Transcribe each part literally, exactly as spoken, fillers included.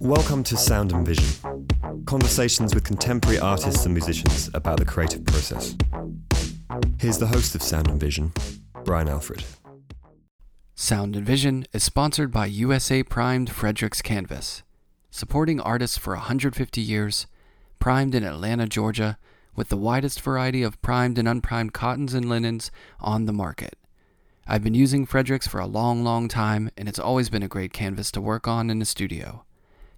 Welcome to Sound and Vision, conversations with contemporary artists and musicians about the creative process. Here's the host of Sound and Vision, Brian Alfred. Sound and Vision is sponsored by U S A Primed Fredericks Canvas, supporting artists for one hundred fifty years, primed in Atlanta, Georgia, with the widest variety of primed and unprimed cottons and linens on the market. I've been using Fredericks for a long, long time, and it's always been a great canvas to work on in the studio.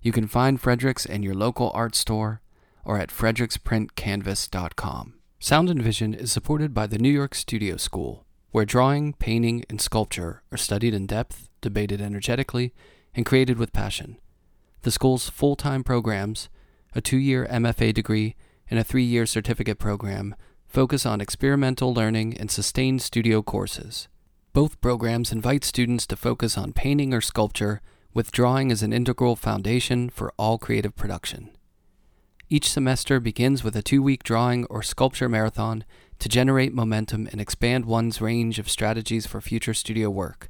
You can find Fredericks in your local art store or at fredericks print canvas dot com. Sound and Vision is supported by the New York Studio School, where drawing, painting, and sculpture are studied in depth, debated energetically, and created with passion. The school's full-time programs, a two-year M F A degree, and a three-year certificate program focus on experimental learning and sustained studio courses. Both programs invite students to focus on painting or sculpture, with drawing as an integral foundation for all creative production. Each semester begins with a two-week drawing or sculpture marathon to generate momentum and expand one's range of strategies for future studio work.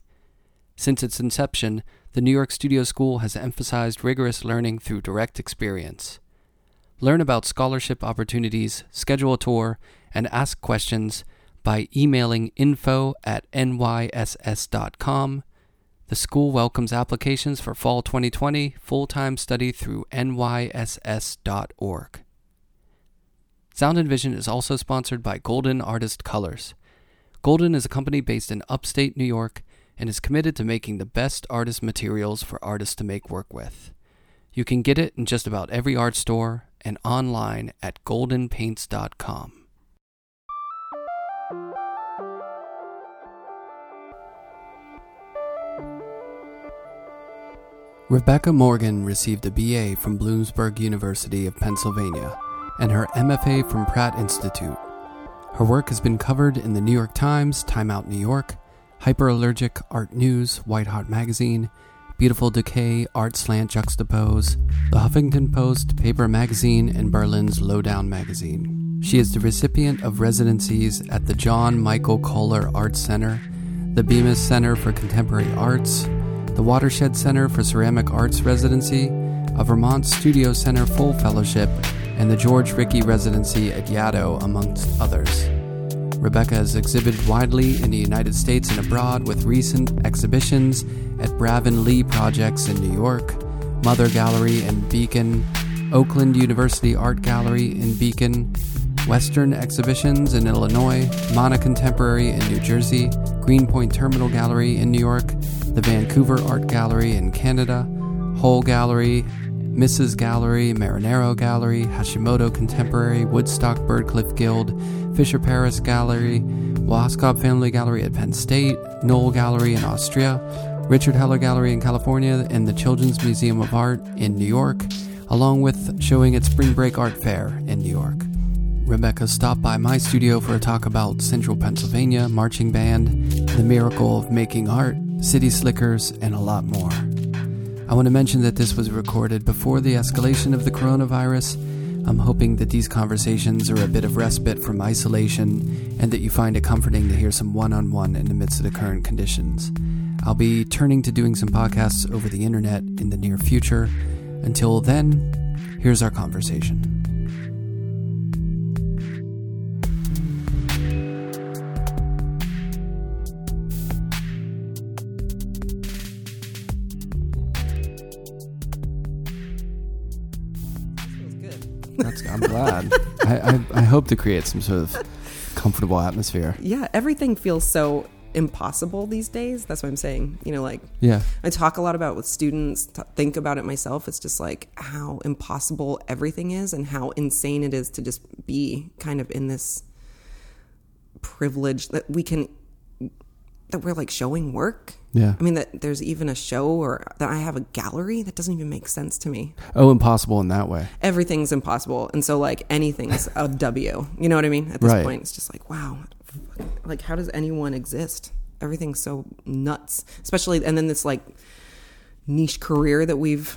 Since its inception, the New York Studio School has emphasized rigorous learning through direct experience. Learn about scholarship opportunities, schedule a tour, and ask questions by emailing info at nyss dot com. The school welcomes applications for fall twenty twenty full-time study through nyss dot org. Sound and Vision is also sponsored by Golden Artist Colors. Golden is a company based in upstate New York and is committed to making the best artist materials for artists to make work with. You can get it in just about every art store and online at golden paints dot com. Rebecca Morgan received a B A from Bloomsburg University of Pennsylvania and her M F A from Pratt Institute. Her work has been covered in The New York Times, Time Out New York, Hyperallergic Art News, White Hot Magazine, Beautiful Decay, Art Slant Juxtapose, The Huffington Post, Paper Magazine, and Berlin's Lowdown Magazine. She is the recipient of residencies at the John Michael Kohler Arts Center, the Bemis Center for Contemporary Arts, the Watershed Center for Ceramic Arts Residency, a Vermont Studio Center Full Fellowship, and the George Rickey Residency at Yaddo, amongst others. Rebecca has exhibited widely in the United States and abroad with recent exhibitions at BravinLee Projects in New York, Mother Gallery in Beacon, Oakland University Art Gallery in Beacon, Western Exhibitions in Illinois, Mana Contemporary in New Jersey, Greenpoint Terminal Gallery in New York, the Vancouver Art Gallery in Canada, Hole Gallery, M R S Gallery, Marinero Gallery, Hashimoto Contemporary, Woodstock Birdcliff Guild, Fisher Paris Gallery, Wascop Family Gallery at Penn State, Knoll Gallery in Austria, Richard Heller Gallery in California, and the Children's Museum of Art in New York, along with showing at Spring Break Art Fair in New York. Rebecca stopped by my studio for a talk about Central Pennsylvania, marching band, the miracle of making art, city slickers, and a lot more. I want to mention that this was recorded before the escalation of the coronavirus. I'm hoping that these conversations are a bit of respite from isolation and that you find it comforting to hear some one-on-one in the midst of the current conditions. I'll be turning to doing some podcasts over the internet in the near future. Until then, here's our conversation. That's, I'm glad. I, I, I hope to create some sort of comfortable atmosphere. Yeah, everything feels so impossible these days. That's what I'm saying. You know, like, yeah. I talk a lot about it with students, t- think about it myself. It's just like how impossible everything is and how insane it is to just be kind of in this privilege that we can, that we're like showing work. Yeah. I mean, that there's even a show or that I have a gallery that doesn't even make sense to me. Oh, impossible in that way. Everything's impossible. And so like anything's a W, you know what I mean? At this right. point, it's just like, wow, like how does anyone exist? Everything's so nuts, especially. And then this like niche career that we've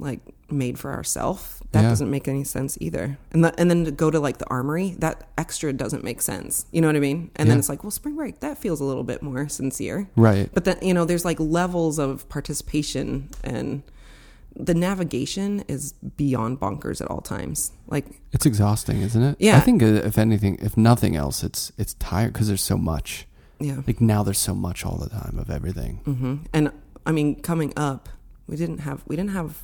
like made for ourselves. That yeah. doesn't make any sense either. And the, and then to go to like the armory, that extra doesn't make sense. You know what I mean? And yeah. then it's like, well, spring break, that feels a little bit more sincere. Right. But then, you know, there's like levels of participation, and the navigation is beyond bonkers at all times. Like, it's exhausting, isn't it? Yeah. I think if anything, if nothing else, it's, it's tired because there's so much. Yeah. Like now there's so much all the time of everything. Mm-hmm. And I mean, coming up, we didn't have, we didn't have,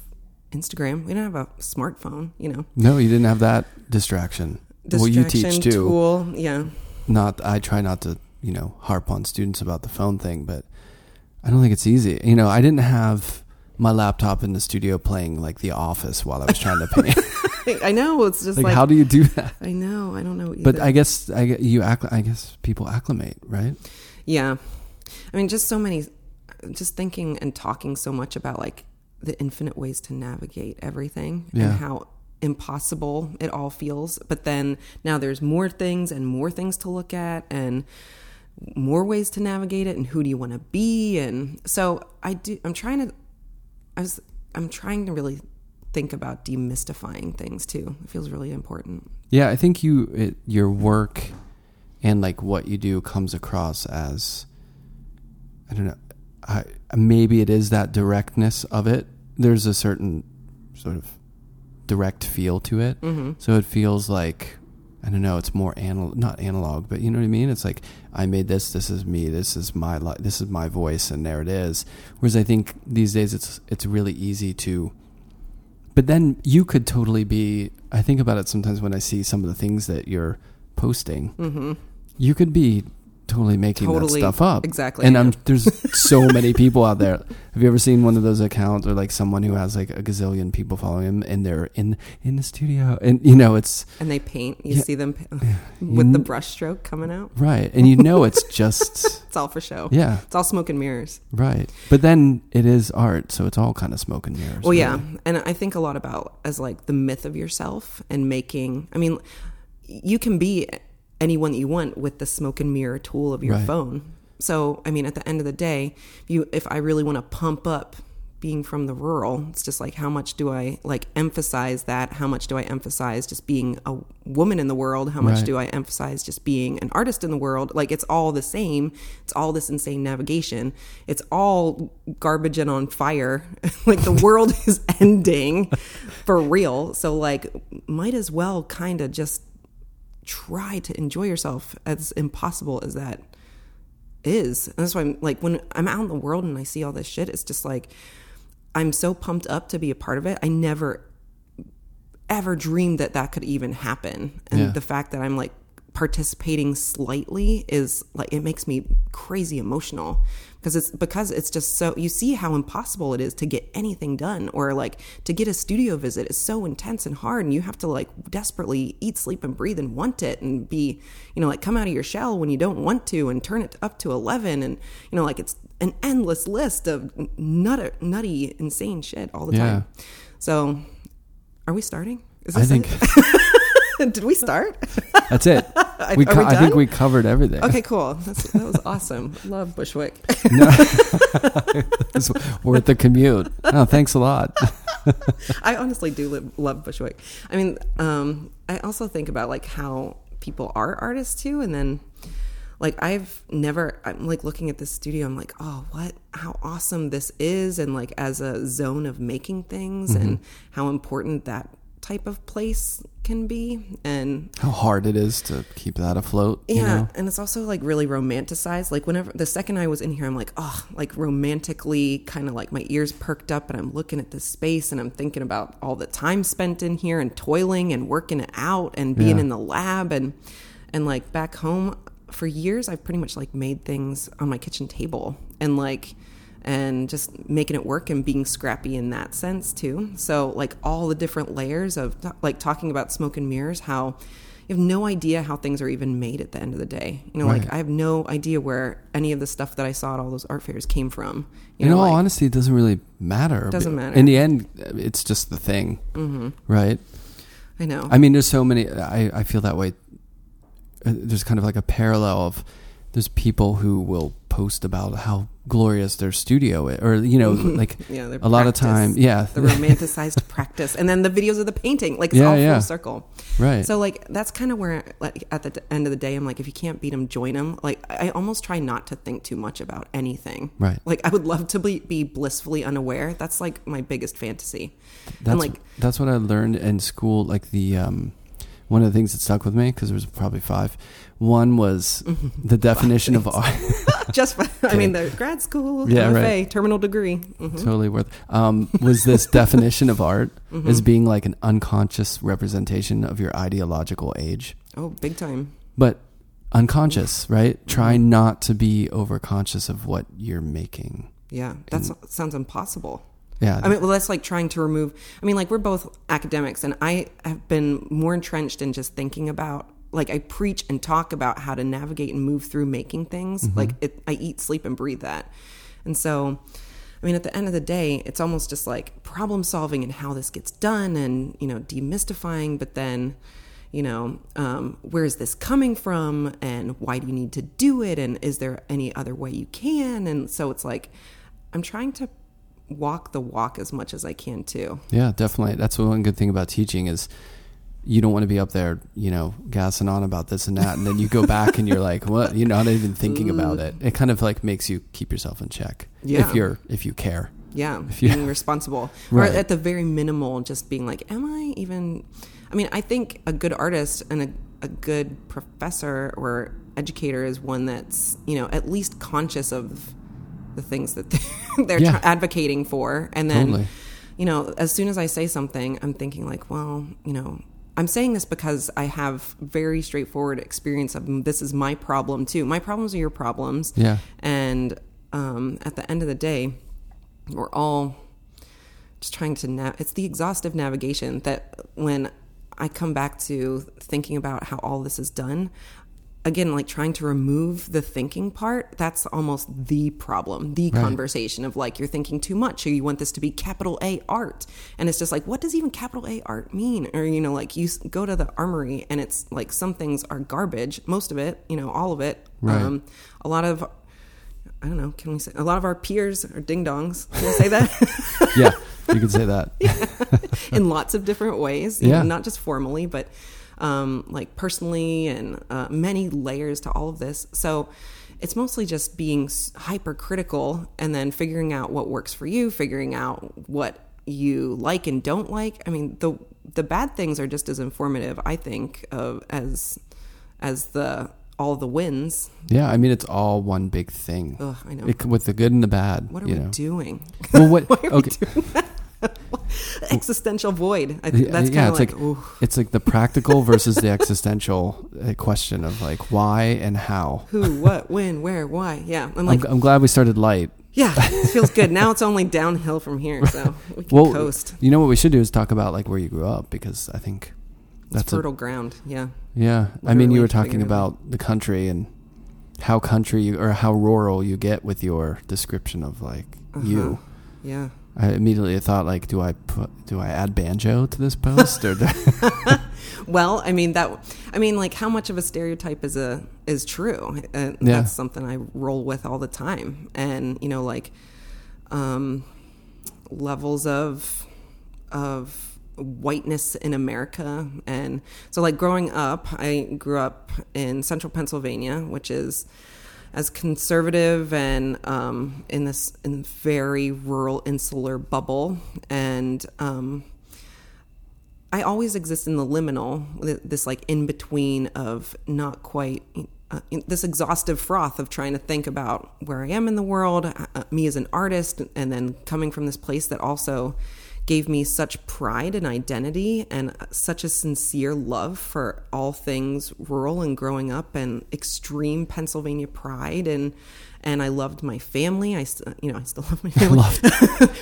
Instagram. We didn't have a smartphone, you know. No, you didn't have that distraction. Distraction, well, you teach too. Tool, yeah. Not, I try not to, you know, harp on students about the phone thing, but I don't think it's easy. You know, I didn't have my laptop in the studio playing like The Office while I was trying to paint. I know, it's just like, like how do you do that? I know, I don't know either. But I guess I you I guess people acclimate, right? Yeah, I mean, just so many, just thinking and talking so much about like the infinite ways to navigate everything yeah. and how impossible it all feels. But then now there's more things and more things to look at and more ways to navigate it. And who do you want to be? And so I do, I'm trying to, I was, I'm trying to really think about demystifying things too. It feels really important. Yeah. I think you, it, your work and like what you do comes across as, I don't know, I, maybe it is that directness of it. There's a certain sort of direct feel to it. Mm-hmm. So it feels like, I don't know, it's more analog, not analog, but you know what I mean? It's like, I made this, this is me, this is my li- this is my voice, and there it is. Whereas I think these days it's it's really easy to, but then you could totally be, I think about it sometimes when I see some of the things that you're posting, mm-hmm. you could be totally making totally, that stuff up. Exactly. And I'm, there's so many people out there. Have you ever seen one of those accounts or like someone who has like a gazillion people following him and they're in, in the studio and you know, it's, and they paint, you yeah, see them with the brush stroke coming out. Right. And you know, it's just, it's all for show. Yeah. It's all smoke and mirrors. Right. But then it is art. So it's all kind of smoke and mirrors. Well, really. Yeah. And I think a lot about as like the myth of yourself and making, I mean, you can be anyone that you want with the smoke and mirror tool of your right. phone. So, I mean, at the end of the day, you, if I really want to pump up being from the rural, it's just like, how much do I like emphasize that? How much do I emphasize just being a woman in the world? How much right. do I emphasize just being an artist in the world? Like, it's all the same. It's all this insane navigation. It's all garbage and on fire. Like the world is ending for real. So like, might as well kind of just try to enjoy yourself, as impossible as that is. And that's why I'm like, when I'm out in the world and I see all this shit, it's just like, I'm so pumped up to be a part of it. I never ever dreamed that that could even happen. And yeah. the fact that I'm like participating slightly is like, it makes me crazy emotional because it's because it's just so, you see how impossible it is to get anything done, or like to get a studio visit is so intense and hard, and you have to like desperately eat, sleep and breathe and want it and be, you know, like come out of your shell when you don't want to and turn it up to eleven, and you know, like it's an endless list of nut- nutty insane shit all the yeah. time. So are we starting? Is this I think did we start? That's it. We, co- we I think we covered everything. Okay, cool. That's, that was awesome. Love Bushwick. No. It's worth the commute. Oh, thanks a lot. I honestly do live, love Bushwick. I mean, um, I also think about like how people are artists too. And then like I've never, I'm like looking at this studio. I'm like, oh, what? How awesome this is. And like as a zone of making things mm-hmm. and how important that type of place can be, and how hard it is to keep that afloat. Yeah, you know? And it's also like really romanticized. Like whenever the second I was in here, I'm like, oh, like romantically kind of like my ears perked up, and I'm looking at this space and I'm thinking about all the time spent in here and toiling and working it out and being yeah. in the lab, and and like back home for years I've pretty much like made things on my kitchen table and like and just making it work and being scrappy in that sense too. So like all the different layers of like talking about smoke and mirrors, how you have no idea how things are even made at the end of the day. You know, right. like I have no idea where any of the stuff that I saw at all those art fairs came from. You in know, all like, honesty, it doesn't really matter. It doesn't matter. In the end, it's just the thing, mm-hmm. right? I know. I mean, there's so many, I, I feel that way. There's kind of like a parallel of there's people who will post about how glorious their studio is, or, you know, like yeah, a lot practice, of time. Yeah. The romanticized practice. And then the videos of the painting, like it's yeah, all yeah. full circle. Right. So like, that's kind of where like, at the end of the day, I'm like, if you can't beat them, join them. Like I almost try not to think too much about anything. Right. Like I would love to be, be blissfully unaware. That's like my biggest fantasy. That's, and like, that's what I learned in school. Like the, um, one of the things that stuck with me, because there was probably five. One was the definition of art. Just, I mean, the grad school, yeah, M F A, right. terminal degree. Mm-hmm. Totally worth it. Um, was this definition of art mm-hmm. as being like an unconscious representation of your ideological age. Oh, big time. But unconscious, yeah. right? Mm-hmm. Try not to be overconscious of what you're making. Yeah, that and, sounds impossible. Yeah. I mean, well, that's like trying to remove, I mean, like we're both academics and I have been more entrenched in just thinking about, like I preach and talk about how to navigate and move through making things. Mm-hmm. Like it, I eat, sleep and breathe that. And so, I mean, at the end of the day, it's almost just like problem solving and how this gets done and, you know, demystifying, but then, you know, um, where is this coming from and why do you need to do it? And is there any other way you can? And so it's like, I'm trying to walk the walk as much as I can too. Yeah, definitely. That's one good thing about teaching is you don't want to be up there, you know, gassing on about this and that. And then you go back and you're like, what? You're not even thinking about it. It kind of like makes you keep yourself in check. Yeah. If you're, if you care. Yeah. If you're being responsible right. or at the very minimal, just being like, am I even, I mean, I think a good artist and a, a good professor or educator is one that's, you know, at least conscious of the things that they're, they're yeah. tra- advocating for. And then, totally. you know, as soon as I say something, I'm thinking like, well, you know, I'm saying this because I have very straightforward experience of this is my problem too. My problems are your problems. Yeah. And um, at the end of the day, we're all just trying to, na- it's the exhaustive navigation that when I come back to thinking about how all this is done, again, like trying to remove the thinking part, that's almost the problem, the right. conversation of like, you're thinking too much or you want this to be capital A art. And it's just like, what does even capital A art mean? Or, you know, like you go to the armory and it's like, some things are garbage. Most of it, you know, all of it. Right. Um, a lot of, I don't know, can we say a lot of our peers are ding dongs. Can I say that? Yeah, you can say that. Yeah. In lots of different ways, yeah. you know, not just formally, but Um, like personally and uh, many layers to all of this. So it's mostly just being hypercritical and then figuring out what works for you, figuring out what you like and don't like. I mean, the the bad things are just as informative, I think, of as as the all the wins. Yeah, I mean, it's all one big thing. Ugh, I know. It, with the good and the bad. What are you we know? doing? Well, what? Why are okay. we doing that? Existential void. I think that's yeah, kind of like, like it's like the practical versus the existential question of like why and how, who, what, when, where, why. Yeah, I'm like, I'm, I'm glad we started light. Yeah, it feels good. Now it's only downhill from here, so we can well, coast. You know what we should do is talk about like where you grew up, because I think that's it's fertile a, ground. Yeah, yeah. Literally, I mean, you were talking about the country and how country you, or how rural you get with your description of like uh-huh. you. Yeah. I immediately thought, like, do I put, do I add banjo to this post? Or well, I mean that, I mean, like, how much of a stereotype is a is true? Uh, yeah. That's something I roll with all the time, and you know, like, um, levels of of whiteness in America, and so like growing up, I grew up in central Pennsylvania, which is as conservative and um, in this in very rural, insular bubble. And um, I always exist in the liminal, this like in between of not quite, uh, this exhaustive froth of trying to think about where I am in the world, uh, me as an artist, and then coming from this place that also gave me such pride and identity and such a sincere love for all things rural and growing up and extreme Pennsylvania pride. And, and I loved my family. I, st- you know, I still love my family.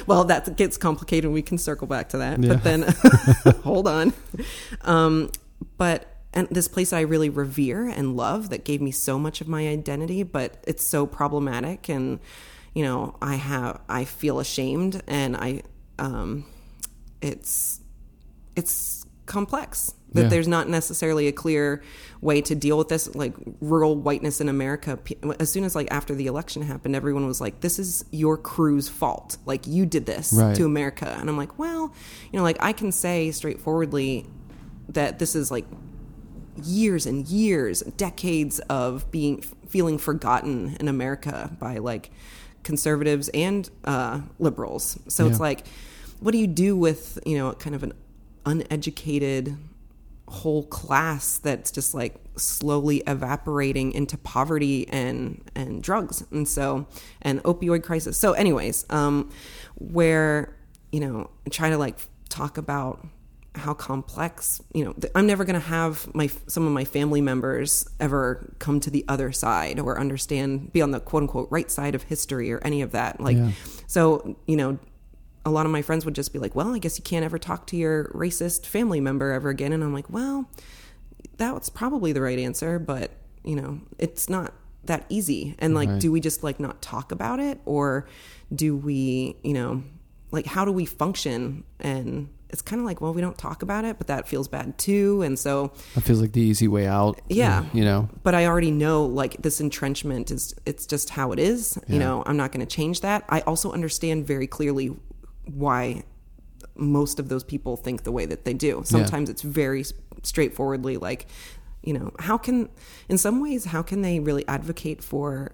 Well, that gets complicated. We can circle back to that, yeah. But then hold on. Um, but, and this place I really revere and love that gave me so much of my identity, but it's so problematic. And, you know, I have, I feel ashamed and I, um, It's it's complex. that yeah. there's not necessarily a clear way to deal with this, like, rural whiteness in America. As soon as, like, after the election happened, everyone was like, this is your crew's fault. Like, you did this right. to America. And I'm like, well, you know, like, I can say straightforwardly that this is, like, years and years, decades of being feeling forgotten in America by, like, conservatives and uh, liberals. So yeah. it's like, what do you do with, you know, kind of an uneducated whole class that's just like slowly evaporating into poverty and and drugs and so and opioid crisis. So anyways, um where, you know, try to like talk about how complex, you know, th- I'm never going to have my some of my family members ever come to the other side or understand, be on the quote unquote right side of history or any of that. Like, yeah. so, you know, a lot of my friends would just be like, well, I guess you can't ever talk to your racist family member ever again. And I'm like, well, that's probably the right answer, but, you know, it's not that easy. And like, right. do we just like not talk about it, or do we, you know, like, how do we function? And it's kind of like, well, we don't talk about it, but that feels bad too. And so it feels like the easy way out. Yeah. You know, but I already know, like, this entrenchment is, it's just how it is. Yeah. You know, I'm not going to change that. I also understand very clearly why most of those people think the way that they do. Sometimes yeah. it's very straightforwardly like, you know, how can, in some ways, how can they really advocate for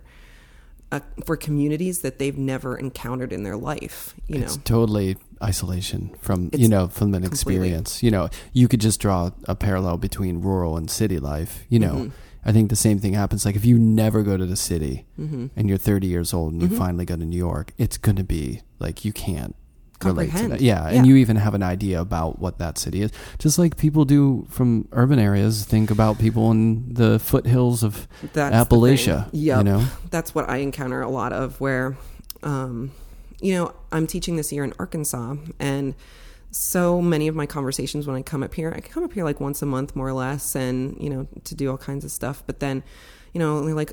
uh, for communities that they've never encountered in their life? You it's know, it's totally isolation from, it's you know, from an completely. experience. You know, you could just draw a parallel between rural and city life. You know, mm-hmm. I think the same thing happens. Like, if you never go to the city mm-hmm. and you're thirty years old and you mm-hmm. finally go to New York, it's going to be like, you can't relate to that. Yeah, yeah, and you even have an idea about what that city is. Just like people do from urban areas, think about people in the foothills of that's Appalachia. Yeah, you know, that's what I encounter a lot of. Where, um, you know, I'm teaching this year in Arkansas, and so many of my conversations when I come up here, I come up here like once a month, more or less, and you know, to do all kinds of stuff. But then, you know, they're like,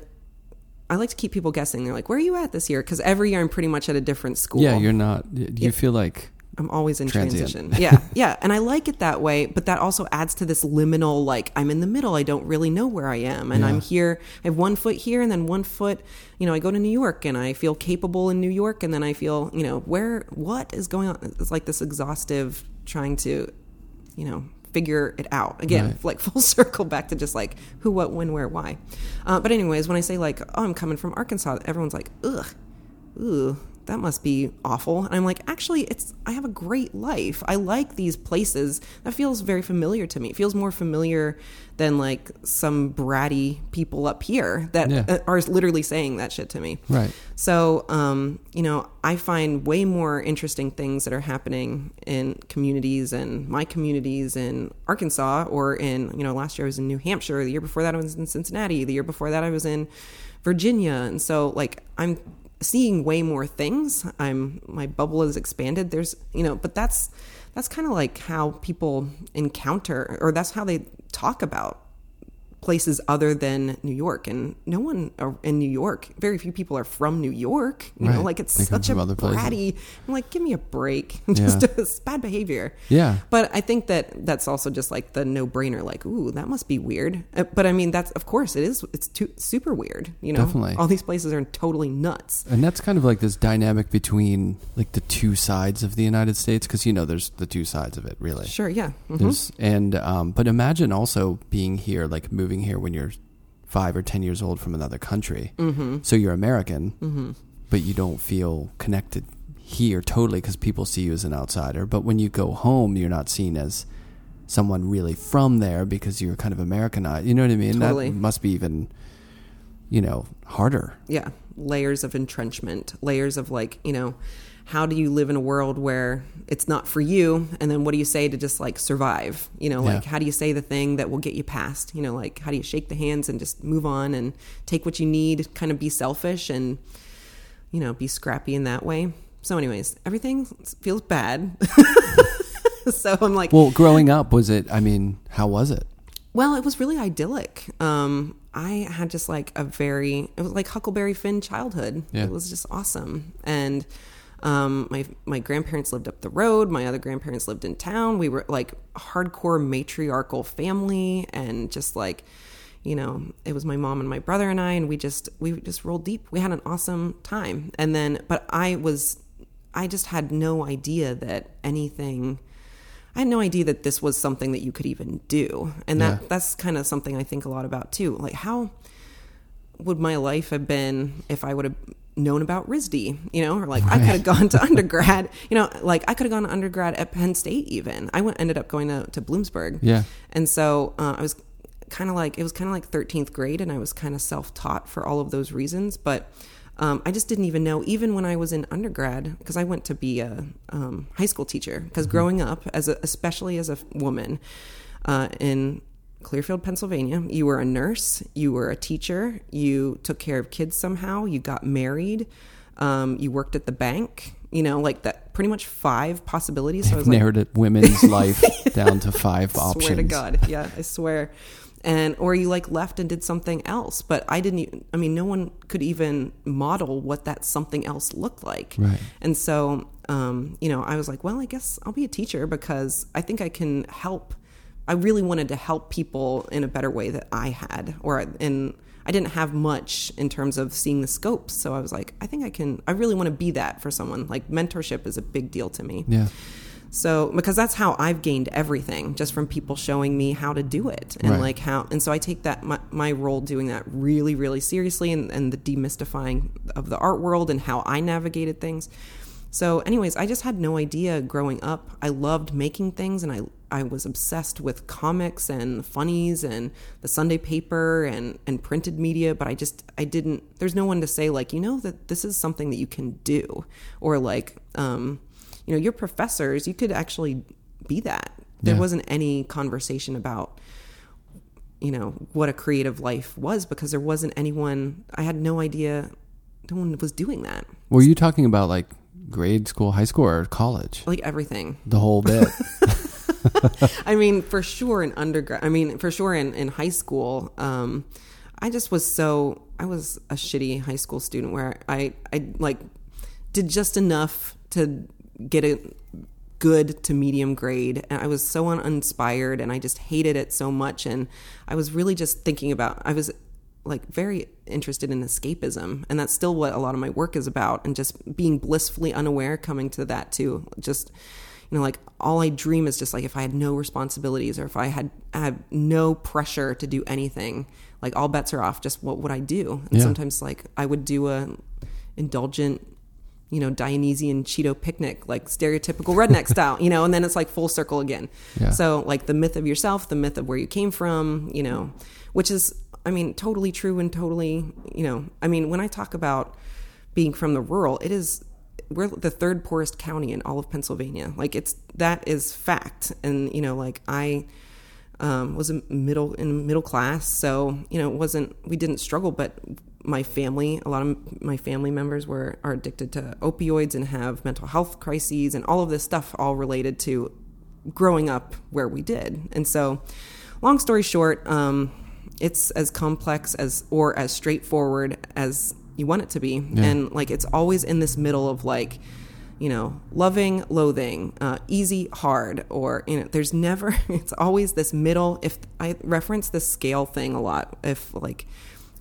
I like to keep people guessing. They're like, where are you at this year? Because every year I'm pretty much at a different school. Yeah, you're not. You yeah. feel like I'm always in transient. transition. Yeah, yeah. And I like it that way. But that also adds to this liminal, like, I'm in the middle. I don't really know where I am. And yeah. I'm here. I have one foot here and then one foot, you know, I go to New York and I feel capable in New York. And then I feel, you know, where, what is going on? It's like this exhaustive trying to, you know, figure it out again, right. like full circle back to just like who, what, when, where, why. Uh, but anyways, when I say like, oh, I'm coming from Arkansas, everyone's like, ugh, ooh, that must be awful. And I'm like, actually, it's, I have a great life. I like these places. That feels very familiar to me. It feels more familiar than like some bratty people up here that yeah. are literally saying that shit to me. Right. So, um, you know, I find way more interesting things that are happening in communities and my communities in Arkansas or in, you know, last year I was in New Hampshire. The year before that I was in Cincinnati. The year before that I was in Virginia. And so like, I'm seeing way more things. I'm, my bubble is expanded. There's, you know, but that's, that's kind of like how people encounter, or that's how they talk about places other than New York. And no one in New York, very few people are from New York, you right. know, like it's they such a bratty, I'm like, give me a break. Just yeah. it's bad behavior. Yeah. But I think that that's also just like the no brainer, like, ooh, that must be weird. But I mean, that's, of course it is. It's too, super weird. You know, definitely. All these places are totally nuts. And that's kind of like this dynamic between like the two sides of the United States. Cause you know, there's the two sides of it really. Sure. Yeah. Mm-hmm. And, um, but imagine also being here, like moving here when you're five or ten years old from another country. Mm-hmm. So you're American, mm-hmm. but you don't feel connected here totally because people see you as an outsider. But when you go home, you're not seen as someone really from there because you're kind of Americanized. You know what I mean? Totally. That must be even, you know, harder. Yeah. Layers of entrenchment, layers of like, you know, how do you live in a world where it's not for you? And then what do you say to just like survive? You know, like yeah. how do you say the thing that will get you past? You know, like how do you shake the hands and just move on and take what you need, kind of be selfish and, you know, be scrappy in that way. So anyways, everything feels bad. So I'm like... Well, growing up, was it, I mean, how was it? Well, it was really idyllic. Um, I had just like a very, it was like Huckleberry Finn childhood. Yeah. It was just awesome. And... Um, my my grandparents lived up the road. My other grandparents lived in town. We were like hardcore matriarchal family, and just like, you know, it was my mom and my brother and I, and we just we just rolled deep. We had an awesome time. And then, but I was, I just had no idea that anything. I had no idea that this was something that you could even do. And that, yeah. that's kind of something I think a lot about too. Like, how would my life have been if I would have known about R I S D, you know, or like right. I could have gone to undergrad, you know, like I could have gone to undergrad at Penn State even. I went, ended up going to, to Bloomsburg. Yeah. And so uh, I was kind of like, it was kind of like thirteenth grade, and I was kind of self-taught for all of those reasons. But Um, I just didn't even know, even when I was in undergrad, because I went to be a um, high school teacher, because mm-hmm. growing up, as a, especially as a woman uh, in Clearfield, Pennsylvania, you were a nurse, you were a teacher, you took care of kids somehow, you got married, um, you worked at the bank, you know, like that, pretty much five possibilities. They've so I was narrowed like, women's life down to five I options. I swear to God. Yeah, I swear. And, or you like left and did something else, but I didn't, even, I mean, no one could even model what that something else looked like. Right. And so, um, you know, I was like, well, I guess I'll be a teacher because I think I can help. I really wanted to help people in a better way that I had, or, and I didn't have much in terms of seeing the scope. So I was like, I think I can, I really want to be that for someone. Like, mentorship is a big deal to me. Yeah. So, because that's how I've gained everything, just from people showing me how to do it, and right. like how, and so I take that, my, my role doing that really, really seriously, and, and the demystifying of the art world and how I navigated things. So anyways, I just had no idea growing up. I loved making things, and I, I was obsessed with comics and funnies and the Sunday paper and, and printed media, but I just, I didn't, there's no one to say like, you know, that this is something that you can do, or like, um, you know, your professors, you could actually be that. There yeah. wasn't any conversation about, you know, what a creative life was, because there wasn't anyone, I had no idea, no one was doing that. Were you talking about like grade school, high school, or college? Like everything. The whole bit. I mean, for sure in undergrad, I mean, for sure in, in high school, um, I just was so, I was a shitty high school student where I, I like did just enough to get a good to medium grade, and I was so uninspired, and I just hated it so much, and I was really just thinking about, I was like very interested in escapism, and that's still what a lot of my work is about, and just being blissfully unaware, coming to that too, just, you know, like all I dream is just like if I had no responsibilities, or if I had, I had no pressure to do anything, like all bets are off, just what would I do? And yeah. sometimes like I would do a indulgent, you know, Dionysian Cheeto picnic, like stereotypical redneck style, you know, and then it's like full circle again. Yeah. So like the myth of yourself, the myth of where you came from, you know, which is, I mean, totally true and totally, you know, I mean, when I talk about being from the rural, it is, we're the third poorest county in all of Pennsylvania. Like it's, that is fact. And, you know, like I um, was a middle in middle class. So, you know, it wasn't, we didn't struggle, but my family, a lot of my family members were are addicted to opioids and have mental health crises and all of this stuff, all related to growing up where we did. And so, long story short, um, it's as complex as or as straightforward as you want it to be. Yeah. And like it's always in this middle of like, you know, loving, loathing, uh, easy, hard, or, you know, there's never, it's always this middle. If I reference the scale thing a lot, if like,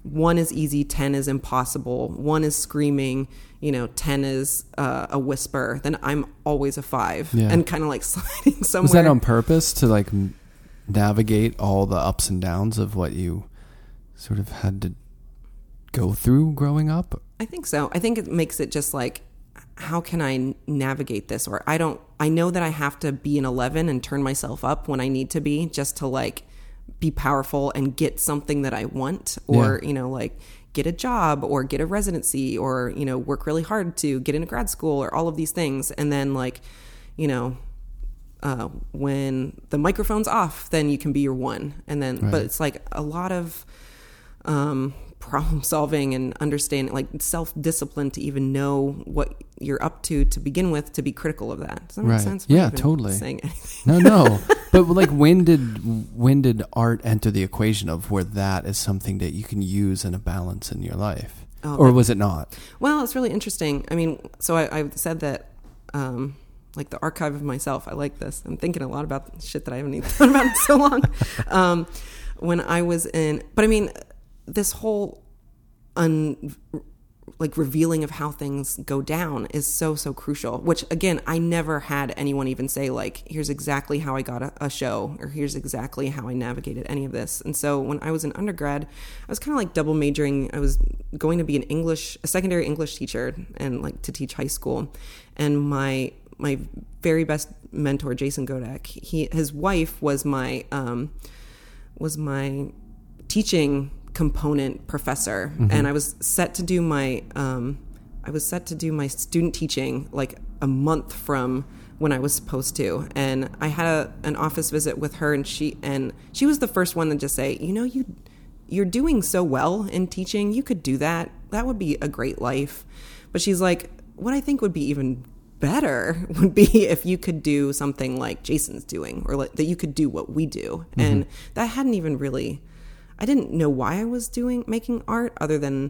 one is easy, ten is impossible, one is screaming, you know, ten is uh, a whisper, then I'm always a five yeah. and kind of like sliding somewhere. Was that on purpose to like navigate all the ups and downs of what you sort of had to go through growing up? I think so. I think it makes it just like, how can I navigate this? Or I don't, I know that I have to be an eleven and turn myself up when I need to be, just to like be powerful and get something that I want, or, yeah. you know, like get a job or get a residency, or, you know, work really hard to get into grad school, or all of these things. And then like, you know, uh, when the microphone's off, then you can be your one. And then, right. but it's like a lot of, um, problem solving and understanding, like self-discipline to even know what you're up to to begin with, to be critical of that. Does that right. make sense? Yeah, totally. Saying anything. No, no. But like, when did when did art enter the equation of where that is something that you can use in a balance in your life? Oh, or was it not? Well, it's really interesting. I mean, so I, I said that, um, like the archive of myself, I like this. I'm thinking a lot about shit that I haven't even thought about in so long. Um, when I was in, but I mean, this whole un, like revealing of how things go down is so, so crucial, which again, I never had anyone even say like, here's exactly how I got a, a show, or here's exactly how I navigated any of this. And so when I was in undergrad, I was kind of like double majoring. I was going to be an English, a secondary English teacher, and like to teach high school. And my, my very best mentor, Jason Godak, he, his wife was my, um, was my teaching component professor. Mm-hmm. And I was set to do my, um, I was set to do my student teaching like a month from when I was supposed to. And I had a, an office visit with her, and she, and she was the first one to just say, you know, you, you're doing so well in teaching. You could do that. That would be a great life. But she's like, what I think would be even better would be if you could do something like Jason's doing, or like, that you could do what we do. Mm-hmm. And that hadn't even really, I didn't know why I was doing, making art, other than,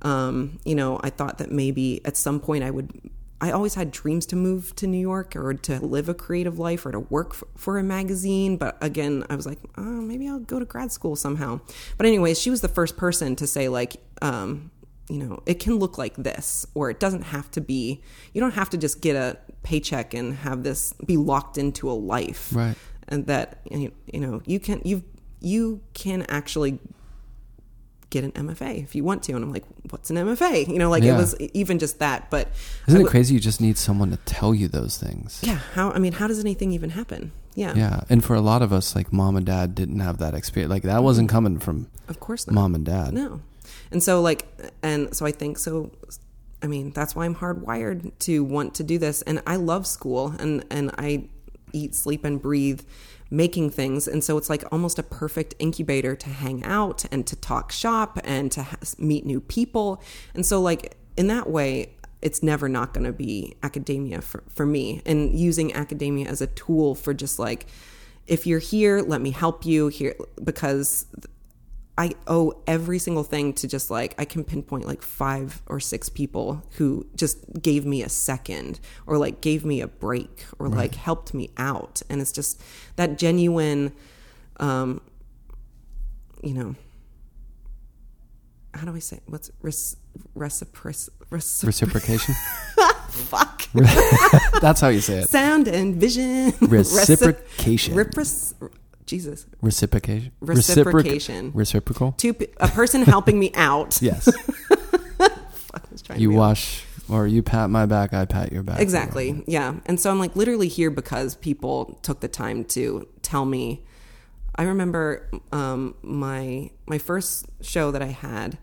um, you know, I thought that maybe at some point I would, I always had dreams to move to New York, or to live a creative life, or to work for, for a magazine. But again, I was like, oh, maybe I'll go to grad school somehow. But anyways, she was the first person to say like, um, you know, it can look like this, or it doesn't have to be, you don't have to just get a paycheck and have this be locked into a life. Right. And that, you know, you can, you've, you can actually get an M F A if you want to. And I'm like, what's an M F A? You know, like yeah. it was even just that, but isn't it w- crazy? You just need someone to tell you those things. Yeah. How, I mean, how does anything even happen? Yeah. Yeah. And for a lot of us, like mom and dad didn't have that experience. Like that wasn't coming from of course not. Mom and dad. No. And so like, and so I think, so, I mean, that's why I'm hardwired to want to do this. And I love school, and, and I eat, sleep, and breathe making things. And so it's like almost a perfect incubator to hang out and to talk shop and to ha- meet new people. And so like in that way, it's never not going to be academia for, for me, and using academia as a tool for just like, if you're here, let me help you here, because I owe every single thing to just like, I can pinpoint like five or six people who just gave me a second, or like gave me a break, or right. like helped me out. And it's just that genuine, um, you know, how do I say it? What's res- recipro- recipro- reciprocation? Fuck. That's how you say it. Sound and vision. Reciprocation. Recipro- recipro- Jesus. Reciprocation. Reciprocation. Reciprocal. To a person helping me out. Yes. Fuck, I was trying you to wash out. Or you pat my back, I pat your back. Exactly. Yeah. And so I'm like literally here because people took the time to tell me. I remember um, my my first show that I had.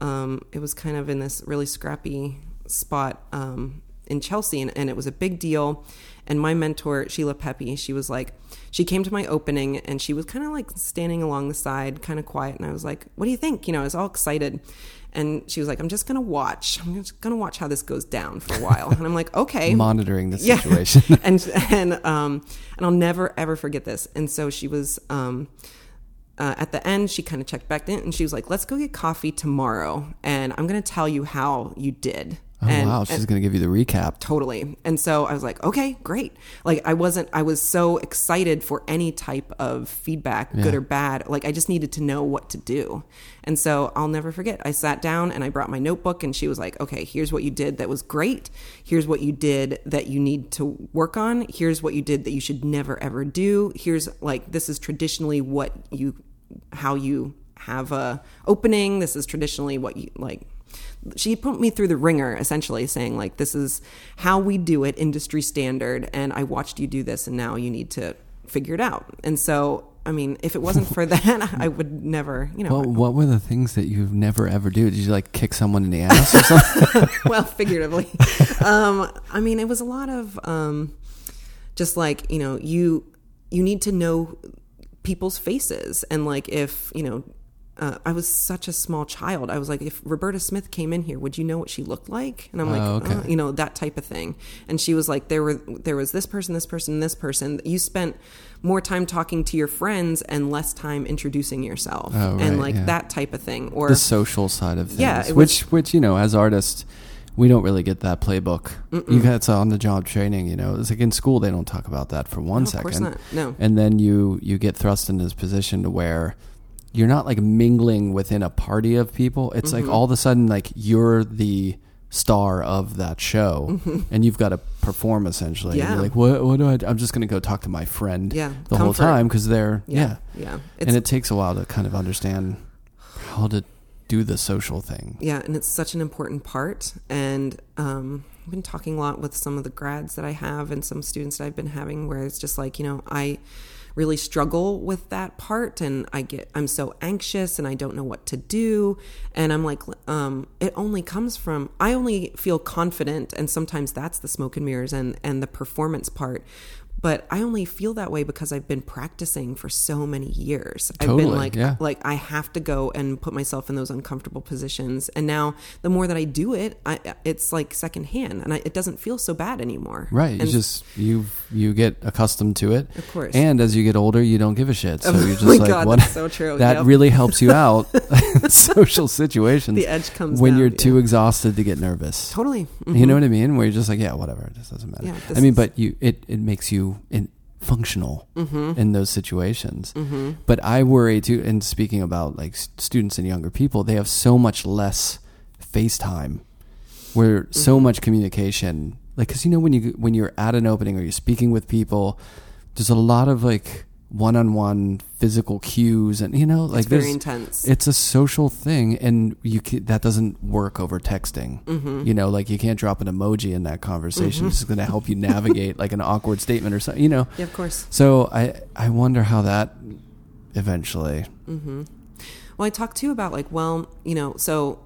Um, it was kind of in this really scrappy spot um, in Chelsea, and, and it was a big deal. And my mentor, Sheila Pepe, she was like, she came to my opening, and she was kind of like standing along the side, kind of quiet. And I was like, what do you think? You know, I was all excited. And she was like, I'm just going to watch. I'm just going to watch how this goes down for a while. And I'm like, okay. Monitoring the situation. Yeah. and, and, um, and I'll never, ever forget this. And so she was, um, uh, at the end, she kind of checked back in, and she was like, let's go get coffee tomorrow, and I'm going to tell you how you did. Oh, and, wow, she's going to give you the recap. Totally. And so I was like, okay, great. Like I wasn't, I was so excited for any type of feedback, yeah. good or bad. Like I just needed to know what to do. And so I'll never forget. I sat down and I brought my notebook, and she was like, okay, here's what you did that was great. Here's what you did that you need to work on. Here's what you did that you should never ever do. Here's like, this is traditionally what you, how you have a opening. This is traditionally what you like. She put me through the ringer, essentially saying like, this is how we do it, industry standard. And I watched you do this, and now you need to figure it out. And so, I mean, if it wasn't for that, I would never, you know. Well, what were the things that you've never ever do? Did you like kick someone in the ass or something? Well, figuratively. Um, I mean, it was a lot of um, just like, you know, you, you need to know people's faces. And like, if, you know, Uh, I was such a small child. I was like, if Roberta Smith came in here, would you know what she looked like? And I'm like, oh, okay. oh, you know, that type of thing. And she was like, there were there was this person, this person, this person. You spent more time talking to your friends and less time introducing yourself, oh, right, and like yeah. that type of thing. Or the social side of things, yeah, which was, which you know, as artists, we don't really get that playbook. Mm-mm. You get on the job training, you know. It's like in school they don't talk about that for one no, second. Of course not. No, and then you you get thrust into this position to where you're not like mingling within a party of people. It's mm-hmm. like all of a sudden, like you're the star of that show, mm-hmm. and you've got to perform essentially. Yeah. And you're like, what, what do I do? I'm just going to go talk to my friend yeah. the Comfort. whole time because they're, yeah. yeah. yeah. And it takes a while to kind of understand how to do the social thing. Yeah. And it's such an important part. And um, I've been talking a lot with some of the grads that I have and some students that I've been having where it's just like, you know, I really struggle with that part, and I get I'm so anxious and I don't know what to do, and I'm like um it only comes from I only feel confident, and sometimes that's the smoke and mirrors and and the performance part, but I only feel that way because I've been practicing for so many years. Totally, I've been like yeah. like I have to go and put myself in those uncomfortable positions, and now the more that I do it, I it's like secondhand, and I, it doesn't feel so bad anymore. Right, and you just you you get accustomed to it, of course, and as you get older, you don't give a shit. So you're just oh my like, God, what? That's so true. That yep. really helps you out in social situations. The edge comes when down, you're yeah. too exhausted to get nervous. Totally. Mm-hmm. You know what I mean? Where you're just like, yeah, whatever. It just doesn't matter. Yeah, I mean, is... but you, it, it makes you in, functional mm-hmm. in those situations. Mm-hmm. But I worry too. And speaking about like students and younger people, they have so much less face time, where mm-hmm. so much communication, like, cause you know, when you, when you're at an opening or you're speaking with people, there's a lot of like one-on-one physical cues, and you know, like it's very intense. It's a social thing, and you can, that doesn't work over texting. Mm-hmm. You know, like you can't drop an emoji in that conversation. Mm-hmm. It's going to help you navigate like an awkward statement or something. You know, yeah, of course. So I I wonder how that eventually. Mm-hmm. Well, I talked to you about like, well, you know, so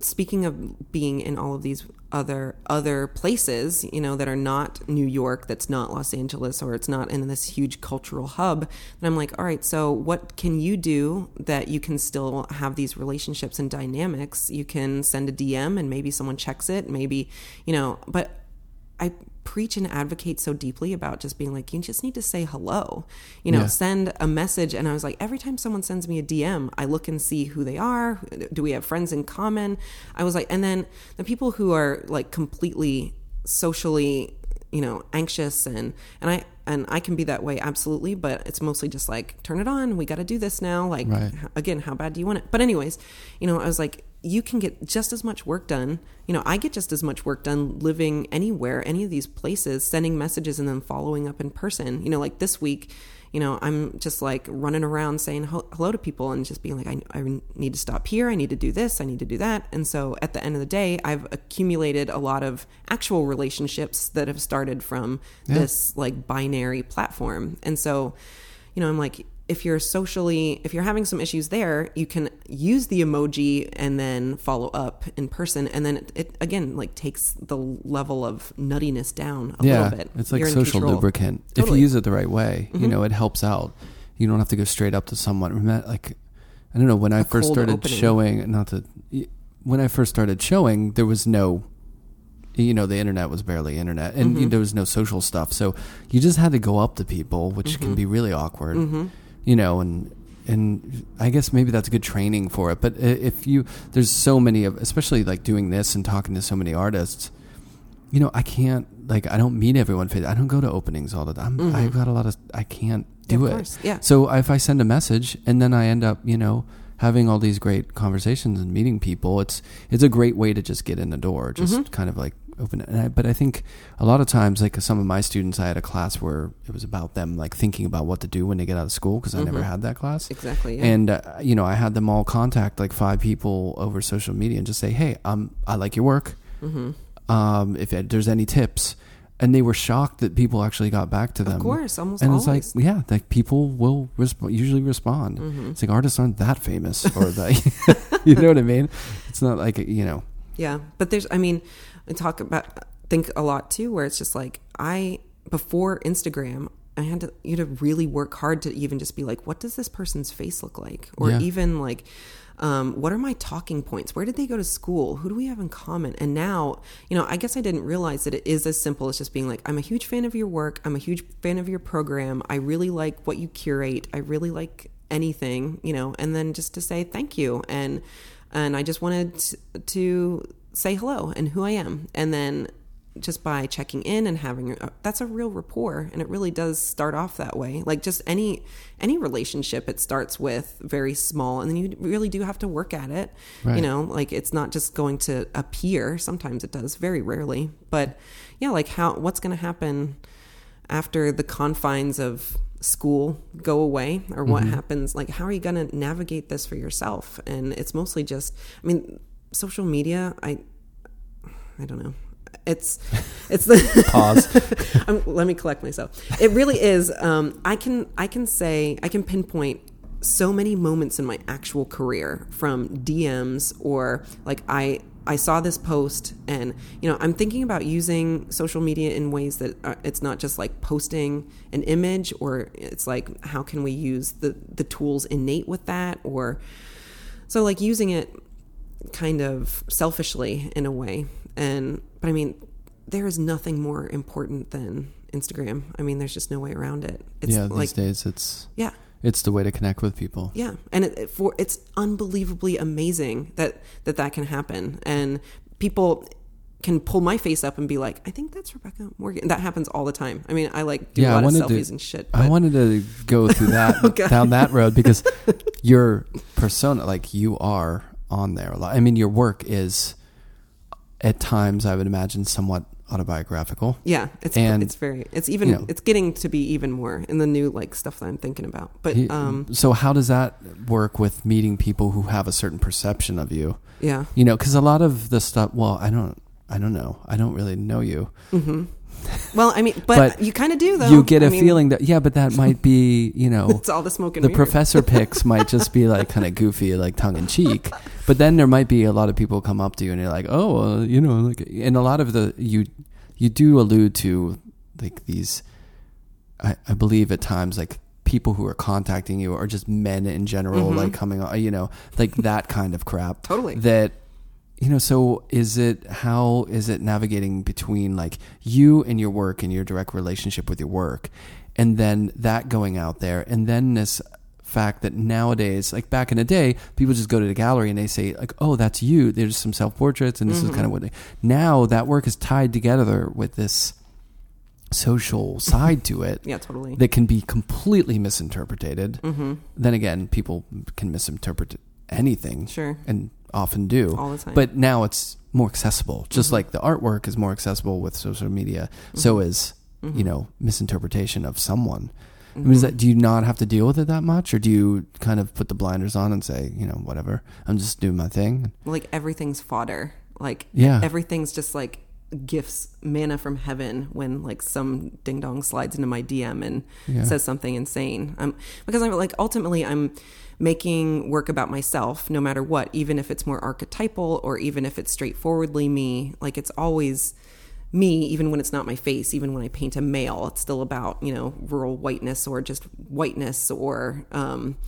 speaking of being in all of these other other places, you know, that are not New York, that's not Los Angeles, or it's not in this huge cultural hub, and I'm like, all right, so what can you do that you can still have these relationships and dynamics? You can send a D M and maybe someone checks it, maybe, you know, but I preach and advocate so deeply about just being like, you just need to say hello, you know, yeah. send a message. And I was like, every time someone sends me a D M, I look and see who they are. Do we have friends in common? I was like, and then the people who are like completely socially, you know, anxious and, and I, and I can be that way. Absolutely. But it's mostly just like, turn it on. We got to do this now. Like, right. again, how bad do you want it? But anyways, you know, I was like, you can get just as much work done. You know, I get just as much work done living anywhere, any of these places, sending messages and then following up in person. You know, like this week, you know, I'm just like running around saying hello to people and just being like, I, I need to stop here. I need to do this. I need to do that. And so at the end of the day, I've accumulated a lot of actual relationships that have started from yeah. this like binary platform. And so, you know, I'm like, if you're socially, if you're having some issues there, you can use the emoji and then follow up in person. And then it, it again, like takes the level of nuttiness down a yeah, little bit. It's like you're social lubricant. Totally. If you use it the right way, mm-hmm. you know, it helps out. You don't have to go straight up to someone. Like, I don't know, when I a first started opening. showing, not to, when I first started showing, there was no, you know, the internet was barely internet, and mm-hmm. you know, there was no social stuff. So you just had to go up to people, which mm-hmm. can be really awkward. Mm-hmm. You know, and and I guess maybe that's good training for it. But if you, there's so many of, especially like doing this and talking to so many artists, you know, I can't, like, I don't meet everyone. I don't go to openings all the time. Mm-hmm. I've got a lot of, I can't do yeah, it. Yeah. So if I send a message and then I end up, you know, having all these great conversations and meeting people, it's it's a great way to just get in the door, just mm-hmm. kind of like open it. And I, but I think a lot of times, like some of my students, I had a class where it was about them like thinking about what to do when they get out of school, because mm-hmm. I never had that class. Exactly. Yeah. And uh, you know, I had them all contact like five people over social media and just say, hey, um, I like your work. Mm-hmm. Um, if there's any tips. And they were shocked that people actually got back to them. Of course, almost and always. And it's like, yeah, like people will resp- usually respond. Mm-hmm. It's like artists aren't that famous, or that, you know what I mean? It's not like, you know. Yeah, but there's, I mean, I talk about, think a lot too, where it's just like, I, before Instagram, I had to, you had to really work hard to even just be like, what does this person's face look like? Or yeah. even like, um, what are my talking points? Where did they go to school? Who do we have in common? And now, you know, I guess I didn't realize that it is as simple as just being like, I'm a huge fan of your work. I'm a huge fan of your program. I really like what you curate. I really like anything, you know, and then just to say thank you. And, and I just wanted to say hello and who I am. And then just by checking in and having, that's a real rapport. And it really does start off that way. Like just any, any relationship, it starts with very small, and then you really do have to work at it. Right. You know, like it's not just going to appear. Sometimes it does, very rarely, but yeah, like how, what's going to happen after the confines of school go away, or what mm-hmm. happens? Like, how are you going to navigate this for yourself? And it's mostly just, I mean, social media, I, I don't know. It's, it's the pause. I'm, let me collect myself. It really is. Um, I can, I can say, I can pinpoint so many moments in my actual career from D Ms or like, I, I saw this post and, you know, I'm thinking about using social media in ways that are, it's not just like posting an image, or it's like, how can we use the, the tools innate with that? Or so like using it kind of selfishly in a way. And, but I mean, there is nothing more important than Instagram. I mean, there's just no way around it. It's yeah, like, these days it's, yeah, it's the way to connect with people. Yeah. And it, it for, it's unbelievably amazing that, that that can happen. And people can pull my face up and be like, I think that's Rebecca Morgan. That happens all the time. I mean, I like do yeah, a lot of selfies to, and shit. But I wanted to go through that, okay. down that road, because your persona, like you are on there a lot. I mean, your work is, at times, I would imagine, somewhat autobiographical. Yeah, it's and, it's very it's even you know, it's getting to be even more in the new like stuff that I'm thinking about. But um, so how does that work with meeting people who have a certain perception of you? Yeah, you know, because a lot of the stuff. Well, I don't, I don't know, I don't really know you. Mm-hmm. Well, I mean, but, but you kind of do though. You get I a mean, feeling that yeah, but that might be you know, it's all the smoke and the mirrors. Professor pics might just be like kind of goofy, like tongue in cheek. But then there might be a lot of people come up to you and you're like, oh, uh, you know, like, and a lot of the you you do allude to like these, I, I believe at times like people who are contacting you or just men in general, mm-hmm. like coming, you know, like that kind of crap. Totally. That. You know, so is it, how is it navigating between like you and your work and your direct relationship with your work, and then that going out there, and then this fact that nowadays, like back in the day, people just go to the gallery and they say like, oh, that's you. There's some self-portraits and this mm-hmm. is kind of what they, now that work is tied together with this social side to it. Yeah, totally. That can be completely misinterpreted. Mm-hmm. Then again, people can misinterpret anything. Sure. And often do all the time. But now it's more accessible, just mm-hmm. like the artwork is more accessible with social media. Mm-hmm. So is mm-hmm. you know, misinterpretation of someone. Mm-hmm. I mean, is that, do you not have to deal with it that much, or do you kind of put the blinders on and say, you know, whatever, I'm just doing my thing? Like everything's fodder. Like yeah. everything's just like gifts, manna from heaven, when like some ding dong slides into my D M and yeah. says something insane. Um, because I'm like, ultimately I'm making work about myself no matter what, even if it's more archetypal or even if it's straightforwardly me. Like it's always me, even when it's not my face, even when I paint a male, it's still about, you know, rural whiteness or just whiteness or, um,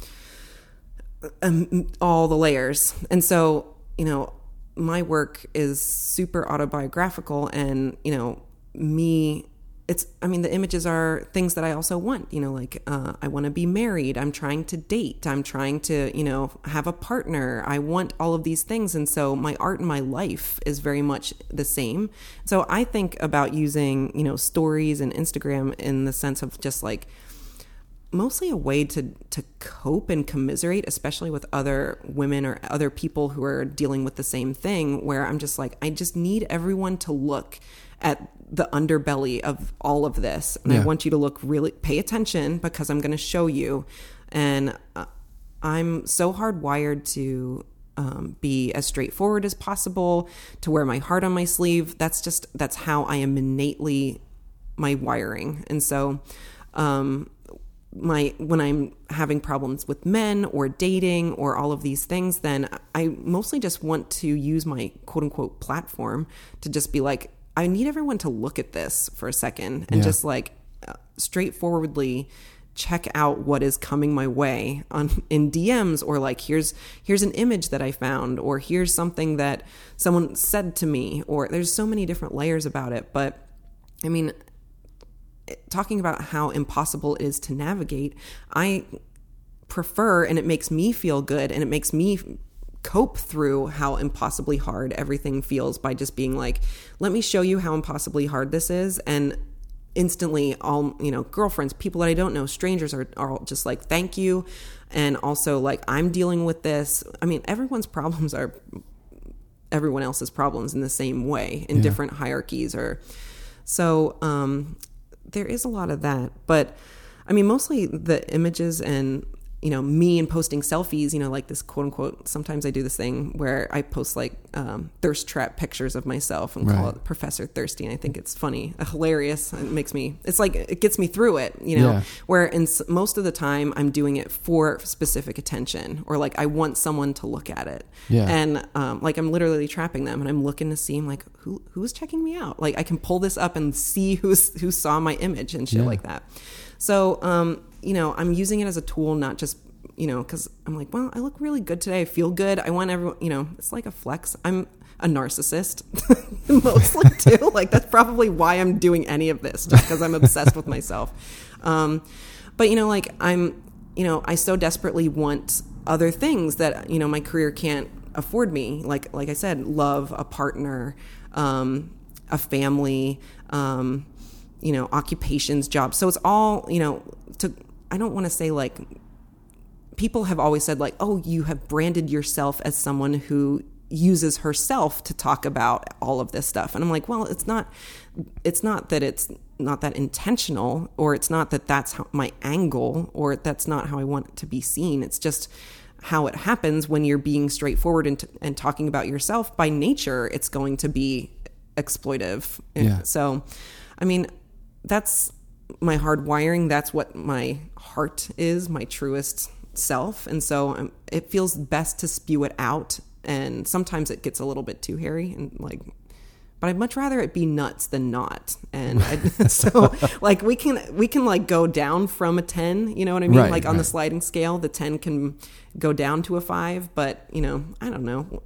um all the layers. And so, you know, my work is super autobiographical, and, you know, me, it's, I mean, the images are things that I also want, you know, like, uh, I want to be married. I'm trying to date. I'm trying to, you know, have a partner. I want all of these things. And so my art and my life is very much the same. So I think about using, you know, stories and Instagram in the sense of just like, mostly a way to, to cope and commiserate, especially with other women or other people who are dealing with the same thing, where I'm just like, I just need everyone to look at the underbelly of all of this. And yeah. I want you to look really, pay attention, because I'm going to show you. And uh, I'm so hardwired to um, be as straightforward as possible, to wear my heart on my sleeve. That's just, that's how I am innately, my wiring. And so, um, my when I'm having problems with men or dating or all of these things, then I mostly just want to use my quote unquote platform to just be like, I need everyone to look at this for a second and yeah. just like straightforwardly check out what is coming my way on in D Ms, or like, here's here's an image that I found, or here's something that someone said to me, or there's so many different layers about it. But I mean, talking about how impossible it is to navigate, I prefer, and it makes me feel good, and it makes me cope through how impossibly hard everything feels by just being like, let me show you how impossibly hard this is. And instantly, all, you know, girlfriends, people that I don't know, strangers are, are all just like, thank you. And also like, I'm dealing with this. I mean, everyone's problems are everyone else's problems in the same way, in yeah. different hierarchies, or so um, there is a lot of that. But I mean, mostly the images and, you know, me and posting selfies, you know, like this quote unquote, sometimes I do this thing where I post like um, thirst trap pictures of myself and right. call it Professor Thirsty. And I think it's funny, hilarious. It makes me, it's like, it gets me through it, you know, yeah. where in most of the time I'm doing it for specific attention, or like I want someone to look at it. Yeah. And um, like, I'm literally trapping them, and I'm looking to see, I'm like, who, who's checking me out? Like I can pull this up and see who's, who saw my image and shit yeah. like that. So, um, you know, I'm using it as a tool, not just, you know, because I'm like, well, I look really good today. I feel good. I want everyone, you know, it's like a flex. I'm a narcissist mostly too. Like that's probably why I'm doing any of this, just because I'm obsessed with myself. Um, but, you know, like I'm, you know, I so desperately want other things that, you know, my career can't afford me. Like, like I said, love, a partner, um, a family, um, you know, occupations, jobs. So it's all, you know, to, I don't want to say like, people have always said like, oh, you have branded yourself as someone who uses herself to talk about all of this stuff. And I'm like, well, it's not, it's not that it's not that intentional, or it's not that that's how, my angle, or that's not how I want it to be seen. It's just how it happens when you're being straightforward and, t- and talking about yourself by nature, it's going to be exploitive. And yeah. so, I mean, that's my hard wiring. That's what my heart is, my truest self. And so I'm, it feels best to spew it out. And sometimes it gets a little bit too hairy and like, but I'd much rather it be nuts than not. And I, so like we can, we can like go down from a ten, you know what I mean? Right, like on right. the sliding scale, the ten can go down to a five, but you know, I don't know.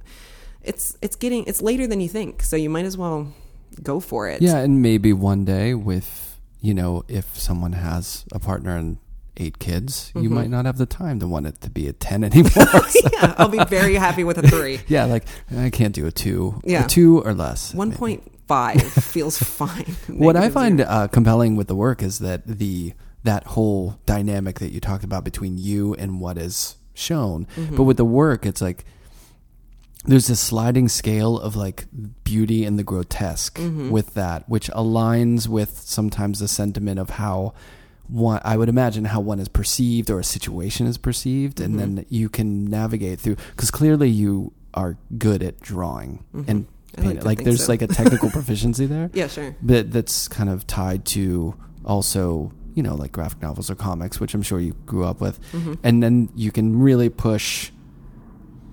It's, it's getting, it's later than you think. So you might as well go for it. Yeah. And maybe one day with, you know, if someone has a partner and eight kids, mm-hmm. you might not have the time to want it to be a ten anymore. So. Yeah, I'll be very happy with a three. Yeah, like I can't do a two. Yeah. A two or less. one point five feels fine. What I find uh, compelling with the work is that the that whole dynamic that you talked about between you and what is shown. Mm-hmm. But with the work, it's like there's this sliding scale of like beauty and the grotesque mm-hmm. with that, which aligns with sometimes the sentiment of how one, I would imagine how one is perceived or a situation is perceived. Mm-hmm. And then you can navigate through, because clearly you are good at drawing mm-hmm. and painting. Like, like there's so. like a technical proficiency there. Yeah, sure. But that's kind of tied to also, you know, like graphic novels or comics, which I'm sure you grew up with. Mm-hmm. And then you can really push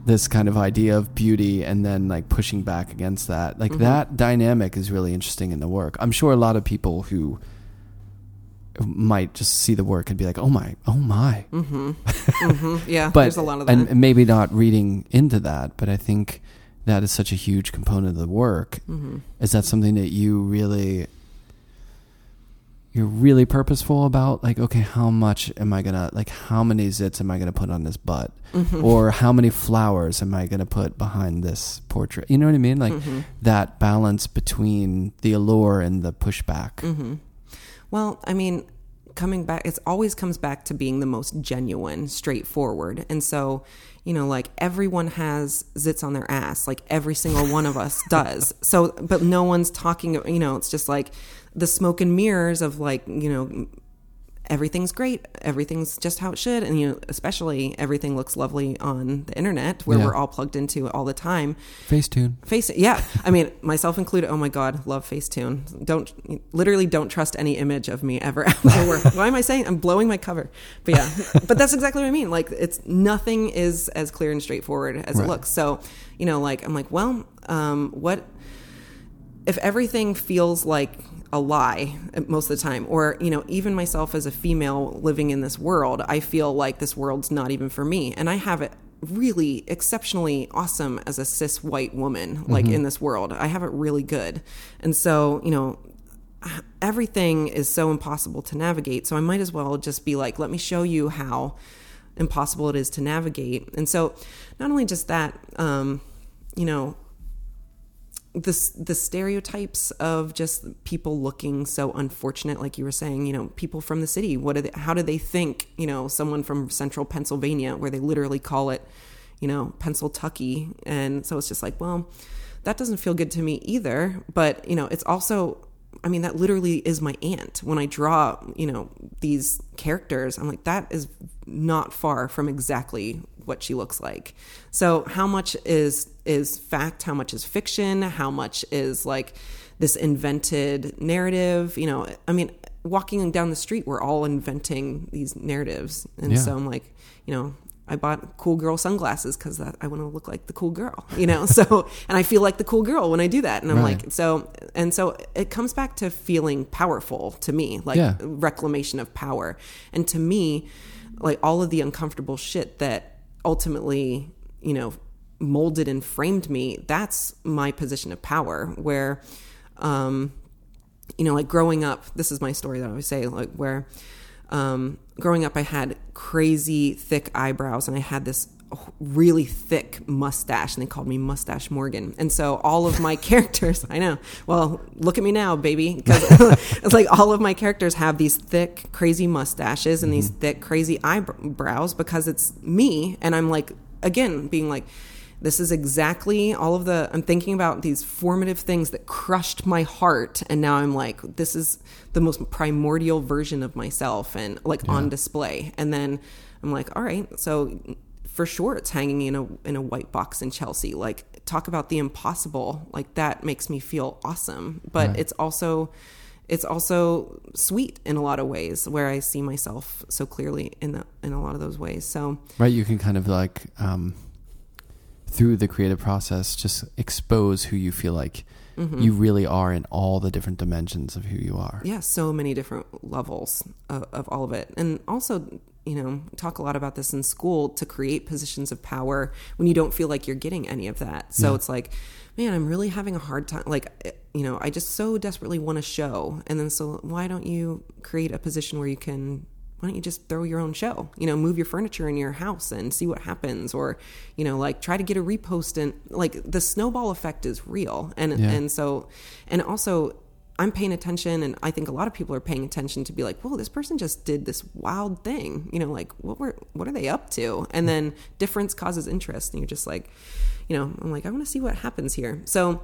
this kind of idea of beauty and then like pushing back against that. Like mm-hmm. that dynamic is really interesting in the work. I'm sure a lot of people who might just see the work and be like, oh my, oh my. Mm-hmm. Mm-hmm. Yeah. But, there's a lot of that. And maybe not reading into that, but I think that is such a huge component of the work. Mm-hmm. Is that something that you really, you're really purposeful about? Like, okay, how much am I going to, like, how many zits am I going to put on this butt? Mm-hmm. Or how many flowers am I going to put behind this portrait? You know what I mean? Like mm-hmm. that balance between the allure and the pushback. Mm-hmm. Well, I mean, coming back, it always comes back to being the most genuine, straightforward. And so, you know, like everyone has zits on their ass, like every single one of us does. So, but no one's talking, you know, it's just like, the smoke and mirrors of like, you know, everything's great. Everything's just how it should. And, you know, especially everything looks lovely on the internet where yeah. we're all plugged into all the time. Facetune. Face, yeah. I mean, myself included. Oh my God, love Facetune. Don't, literally don't trust any image of me ever. Why am I saying I'm blowing my cover? But yeah, but that's exactly what I mean. Like it's, nothing is as clear and straightforward as right. it looks. So, you know, like, I'm like, well, um, what, if everything feels like a lie most of the time, or, you know, even myself as a female living in this world, I feel like this world's not even for me. And I have it really exceptionally awesome as a cis white woman, like mm-hmm. in this world, I have it really good. And so, you know, everything is so impossible to navigate. So I might as well just be like, let me show you how impossible it is to navigate. And so not only just that, um, you know, the, the stereotypes of just people looking so unfortunate, like you were saying, you know, people from the city, what do they, how do they think, you know, someone from central Pennsylvania, where they literally call it, you know, Pennsyltucky. And so it's just like, well, that doesn't feel good to me either. But, you know, it's also, I mean, that literally is my aunt. When I draw, you know, these characters, I'm like, that is not far from exactly what she looks like. So how much is is fact? How much is fiction? How much is like this invented narrative? You know, I mean, walking down the street, we're all inventing these narratives. And yeah. so I'm like, you know, I bought cool girl sunglasses because I want to look like the cool girl, you know? So, and I feel like the cool girl when I do that. And I'm right. like, so, and so it comes back to feeling powerful to me, like yeah. reclamation of power. And to me, like all of the uncomfortable shit that ultimately, you know, molded and framed me, that's my position of power where, um, you know, like growing up, this is my story that I always say, like where, um, growing up, I had crazy thick eyebrows and I had this really thick mustache and they called me Mustache Morgan. And so all of my characters, I know, well, look at me now, baby. Because it's like all of my characters have these thick, crazy mustaches and mm-hmm. these thick, crazy eyebrows because it's me. And I'm like, again, being like, this is exactly all of the, I'm thinking about these formative things that crushed my heart. And now I'm like, this is the most primordial version of myself and like yeah. on display. And then I'm like, all right, so for sure it's hanging in a, in a white box in Chelsea. Like talk about the impossible. Like that makes me feel awesome. But right. it's also, it's also sweet in a lot of ways where I see myself so clearly in the, in a lot of those ways. So, right. You can kind of like, um, through the creative process, just expose who you feel like mm-hmm. you really are in all the different dimensions of who you are. Yeah. So many different levels of, of all of it. And also, you know, talk a lot about this in school to create positions of power when you don't feel like you're getting any of that. So yeah. it's like, man, I'm really having a hard time. Like, you know, I just so desperately want a show. And then so why don't you create a position where you can, why don't you just throw your own show, you know, move your furniture in your house and see what happens, or, you know, like try to get a repost. And like the snowball effect is real. And, yeah. and so, and also I'm paying attention, and I think a lot of people are paying attention to be like, whoa, this person just did this wild thing, you know, like what were, what are they up to? And then difference causes interest. And you're just like, you know, I'm like, I want to see what happens here. So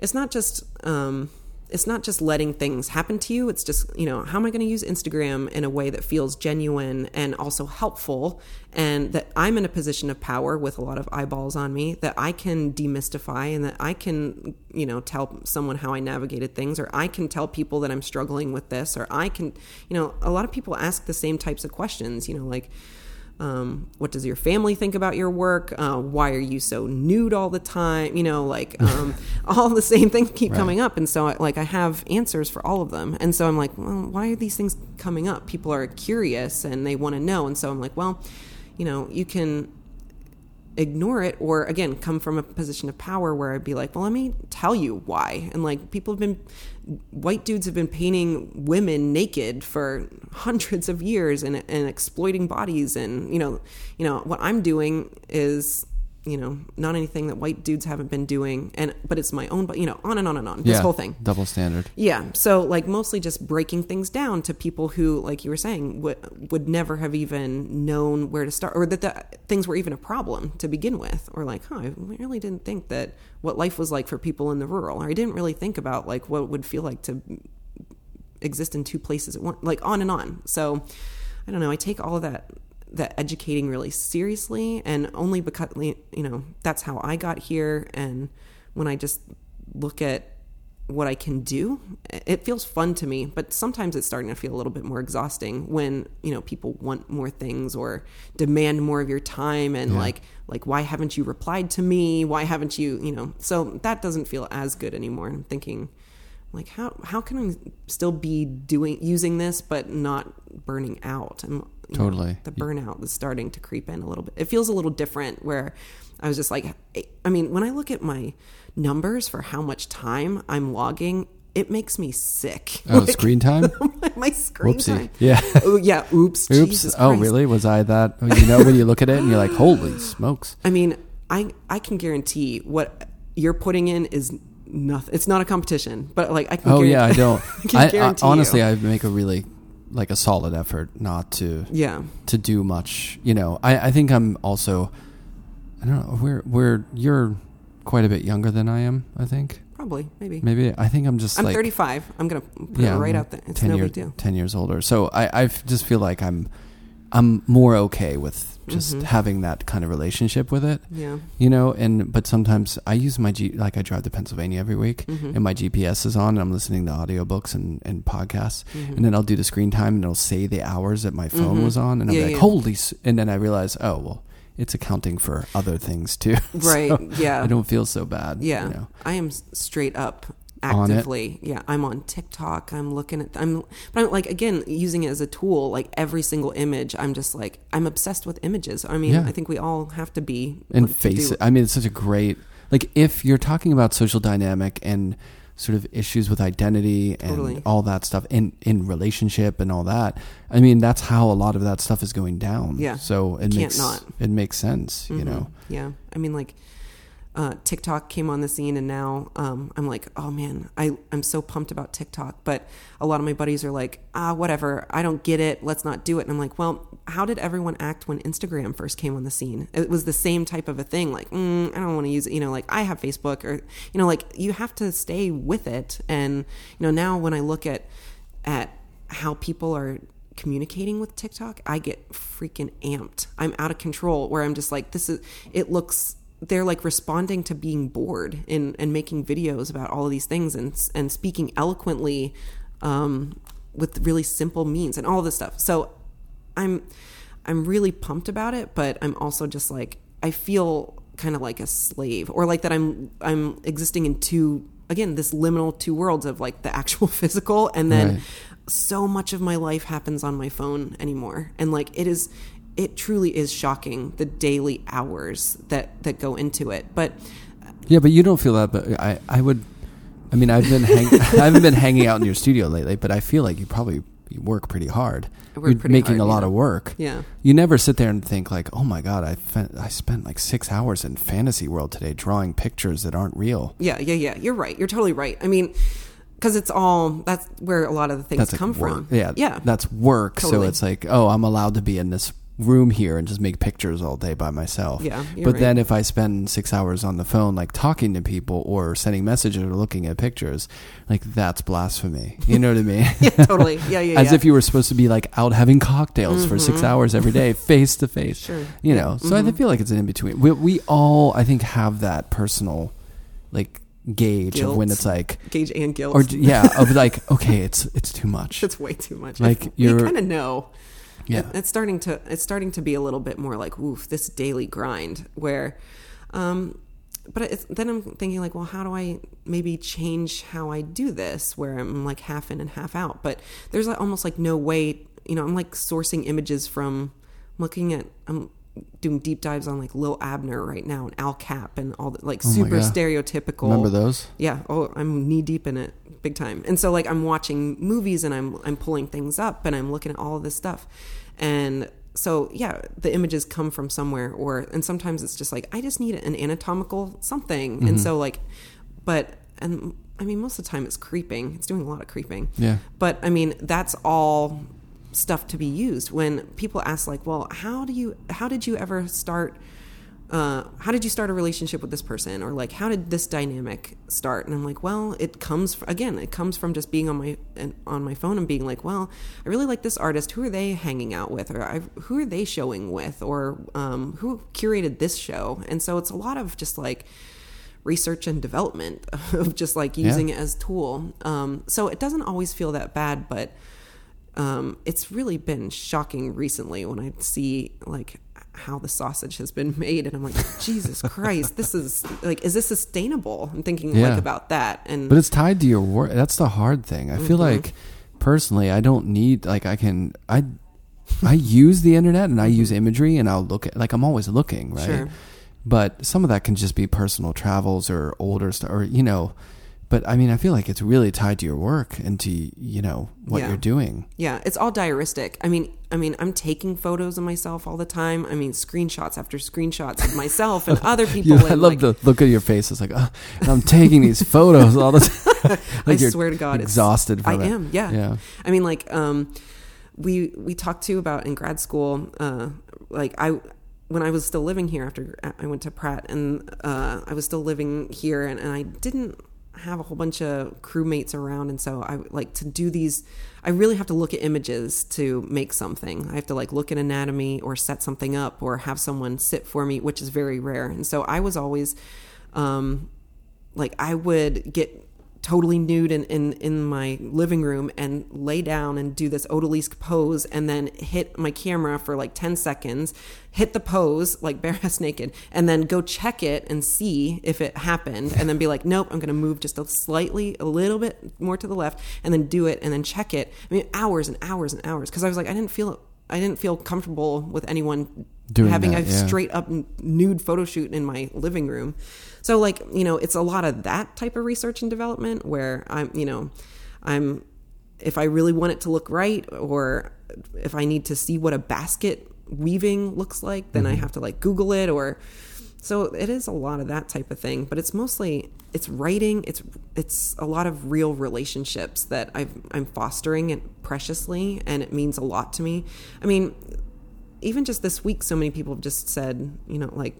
it's not just, um, it's not just letting things happen to you. It's just, you know, how am I going to use Instagram in a way that feels genuine and also helpful, and that I'm in a position of power with a lot of eyeballs on me that I can demystify, and that I can, you know, tell someone how I navigated things, or I can tell people that I'm struggling with this, or I can, you know, a lot of people ask the same types of questions, you know, like, Um, what does your family think about your work? Uh, why are you so nude all the time? You know, like um, all the same things keep right. coming up. And so like I have answers for all of them. And so I'm like, well, why are these things coming up? People are curious and they want to know. And so I'm like, well, you know, you can ignore it, or again, come from a position of power where I'd be like, well, let me tell you why. And like people have been, white dudes have been painting women naked for hundreds of years and, and exploiting bodies. And, you know, you know, what I'm doing is, you know, not anything that white dudes haven't been doing, and, but it's my own, but you know, on and on and on, yeah, this whole thing. Double standard. Yeah. So like mostly just breaking things down to people who, like you were saying, would, would never have even known where to start, or that the things were even a problem to begin with. Or like, huh, I really didn't think that what life was like for people in the rural, or I didn't really think about like what it would feel like to exist in two places at once, like on and on. So I don't know. I take all of that that educating really seriously, and only because, you know, that's how I got here. And when I just look at what I can do. It feels fun to me, but sometimes it's starting to feel a little bit more exhausting when, you know, people want more things or demand more of your time and yeah. like, like, why haven't you replied to me? Why haven't you, you know, so that doesn't feel as good anymore. I'm thinking like, how, how can I still be doing, using this, but not burning out? And totally. Know, the burnout is starting to creep in a little bit. It feels a little different where I was just like, I mean, when I look at my numbers for how much time I'm logging, it makes me sick. Oh, like, screen time? My screen Whoopsie. time. Yeah. Oh, yeah. Oops. Oops. Jesus oh, Christ. Really? Was I that? You know, when you look at it and you're like, holy smokes. I mean, I, I can guarantee what you're putting in is nothing. It's not a competition, but like I can. Oh, guarantee, yeah, I don't. I can I, guarantee I, honestly, you. I make a really like a solid effort not to yeah to do much. You know, I, I think I'm also. I don't know. We're we're you're quite a bit younger than I am. I think probably maybe maybe I think I'm just. I'm like, thirty-five. I'm gonna put yeah, it right I'm out there. It's ten no year, big deal. Ten years older. So I I just feel like I'm I'm more okay with just mm-hmm. having that kind of relationship with it. Yeah. You know, and but sometimes I use my G like I drive to Pennsylvania every week mm-hmm. and my G P S is on and I'm listening to audiobooks and, and podcasts mm-hmm. and then I'll do the screen time and it'll say the hours that my phone mm-hmm. was on and I'm yeah, like, yeah. holy s-. and then I realize, oh well, it's accounting for other things too. Right. So yeah. I don't feel so bad. Yeah. You know? I am straight up actively. Yeah. I'm on TikTok. I'm looking at, I'm, but I'm like, again, using it as a tool, like every single image. I'm just like, I'm obsessed with images. I mean, yeah. I think we all have to be. And like, face it. I mean, it's such a great, like if you're talking about social dynamic and sort of issues with identity totally. And all that stuff in, in relationship and all that. I mean, that's how a lot of that stuff is going down. Yeah. So it Can't makes, not. it makes sense, mm-hmm. you know? Yeah. I mean, like, uh, TikTok came on the scene and now, um, I'm like, oh man, I, I'm so pumped about TikTok, but a lot of my buddies are like, ah, whatever. I don't get it. Let's not do it. And I'm like, well, how did everyone act when Instagram first came on the scene? It was the same type of a thing. Like, mm, I don't want to use it. You know, like I have Facebook or, you know, like you have to stay with it. And, you know, now when I look at, at how people are communicating with TikTok, I get freaking amped. I'm out of control where I'm just like, this is, it looks they're like responding to being bored and, and making videos about all of these things and, and speaking eloquently, um, with really simple means and all of this stuff. So I'm, I'm really pumped about it, but I'm also just like, I feel kind of like a slave or like that I'm, I'm existing in two, again, this liminal two worlds of like the actual physical. And then right. so much of my life happens on my phone anymore. And like, it is, it truly is shocking the daily hours that, that go into it. But yeah, but you don't feel that, but I, I would, I mean, I've been, hang, I haven't been hanging out in your studio lately, but I feel like you probably you work pretty hard. I work You're pretty making hard, a yeah. lot of work. Yeah. You never sit there and think like, oh my God, I, fe- I spent like six hours in fantasy world today, drawing pictures that aren't real. Yeah. Yeah. Yeah. You're right. You're totally right. I mean, because it's all, that's where a lot of the things that's come like from. Yeah. Yeah. That's work. Totally. So it's like, oh, I'm allowed to be in this room here and just make pictures all day by myself. Yeah, but right. then if I spend six hours on the phone, like talking to people or sending messages or looking at pictures, like that's blasphemy. You know what I mean? Yeah, totally. Yeah, yeah. As yeah. if you were supposed to be like out having cocktails mm-hmm. for six hours every day, face to face. Sure. You know, so mm-hmm. I feel like it's an in between. We, we all, I think, have that personal, like, gauge guilt. Of when it's like gauge and guilt, or yeah, of like okay, it's it's too much. It's way too much. Like I, you're you kind of know. Yeah, it's starting to it's starting to be a little bit more like oof, this daily grind where, um, but it's, then I'm thinking like, well, how do I maybe change how I do this where I'm like half in and half out? But there's like almost like no way, you know. I'm like sourcing images from I'm looking at I'm doing deep dives on like Lil Abner right now and Al Capp and all the like oh super stereotypical. Remember those? Yeah. Oh, I'm knee deep in it. Big time. And so like I'm watching movies and I'm I'm pulling things up and I'm looking at all of this stuff. And so yeah, the images come from somewhere or and sometimes it's just like I just need an anatomical something. Mm-hmm. And so like but and I mean most of the time it's creeping. It's doing a lot of creeping. Yeah. But I mean that's all stuff to be used when people ask like, well, how do you how did you ever start Uh, how did you start a relationship with this person? Or like, how did this dynamic start? And I'm like, well, it comes from, again, it comes from just being on my, on my phone and being like, well, I really like this artist. Who are they hanging out with? Or I, who are they showing with? Or, um, who curated this show? And so it's a lot of just like research and development of just like using yeah. it as a tool. Um, so it doesn't always feel that bad, but um, it's really been shocking recently when I see like how the sausage has been made, and I'm like, Jesus Christ, this is like, is this sustainable? I'm thinking yeah. like about that. And but it's tied to your work. That's the hard thing. I mm-hmm. feel like personally, I don't need, like I can, I, I use the internet and I use imagery and I'll look at, like I'm always looking, right? Sure. But some of that can just be personal travels or older stuff or, you know, but I mean, I feel like it's really tied to your work and to, you know, what yeah. you're doing. Yeah. It's all diaristic. I mean, I mean, I'm taking photos of myself all the time. I mean, screenshots after screenshots of myself and other people. Yeah, I love like, the look at your face. It's like, oh, I'm taking these photos all the time. Like I swear to God. Exhausted it's, from I it. am. Yeah. yeah. I mean, like, um, we, we talked to about in grad school, uh, like I, when I was still living here after I went to Pratt and, uh, I was still living here and, and I didn't have a whole bunch of crewmates around. And so I like to do these, I really have to look at images to make something. I have to like look at anatomy or set something up or have someone sit for me, which is very rare. And so I was always, um, like I would get totally nude in, in, in my living room and lay down and do this odalisque pose and then hit my camera for like ten seconds, hit the pose like bare ass naked, and then go check it and see if it happened and then be like, nope, I'm going to move just a slightly, a little bit more to the left and then do it and then check it. I mean, hours and hours and hours. Cause I was like, I didn't feel, I didn't feel comfortable with anyone doing having that, a yeah. straight up nude photo shoot in my living room. So like, you know, it's a lot of that type of research and development where I'm, you know, I'm, if I really want it to look right, or if I need to see what a basket weaving looks like, then mm-hmm. I have to like Google it or, so it is a lot of that type of thing, but it's mostly, it's writing. It's, it's a lot of real relationships that I've, I'm fostering it preciously. And it means a lot to me. I mean, even just this week, so many people have just said, you know, like,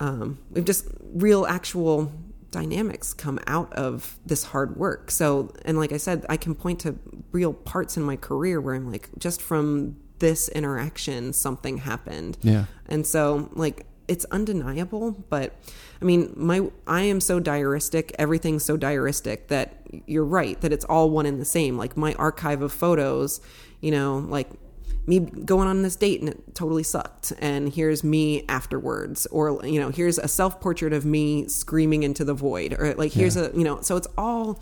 Um, we've just real actual dynamics come out of this hard work. So, and like I said, I can point to real parts in my career where I'm like, just from this interaction, something happened. Yeah. And so like, it's undeniable, but I mean, my, I am so diaristic. Everything's so diaristic that you're right, that it's all one and the same. Like my archive of photos, you know, like me going on this date and it totally sucked. And here's me afterwards, or, you know, here's a self-portrait of me screaming into the void, or like, here's yeah. a, you know, so it's all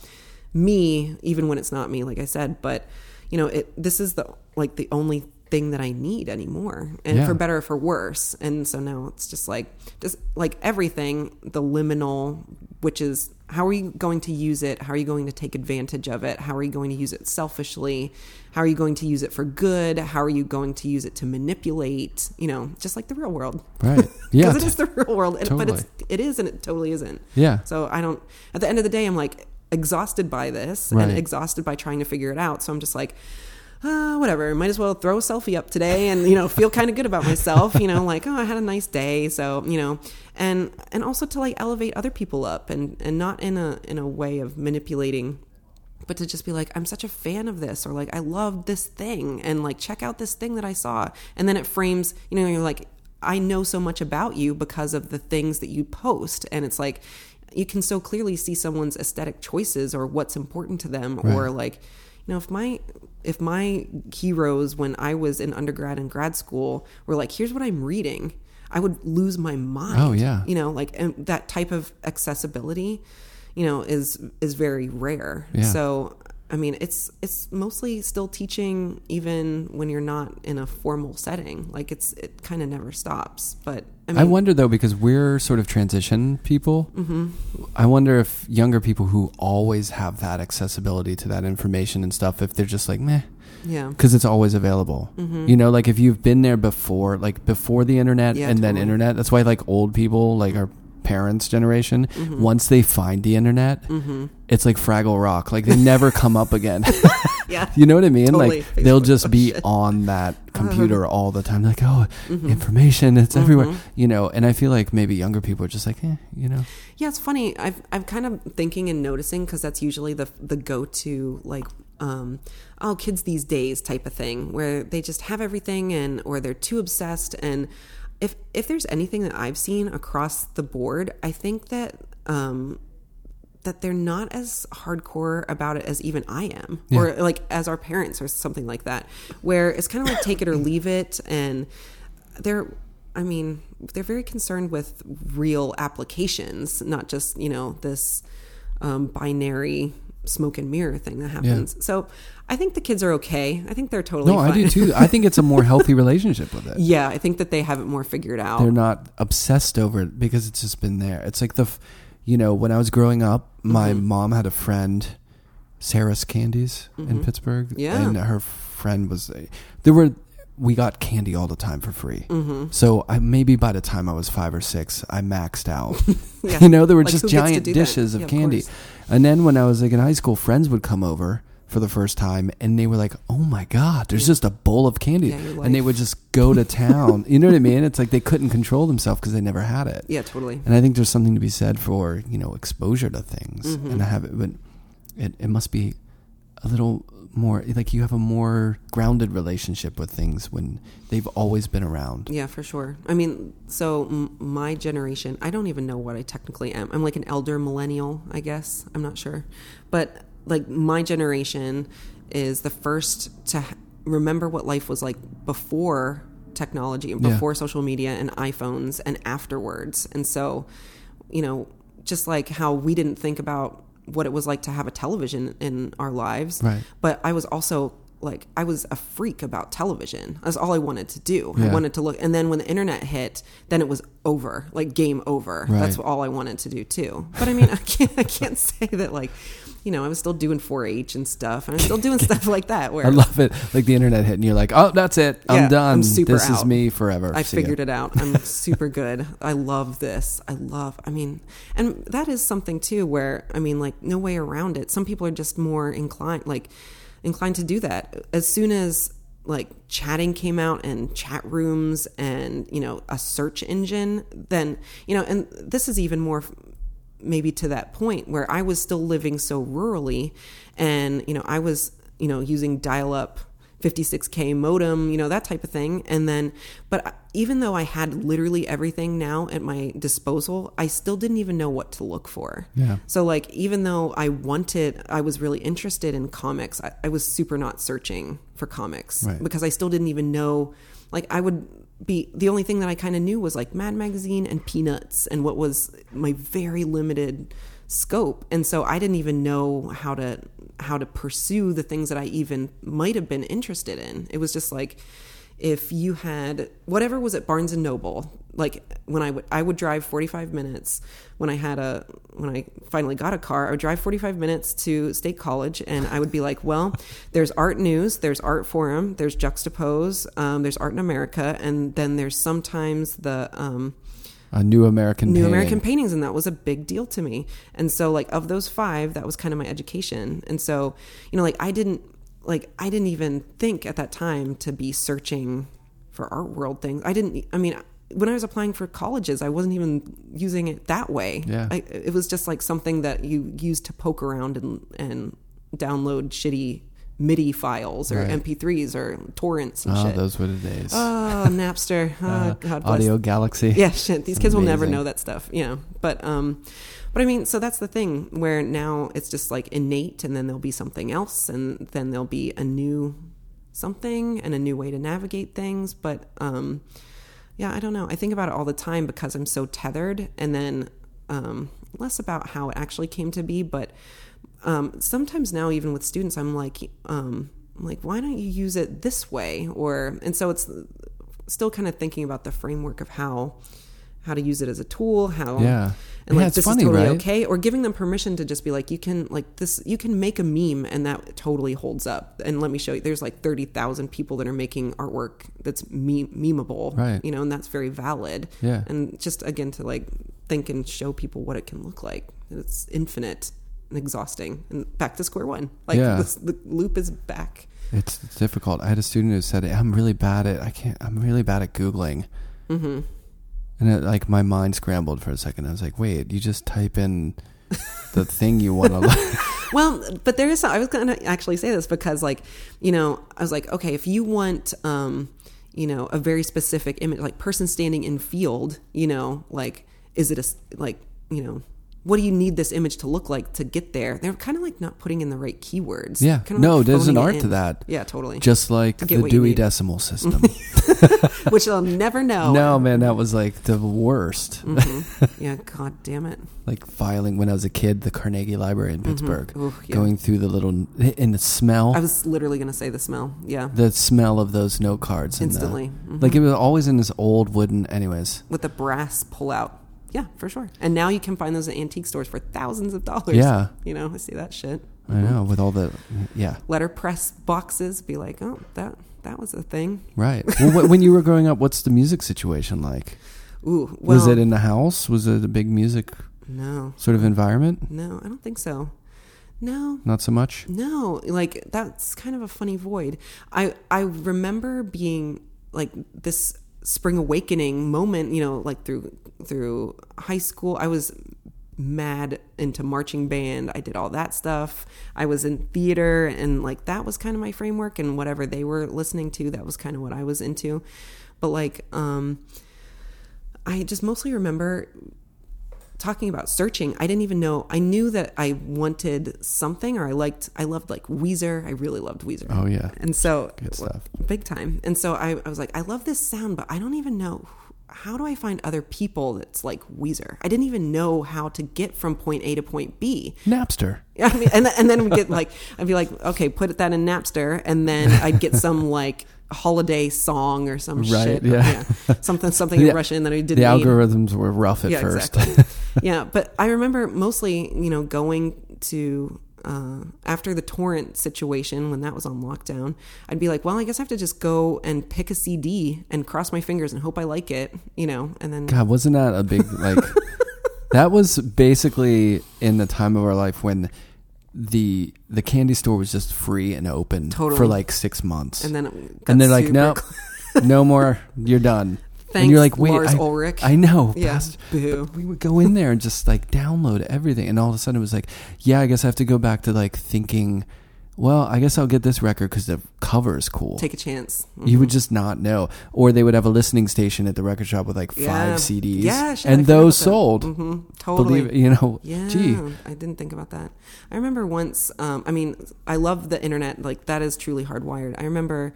me, even when it's not me, like I said, but you know, it, this is the, like the only thing that I need anymore, and yeah. for better or for worse. And so now it's just like, just like everything, the liminal, which is how are you going to use it? How are you going to take advantage of it? How are you going to use it selfishly? How are you going to use it for good? How are you going to use it to manipulate? You know, just like the real world. Right. Yeah. Because it is the real world, totally. But it's, it is and it totally isn't. Yeah. So I don't, at the end of the day, I'm like exhausted by this right. and exhausted by trying to figure it out. So I'm just like, Uh, whatever, might as well throw a selfie up today and, you know, feel kind of good about myself, you know, like, oh, I had a nice day. So, you know, and, and also to like elevate other people up and, and not in a, in a way of manipulating, but to just be like, I'm such a fan of this, or like, I love this thing, and like, check out this thing that I saw. And then it frames, you know, you're like, I know so much about you because of the things that you post. And it's like, you can so clearly see someone's aesthetic choices or what's important to them right. or like, you know, if my, if my heroes when I was in undergrad and grad school were like, here's what I'm reading, I would lose my mind. Oh yeah. You know, like, and that type of accessibility, you know, is, is very rare. Yeah. So, I mean, it's, it's mostly still teaching even when you're not in a formal setting, like it's, it kind of never stops. But I mean, I wonder though, because we're sort of transition people. Mm-hmm. I wonder if younger people who always have that accessibility to that information and stuff, if they're just like, meh, yeah, because it's always available, mm-hmm. you know, like if you've been there before, like before the internet yeah, and totally. Then internet, that's why like old people, like our parents' generation, mm-hmm. once they find the internet, mm-hmm. it's like Fraggle Rock. Like they never come up again. Yeah. You know what I mean? Totally. Like Facebook, they'll just be shit. On that computer uh, all the time. Like, oh, mm-hmm. information, it's mm-hmm. everywhere, you know? And I feel like maybe younger people are just like, eh, you know? Yeah. It's funny. I've, I'm kind of thinking and noticing, cause that's usually the, the go-to, like, um, oh, kids these days type of thing where they just have everything and, or they're too obsessed. And, If if there's anything that I've seen across the board, I think that um, that they're not as hardcore about it as even I am, yeah. or like as our parents or something like that, where it's kind of like take it or leave it. And they're, I mean, they're very concerned with real applications, not just, you know, this um, binary smoke and mirror thing that happens. Yeah. So I think the kids are okay. I think they're totally No, fine. I do too. I think it's a more healthy relationship with it. Yeah. I think that they have it more figured out. They're not obsessed over it because it's just been there. It's like the, you know, when I was growing up, my mm-hmm. mom had a friend, Sarah's Candies mm-hmm. in Pittsburgh. Yeah. And her friend was, there were, we got candy all the time for free. Mm-hmm. So I, maybe by the time I was five or six, I maxed out. yeah. You know, there were like just giant dishes of yeah, candy. Of and then when I was like in high school, friends would come over for the first time and they were like, oh my God, there's yeah. just a bowl of candy. Yeah, and they would just go to town. You know what I mean? It's like they couldn't control themselves because they never had it. Yeah, totally. And I think there's something to be said for, you know, exposure to things. Mm-hmm. And I have it, but it, it must be a little more like you have a more grounded relationship with things when they've always been around. Yeah, for sure. I mean, so m- my generation, I don't even know what I technically am. I'm like an elder millennial, I guess. I'm not sure. But like my generation is the first to ha- remember what life was like before technology and before yeah. social media and iPhones and afterwards. And so, you know, just like how we didn't think about what it was like to have a television in our lives. Right. But I was also like, I was a freak about television. That's all I wanted to do. Yeah. I wanted to look. And then when the internet hit, then it was over, like game over. Right. That's all I wanted to do too. But I mean, I can't, I can't say that like, you know, I was still doing four H and stuff, and I'm still doing stuff like that. Where I love it. Like the internet hit and you're like, oh, that's it. I'm yeah, done. I'm super this out. Is me forever. I See figured ya. It out. I'm super good. I love this. I love, I mean, and that is something too, where, I mean, like no way around it. Some people are just more inclined, like inclined to do that. As soon as like chatting came out and chat rooms and, you know, a search engine, then, you know, and this is even more maybe to that point where I was still living so rurally and, you know, I was, you know, using dial up fifty-six K modem, you know, that type of thing. And then, but even though I had literally everything now at my disposal, I still didn't even know what to look for. Yeah. So like, even though I wanted, I was really interested in comics, I, I was super not searching for comics right. because I still didn't even know, like I would be, the only thing that I kind of knew was like Mad Magazine and Peanuts and what was my very limited scope. And so I didn't even know how to, how to pursue the things that I even might've been interested in. It was just like, if you had whatever was at Barnes and Noble, like when I would, I would drive forty-five minutes when I had a, when I finally got a car, I would drive forty-five minutes to State College and I would be like, well, there's Art News, there's Art Forum, there's Juxtapose, um, there's Art in America. And then there's sometimes the, um, a new American, new painting. American paintings. And that was a big deal to me. And so like of those five, that was kind of my education. And so, you know, like I didn't, like I didn't even think at that time to be searching for art world things. I didn't, I mean, when I was applying for colleges, I wasn't even using it that way. Yeah. I, it was just like something that you used to poke around and, and download shitty MIDI files or right. M P threes or torrents and oh, shit. Oh, those were the days. Oh, Napster. Oh, uh, God bless. Audio Galaxy. Yeah, shit. These kids Amazing. Will never know that stuff. Yeah. You know? But, um, but I mean, so that's the thing where now it's just like innate and then there'll be something else and then there'll be a new something and a new way to navigate things. But, um, yeah, I don't know. I think about it all the time because I'm so tethered and then, um, less about how it actually came to be, but, Um, sometimes now, even with students, I'm like, um, I'm like, why don't you use it this way? Or, and so it's still kind of thinking about the framework of how, how to use it as a tool, how, yeah. and yeah, like, this funny, is totally right? okay. Or giving them permission to just be like, you can like this, you can make a meme and that totally holds up. And let me show you, there's like thirty thousand people that are making artwork that's meme- memeable, right. you know, and that's very valid. Yeah. And just again, to like think and show people what it can look like. It's infinite. And exhausting and back to square one. Like yeah. this, the loop is back. It's difficult. I had a student who said, I'm really bad at, I can't, I'm really bad at Googling. Mm-hmm. And it, like my mind scrambled for a second. I was like, wait, you just type in the thing you want to learn. Well, but there is, I was going to actually say this because like, you know, I was like, okay, if you want, um, you know, a very specific image, like person standing in field, you know, like, is it a, like, you know, what do you need this image to look like to get there? They're kind of like not putting in the right keywords. Yeah. Kind of no, like there's an art to that. Yeah, totally. Just like the Dewey Decimal System. Which they'll never know. No, man, that was like the worst. Mm-hmm. Yeah, god damn it. Like filing when I was a kid, the Carnegie Library in Pittsburgh. Mm-hmm. Ooh, yeah. Going through the little, and the smell. I was literally going to say the smell. Yeah. The smell of those note cards. Instantly. And the, mm-hmm. Like it was always in this old wooden, anyways. With the brass pull-out. Yeah, for sure. And now you can find those at antique stores for thousands of dollars. Yeah. You know, I see that shit. I mm-hmm. know, with all the, yeah. Letterpress boxes, be like, oh, that that was a thing. Right. Well, when you were growing up, what's the music situation like? Ooh, well, was it in the house? Was it a big music no. sort of environment? No, I don't think so. No. Not so much? No. Like, that's kind of a funny void. I, I remember being, like, this spring awakening moment, you know, like through through high school, I was mad into marching band. I did all that stuff. I was in theater, and like that was kind of my framework, and whatever they were listening to, that was kind of what I was into. But like, um, I just mostly remember talking about searching. I didn't even know. I knew that I wanted something, or I liked, I loved like Weezer. I really loved Weezer. Oh yeah. And so good stuff. Big time. And so I, I was like, I love this sound, but I don't even know, how do I find other people that's like Weezer? I didn't even know how to get from point A to point B. Napster. I mean, and, and then we get like, I'd be like, okay, put that in Napster. And then I'd get some like holiday song or some right, shit. Yeah. yeah. Something, something yeah. in Russian that I didn't The need. Algorithms were rough at yeah, first. Exactly. Yeah. But I remember mostly, you know, going to, uh, after the torrent situation, when that was on lockdown, I'd be like, well, I guess I have to just go and pick a C D and cross my fingers and hope I like it, you know, and then. God, wasn't that a big, like, that was basically in the time of our life when the the candy store was just free and open totally. For like six months. And then it got And they're like, no, nope, no more, you're done. Thanks, and you're like, wait, Lars I, Ulrich. I know. Yeah, boo. We would go in there and just like download everything. And all of a sudden it was like, yeah, I guess I have to go back to like thinking, well, I guess I'll get this record because the cover is cool. Take a chance. Mm-hmm. You would just not know. Or they would have a listening station at the record shop with like five yeah. C Ds. Yeah, shit, and those sold. Mm-hmm. Totally. Believe it, you know, yeah, gee. I didn't think about that. I remember once, um, I mean, I love the internet. Like that is truly hardwired. I remember...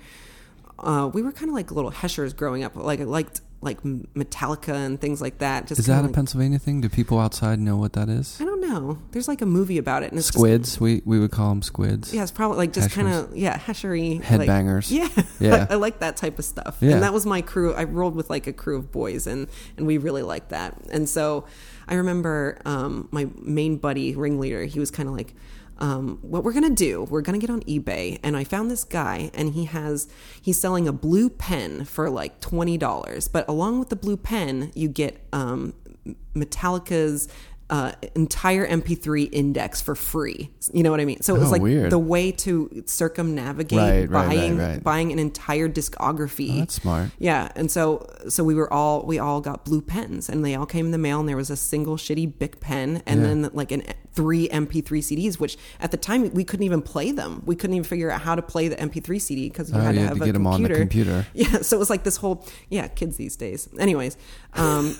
Uh, we were kind of like little heshers growing up. Like I liked like Metallica and things like that. Just is that a like, Pennsylvania thing? Do people outside know what that is? I don't know. There's like a movie about it. And it's squids. Just, we we would call them squids. Yeah, it's probably like just kind of yeah heshery headbangers. Like, yeah, yeah. I, I like that type of stuff. Yeah. And that was my crew. I rolled with like a crew of boys, and and we really liked that. And so I remember um, my main buddy, ringleader. He was kind of like. Um, what we're going to do, we're going to get on eBay. And I found this guy and he has, he's selling a blue pen for like twenty dollars. But along with the blue pen, you get um, Metallica's uh, entire M P three index for free. You know what I mean? So it was oh, like weird. The way to circumnavigate right, buying, right, right, right. buying an entire discography. Oh, that's smart. Yeah. And so, so we were all, we all got blue pens and they all came in the mail and there was a single shitty Bic pen and yeah. then like an three M P three C Ds, which at the time we couldn't even play them. We couldn't even figure out how to play the M P three C D because you oh, had you to have to a get computer. Them on the computer. Yeah, so it was like this whole yeah, kids these days. Anyways, um,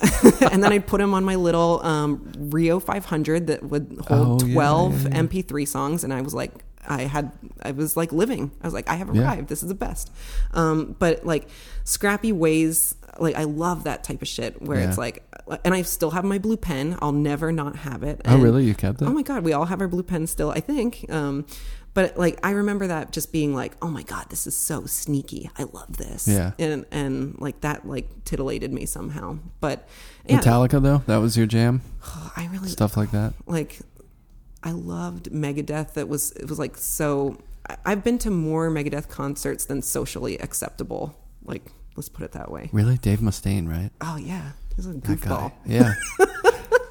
and then I put them on my little um, Rio five hundred that would hold oh, twelve yeah, yeah, yeah. M P three songs, and I was like, I had, I was like living. I was like, I have arrived. Yeah. This is the best. Um, but like scrappy ways. Like I love that type of shit where yeah. it's like, and I still have my blue pen. I'll never not have it. And, oh really? You kept it? Oh my God. We all have our blue pen still, I think. Um, but like, I remember that just being like, oh my God, this is so sneaky. I love this. Yeah. And, and like that, like titillated me somehow, but yeah. Metallica though, that was your jam. Oh, I really stuff like that. Like I loved Megadeth. That was, it was like, so I've been to more Megadeth concerts than socially acceptable. Like, let's put it that way. Really? Dave Mustaine, right? Oh, yeah. He's a goofball. Yeah.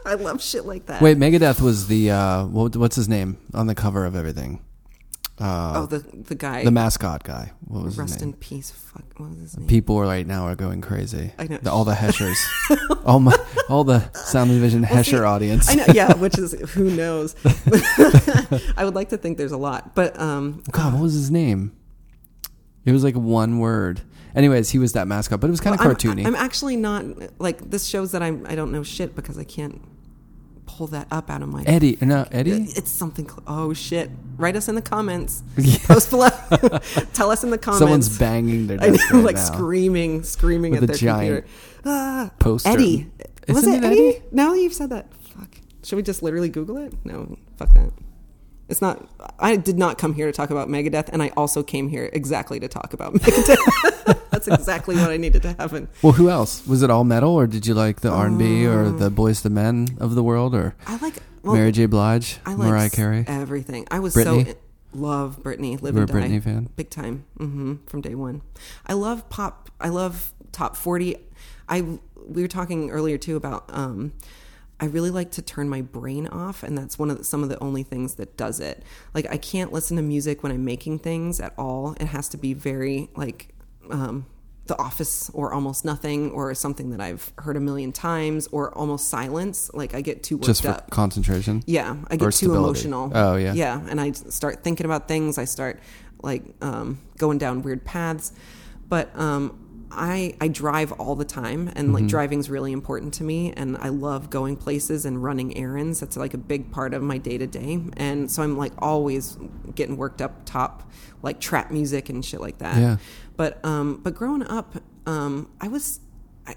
I love shit like that. Wait, Megadeth was the, uh, what, what's his name on the cover of everything? Uh, oh, the the guy. The mascot guy. What was Rest his name? Rest in peace. Fuck. What was his name? People right now are going crazy. I know. The, all the Heshers. all, my, all the Sound Division well, Hesher see, audience. I know. Yeah, which is, who knows? I would like to think there's a lot. But, um. God, what was his name? It was like one word. Anyways, he was that mascot, but it was kind well, of cartoony. I'm, I'm actually not, like, this shows that I'm, I don't know shit because I can't pull that up out of my... Eddie, no, Eddie? It's something... Cl- oh, shit. Write us in the comments. Yeah. Post below. Tell us in the comments. Someone's banging their desk I know, right like now. Screaming, screaming With at their giant computer. Ah, poster. Eddie. Isn't Was it, it Eddie? Eddie? Now that you've said that. Fuck. Should we just literally Google it? No, fuck that. It's not... I did not come here to talk about Megadeth, and I also came here exactly to talk about Megadeth. That's exactly what I needed to happen. Well, who else? Was it all metal, or did you like the R and B um, or the Boys to Men of the world, or I like well, Mary J. Blige, I like Mariah Carey, everything. I was Britney. so in, love Britney. Live You're and a die. Britney fan, big time, mm-hmm, from day one. I love pop. I love top forty. I we were talking earlier too about. Um, I really like to turn my brain off, and that's one of the, some of the only things that does it. Like I can't listen to music when I'm making things at all. It has to be very like. Um, the Office or Almost Nothing or something that I've heard a million times or almost silence. Like I get too worked Just for up. Concentration? Yeah. I get or too stability. Emotional. Oh yeah. Yeah. And I start thinking about things. I start like, um, going down weird paths, but, um, I, I drive all the time and mm-hmm. like driving's really important to me, and I love going places and running errands. That's like a big part of my day to day. And so I'm like always getting worked up top, like trap music and shit like that. Yeah. But um, but growing up, um, I was, I,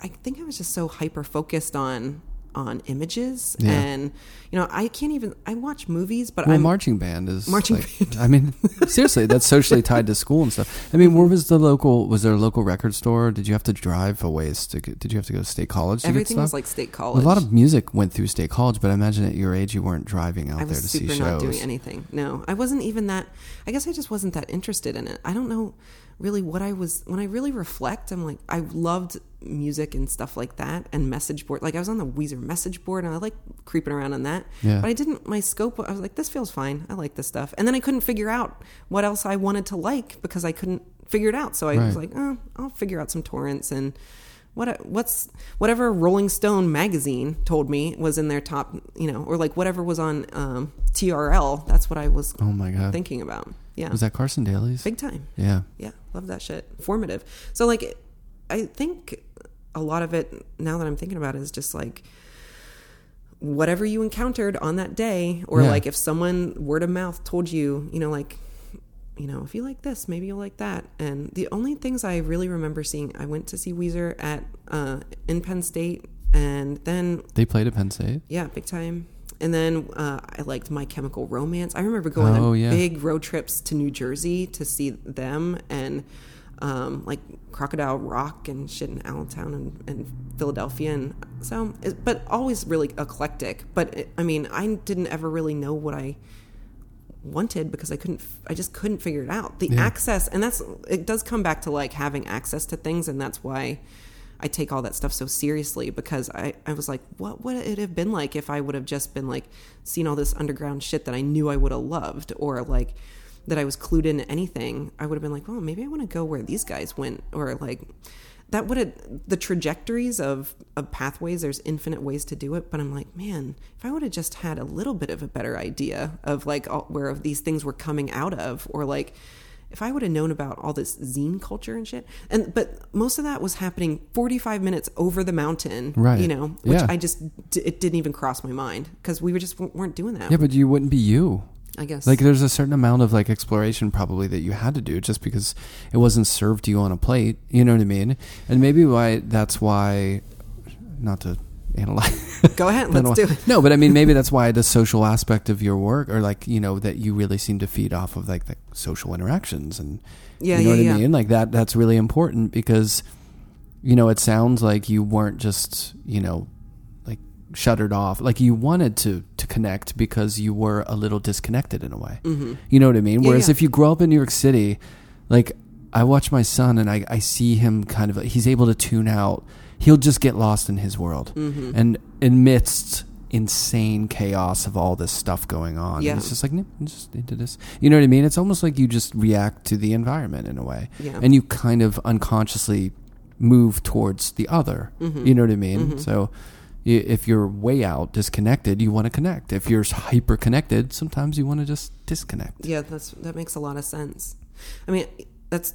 I think I was just so hyper focused on on images, yeah. and you know I can't even. I watch movies, but well, I'm marching band is marching like, band. I mean, seriously, that's socially tied to school and stuff. I mean, where was the local? Was there a local record store? Did you have to drive a ways to? Get, did you have to go to State College? To Everything get stuff? was like State College. A lot of music went through State College, but I imagine at your age you weren't driving out I was there to super see not shows. Doing anything. No, I wasn't even that. I guess I just wasn't that interested in it. I don't know. Really what I was, when I really reflect, I'm like, I loved music and stuff like that and message board. Like I was on the Weezer message board and I like creeping around on that, yeah. but I didn't, my scope, I was like, this feels fine. I like this stuff. And then I couldn't figure out what else I wanted to like because I couldn't figure it out. So I right. was like, oh, I'll figure out some torrents and what, what's, whatever Rolling Stone magazine told me was in their top, you know, or like whatever was on um, T R L. That's what I was oh my God. thinking about. Yeah. Was that Carson Daly's? Big time. Yeah. Yeah. Love that shit. Formative. So like, I think a lot of it now that I'm thinking about it is just like whatever you encountered on that day, or yeah. like if someone word of mouth told you, you know, like, you know, if you like this, maybe you'll like that. And the only things I really remember seeing, I went to see Weezer at, uh, in Penn State, and then they played at Penn State. Yeah. Big time. And then uh, I liked My Chemical Romance. I remember going oh, on yeah. big road trips to New Jersey to see them, and um, like Crocodile Rock and shit in Allentown and, and Philadelphia. And so, it, but always really eclectic. But it, I mean, I didn't ever really know what I wanted because I couldn't, I just couldn't figure it out. The yeah. access, and that's, it does come back to like having access to things. And that's why I take all that stuff so seriously, because I, I was like, what would it have been like if I would have just been like seen all this underground shit that I knew I would have loved, or like that I was clued into anything. I would have been like, well, maybe I want to go where these guys went, or like that would have the trajectories of, of pathways. There's infinite ways to do it. But I'm like, man, if I would have just had a little bit of a better idea of like all, where these things were coming out of, or like, if I would have known about all this zine culture and shit. And but most of that was happening forty-five minutes over the mountain, right? You know, which yeah. I just it didn't even cross my mind because we were just weren't doing that. Yeah, but you wouldn't be you. I guess like there's a certain amount of like exploration probably that you had to do just because it wasn't served to you on a plate. You know what I mean? And maybe why that's why not to. Analyze. Go ahead. Let's do it. No, but I mean, maybe that's why the social aspect of your work, or like, you know, that you really seem to feed off of like the social interactions and yeah, you know yeah, what yeah. I mean? Like that, that's really important because, you know, it sounds like you weren't just, you know, like shuttered off. Like you wanted to, to connect because you were a little disconnected in a way. Mm-hmm. You know what I mean? Yeah, Whereas yeah. if you grow up in New York City, like I watch my son and I, I see him kind of, he's able to tune out. He'll just get lost in his world mm-hmm. and amidst insane chaos of all this stuff going on. Yeah. And it's just like, nope, I'm just into this. You know what I mean? It's almost like you just react to the environment in a way. Yeah. And you kind of unconsciously move towards the other. Mm-hmm. You know what I mean? Mm-hmm. So if you're way out disconnected, you want to connect. If you're hyper connected, sometimes you want to just disconnect. Yeah, that's that makes a lot of sense. I mean, that's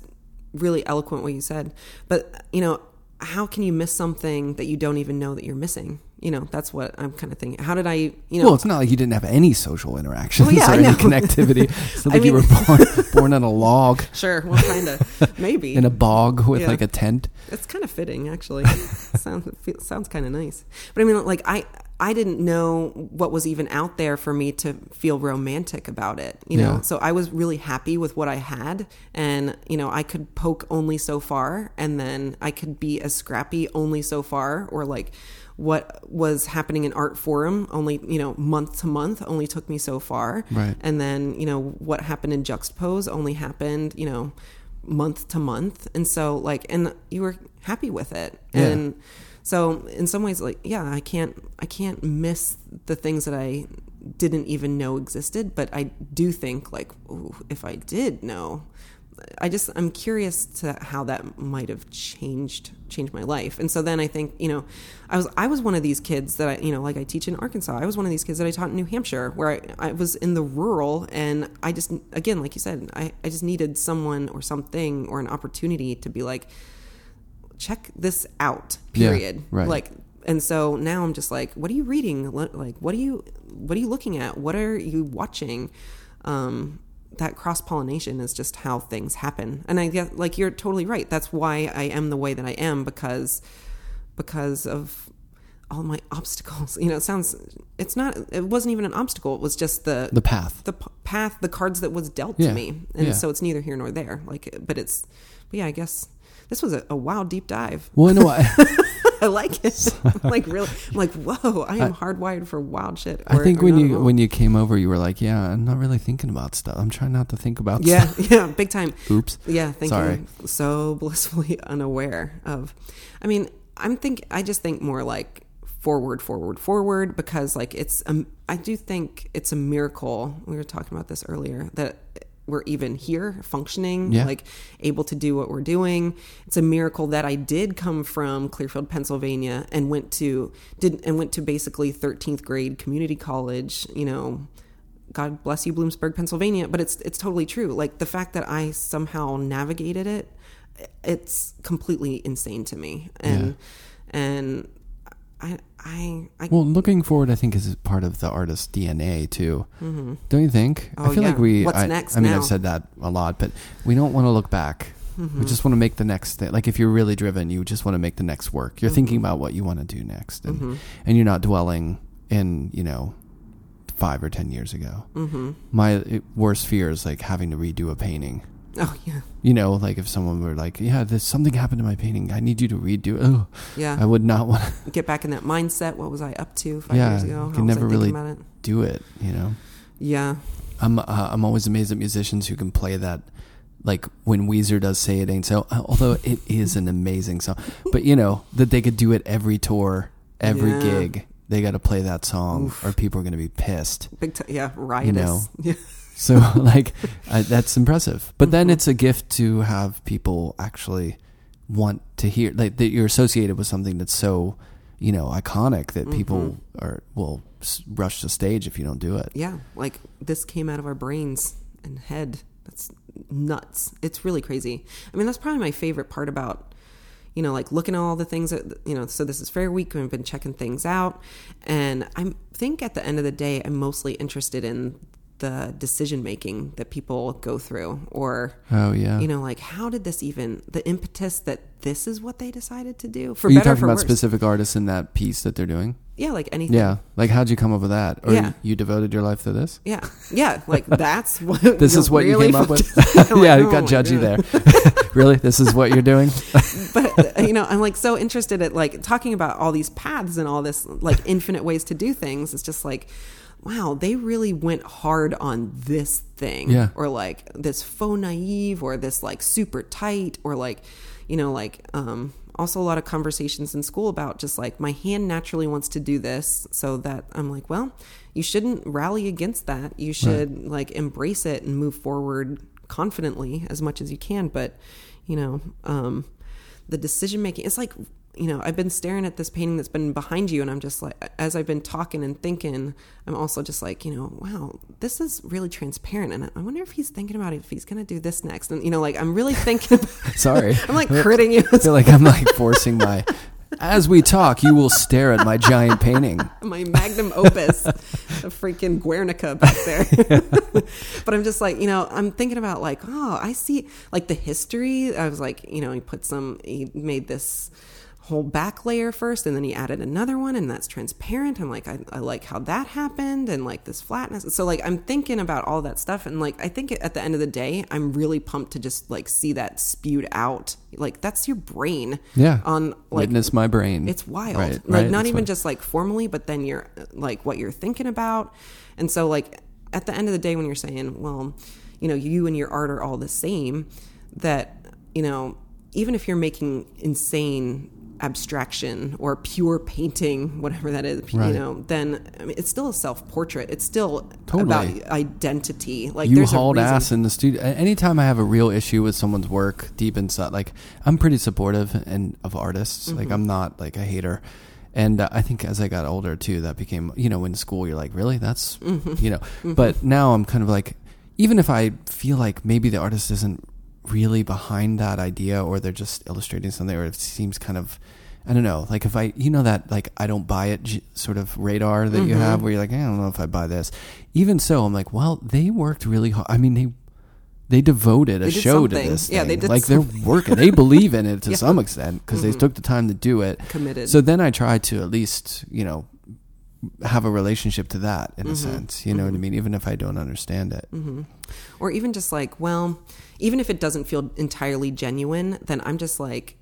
really eloquent what you said. But, you know, how can you miss something that you don't even know that you're missing? you know, that's what I'm kind of thinking. How did I, you know? Well, it's not like you didn't have any social interactions well, yeah, or any connectivity. It's not like I mean, you were born, born on a log. Sure. Well, kind of. Maybe. In a bog with yeah. like a tent. It's kind of fitting, actually. sounds sounds kind of nice. But I mean, like, I, I didn't know what was even out there for me to feel romantic about it, you know? Yeah. So I was really happy with what I had. And, you know, I could poke only so far. And then I could be as scrappy only so far, or like, what was happening in Art Forum only, you know, month to month only took me so far. Right. And then, you know, what happened in Juxtapose only happened, you know, month to month. And so like, and you were happy with it. Yeah. And so in some ways, like, yeah, I can't, I can't miss the things that I didn't even know existed. But I do think like, ooh, if I did know, I just, I'm curious to how that might have changed, changed my life. And so then I think, you know, I was, I was one of these kids that I, you know, like I teach in Arkansas. I was one of these kids that I taught in New Hampshire, where I, I was in the rural, and I just, again, like you said, I, I just needed someone or something or an opportunity to be like, check this out, period. Yeah, right. Like, and so now I'm just like, what are you reading? Like, what are you, what are you looking at? What are you watching? Um, that cross-pollination is just how things happen. And I guess, like, you're totally right. That's why I am the way that I am, because, because of all my obstacles, you know, it sounds, it's not, it wasn't even an obstacle. It was just the, the path, the p- path, the cards that was dealt yeah. to me. And yeah. so it's neither here nor there. Like, but it's, but yeah, I guess this was a, a wild deep dive. Well, no, I, I like it. Like, really, I'm like, whoa, I am I, hardwired for wild shit. Or, I think when you, when you came over, you were like, yeah, I'm not really thinking about stuff. I'm trying not to think about yeah, stuff. Yeah, yeah, big time. Oops. Yeah, thinking Sorry. so blissfully unaware of. I mean, I'm think, I just think more like forward, forward, forward, because like it's, um, I do think it's a miracle. We were talking about this earlier, that we're even here functioning, yeah. like able to do what we're doing. It's a miracle that I did come from Clearfield, Pennsylvania, and went to did and went to basically thirteenth grade community college, you know, God bless you, Bloomsburg, Pennsylvania. But it's, it's totally true. Like, the fact that I somehow navigated it, it's completely insane to me. And, yeah. and I, I, I, well, looking forward, I think, is part of the artist's D N A too. Mm-hmm. Don't you think? Oh, I feel yeah. like we. What's I, next? I mean, now? I've said that a lot, but we don't want to look back. Mm-hmm. We just want to make the next thing. Like, if you're really driven, you just want to make the next work. You're mm-hmm. thinking about what you want to do next, and mm-hmm. and you're not dwelling in, you know, five or ten years ago. Mm-hmm. My it, worst fear is like having to redo a painting. Oh yeah. You know, like if someone were like, yeah, there's something happened to my painting, I need you to redo it. Oh, yeah. I would not want to get back in that mindset. What was I up to five yeah, years ago? You can never really it? do it, you know? Yeah. I'm uh, I'm always amazed at musicians who can play that. Like when Weezer does Say It Ain't So, although it is an amazing song, but you know, that they could do it every tour, every yeah. gig. They got to play that song Oof. or people are going to be pissed. Big t- yeah, riotous. You know? Yeah. So like, uh, that's impressive. But mm-hmm. then it's a gift to have people actually want to hear, like, that you're associated with something that's so, you know, iconic that mm-hmm. people are will rush the stage if you don't do it. Yeah, like this came out of our brains and head. That's nuts. It's really crazy. I mean, that's probably my favorite part about, you know, like looking at all the things that, you know, so this is Fair Week, and I've been checking things out. And I think at the end of the day, I'm mostly interested in the decision making that people go through, or oh yeah, you know, like how did this even the impetus that this is what they decided to do for Are you better talking or for about worse. Specific artists in that piece that they're doing? Yeah, like anything. Yeah, like how'd you come up with that? Or yeah. you devoted your life to this? Yeah, yeah, like that's what this is what really you came up with. Like, yeah, oh, got judgy there. Really, this is what you're doing? But you know, I'm like so interested at like talking about all these paths and all this like infinite ways to do things. It's just like, wow, they really went hard on this thing yeah. or like this faux naive or this like super tight or like, you know, like um, also a lot of conversations in school about just like my hand naturally wants to do this. So that I'm like, well, you shouldn't rally against that. You should right. like embrace it and move forward confidently as much as you can. But, you know, um, the decision making, it's like, you know, I've been staring at this painting that's been behind you, and I'm just like, as I've been talking and thinking, I'm also just like, you know, wow, this is really transparent. And I wonder if he's thinking about it, if he's going to do this next. And, you know, like, I'm really thinking. Sorry. I'm like critting you. I feel like I'm like forcing my As we talk, you will stare at my giant painting. My magnum opus, the freaking Guernica back there. Yeah. But I'm just like, you know, I'm thinking about like, oh, I see like the history. I was like, you know, he put some, he made this whole back layer first and then he added another one and that's transparent. I'm like, I, I like how that happened and like this flatness. So like, I'm thinking about all that stuff. And like, I think at the end of the day, I'm really pumped to just like see that spewed out. Like that's your brain. Yeah. On like, witness my brain. It's wild. Right, like right, not even what... just like formally, but then you're like what you're thinking about. And so like at the end of the day, when you're saying, well, you know, you and your art are all the same, that, you know, even if you're making insane abstraction or pure painting, whatever that is, right. you know, then I mean, it's still a self-portrait. It's still totally. About identity. Like you there's hauled a ass in the studio. Anytime I have a real issue with someone's work deep inside, like I'm pretty supportive and of artists. Mm-hmm. Like I'm not like a hater. And uh, I think as I got older too, that became, you know, in school you're like, really? That's, mm-hmm. you know, mm-hmm. but now I'm kind of like, even if I feel like maybe the artist isn't really behind that idea or they're just illustrating something or it seems kind of, I don't know, like if I, you know, that like I don't buy it j- sort of radar that mm-hmm. you have where you're like, I don't know if I buy this. Even so, I'm like, well, they worked really hard. I mean, they they devoted a they show something. To this yeah, thing. They did like something. They're working. They believe in it to yeah. some extent because mm-hmm. they took the time to do it. Committed. So then I try to at least, you know, have a relationship to that in mm-hmm. a sense, you know mm-hmm. what I mean? Even if I don't understand it. Mm-hmm. Or even just like, well, even if it doesn't feel entirely genuine, then I'm just like,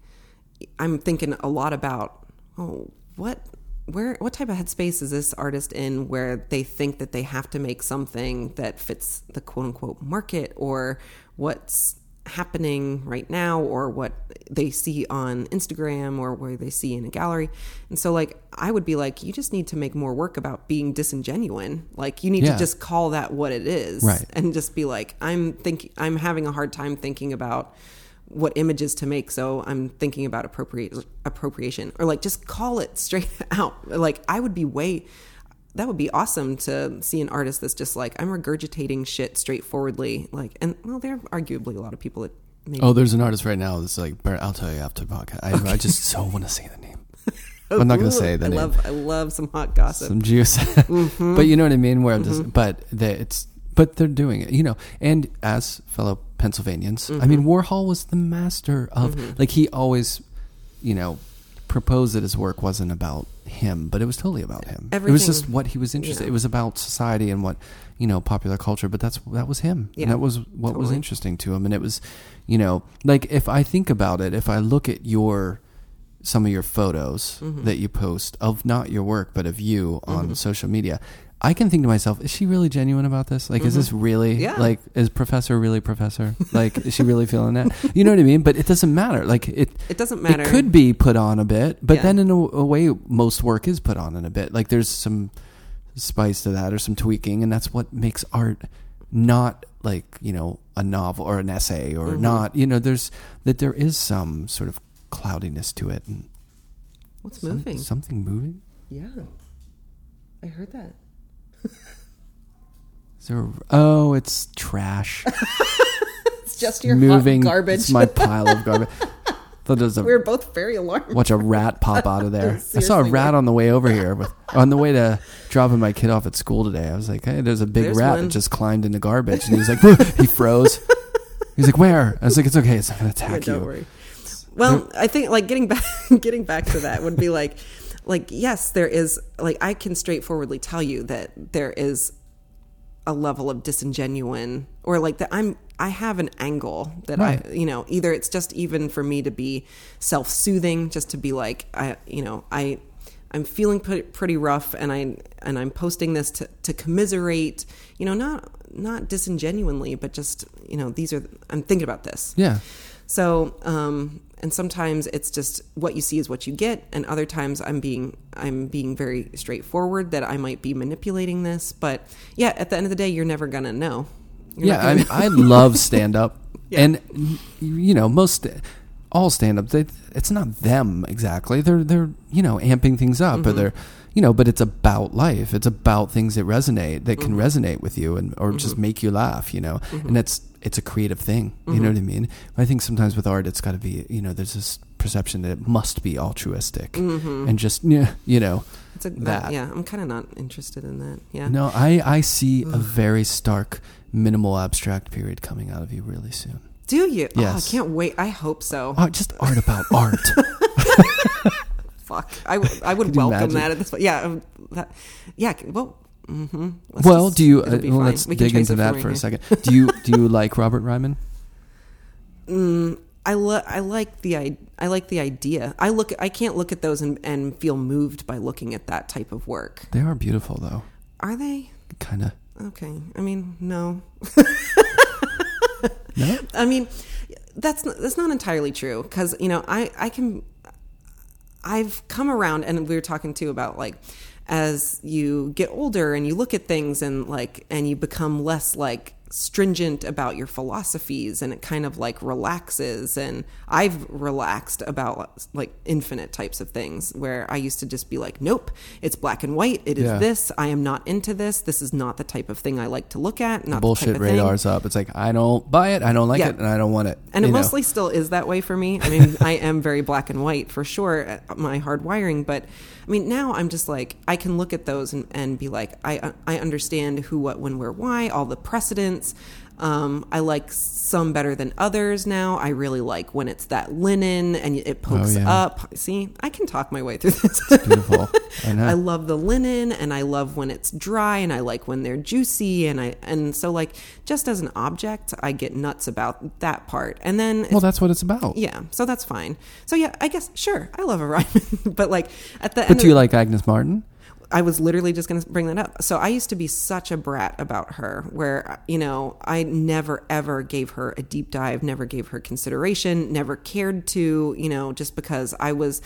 I'm thinking a lot about, oh, what, where, what type of headspace is this artist in where they think that they have to make something that fits the quote unquote market or what's happening right now or what they see on Instagram or where they see in a gallery. And so like I would be like, you just need to make more work about being disingenuine. Like you need yeah. to just call that what it is right. and just be like, I'm thinking I'm having a hard time thinking about what images to make, so I'm thinking about appropriate appropriation or like just call it straight out. Like I would be way that would be awesome to see an artist that's just like, I'm regurgitating shit straightforwardly. Like, and well, there are arguably a lot of people that maybe. Oh, there's an artist right now that's like, I'll tell you after the podcast. I, okay. I just so want to say the name. Oh, I'm not going to say the I name. Love, I love some hot gossip. Some juice. Mm-hmm. But you know what I mean? Where I'm mm-hmm. just, but they, it's, but they're doing it, you know, and as fellow Pennsylvanians, mm-hmm. I mean, Warhol was the master of, mm-hmm. like he always, you know, proposed that his work wasn't about him, but it was totally about him. Everything, it was just what he was interested. Yeah. It was about society and what, you know, popular culture. But that's that was him. Yeah, and that was what totally. Was interesting to him. And it was, you know, like if I think about it, if I look at your some of your photos mm-hmm. that you post of not your work but of you on mm-hmm. social media, I can think to myself, is she really genuine about this? Like, mm-hmm. is this really yeah. like is Professor really Professor? Like, is she really feeling that? You know what I mean? But it doesn't matter. Like it. It doesn't matter. It could be put on a bit, but yeah. then in a, a way, most work is put on in a bit. Like, there's some spice to that or some tweaking, and that's what makes art not like, you know, a novel or an essay or mm-hmm. not, you know, there's that there is some sort of cloudiness to it. And what's some, moving? Something moving? Yeah. I heard that. Is there a, oh, it's trash. It's just your moving hot garbage. It's my pile of garbage. So a, we were both very alarmed. Watch a rat pop out of there. I saw a rat on the way over here. With, on the way to dropping my kid off at school today, I was like, hey, there's a big there's rat one. That just climbed into garbage. And he was like, he froze. He's like, where? I was like, it's okay. It's not going to attack yeah, don't you. Worry. Well, there, I think like getting back, getting back to that would be like, like, yes, there is, like, I can straightforwardly tell you that there is a level of disingenuine or like that I'm, I have an angle that right. I, you know, either it's just even for me to be self-soothing, just to be like, I, you know, I, I'm feeling pretty rough and I, and I'm posting this to, to commiserate, you know, not, not disingenuinely, but just, you know, these are, I'm thinking about this. Yeah. So, um, and sometimes it's just what you see is what you get. And other times I'm being, I'm being very straightforward that I might be manipulating this, but yeah, at the end of the day, you're never going to know. You're yeah. I, know. I love stand up yeah. and you know, most all stand up, it's not them exactly. They're, they're, you know, amping things up mm-hmm. or they're, you know, but it's about life. It's about things that resonate, that mm-hmm. can resonate with you and, or mm-hmm. just make you laugh, you know, mm-hmm. and that's, it's a creative thing. You mm-hmm. know what I mean? I think sometimes with art, it's gotta be, you know, there's this perception that it must be altruistic, mm-hmm. and just, you know, it's a, that. Uh, yeah, I'm kind of not interested in that. Yeah. No, I, I see Ugh. a very stark minimal abstract period coming out of you really soon. Do you? Yes. Oh, I can't wait. I hope so. Oh, just art about art. Fuck. I, w- I would Could welcome that at this point. Yeah. Um, that, yeah. Well, mm-hmm. let's well, just, do you, uh, well, let's we dig into that for here. a second. Do you, do you like Robert Ryman? Mm, I lo- I like the I, I like the idea. I look I can't look at those and, and feel moved by looking at that type of work. They are beautiful though. Are they? Kind of. Okay. I mean, no. No. I mean, that's not, that's not entirely true cuz you know, I, I can I've come around, and we were talking too about like as you get older and you look at things and like and you become less like stringent about your philosophies, and it kind of like relaxes, and I've relaxed about like infinite types of things where I used to just be like, nope, it's black and white, it is yeah. this, I am not into this, this is not the type of thing I like to look at, not the bullshit the type of radar's thing. Up it's like, I don't buy it, I don't like yeah. it, and I don't want it, and it know. mostly still is that way for me. I mean, I am very black and white for sure, my hard wiring, but I mean, now I'm just like, I can look at those and, and be like, I I understand who, what, when, where, why, all the precedents. Um, I like some better than others now. I really like when it's that linen and it pokes oh, yeah. up. See, I can talk my way through this. It's beautiful. I know. I love the linen, and I love when it's dry, and I like when they're juicy, and I and so like just as an object, I get nuts about that part. And then well, that's what it's about. Yeah, so that's fine. So yeah, I guess sure, I love a Ryman, but like at the but end. But do you like Agnes Martin? I was literally just going to bring that up. So I used to be such a brat about her where, you know, I never, ever gave her a deep dive, never gave her consideration, never cared to, you know, just because I was,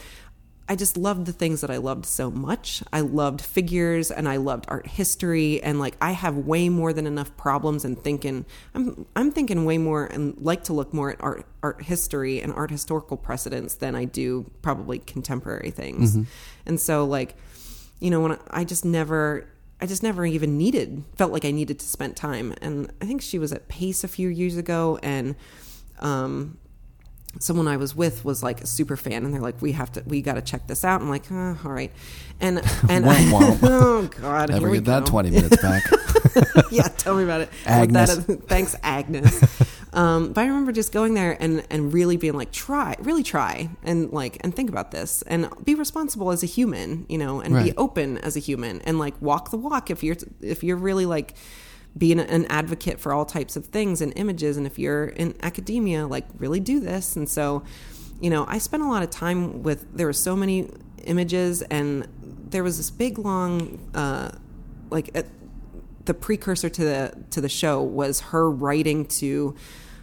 I just loved the things that I loved so much. I loved figures, and I loved art history, and like I have way more than enough problems and thinking I'm I'm thinking way more and like to look more at art art history and art historical precedents than I do probably contemporary things. Mm-hmm. And so like you know, when I, I just never, I just never even needed, felt like I needed to spend time. And I think she was at Pace a few years ago, and um, someone I was with was like a super fan, and they're like, we have to, we got to check this out. I'm like, oh, all right. And, and I, oh God, never get that twenty minutes back. Yeah. Tell me about it. Agnes. That, thanks, Agnes. Um, but I remember just going there and, and really being like, try, really try and like, and think about this and be responsible as a human, you know, and right. be open as a human and like walk the walk. If you're, if you're really like being an advocate for all types of things and images, and if you're in academia, like really do this. And so, you know, I spent a lot of time with, there were so many images, and there was this big, long, uh, like a, the precursor to the, to the show was her writing to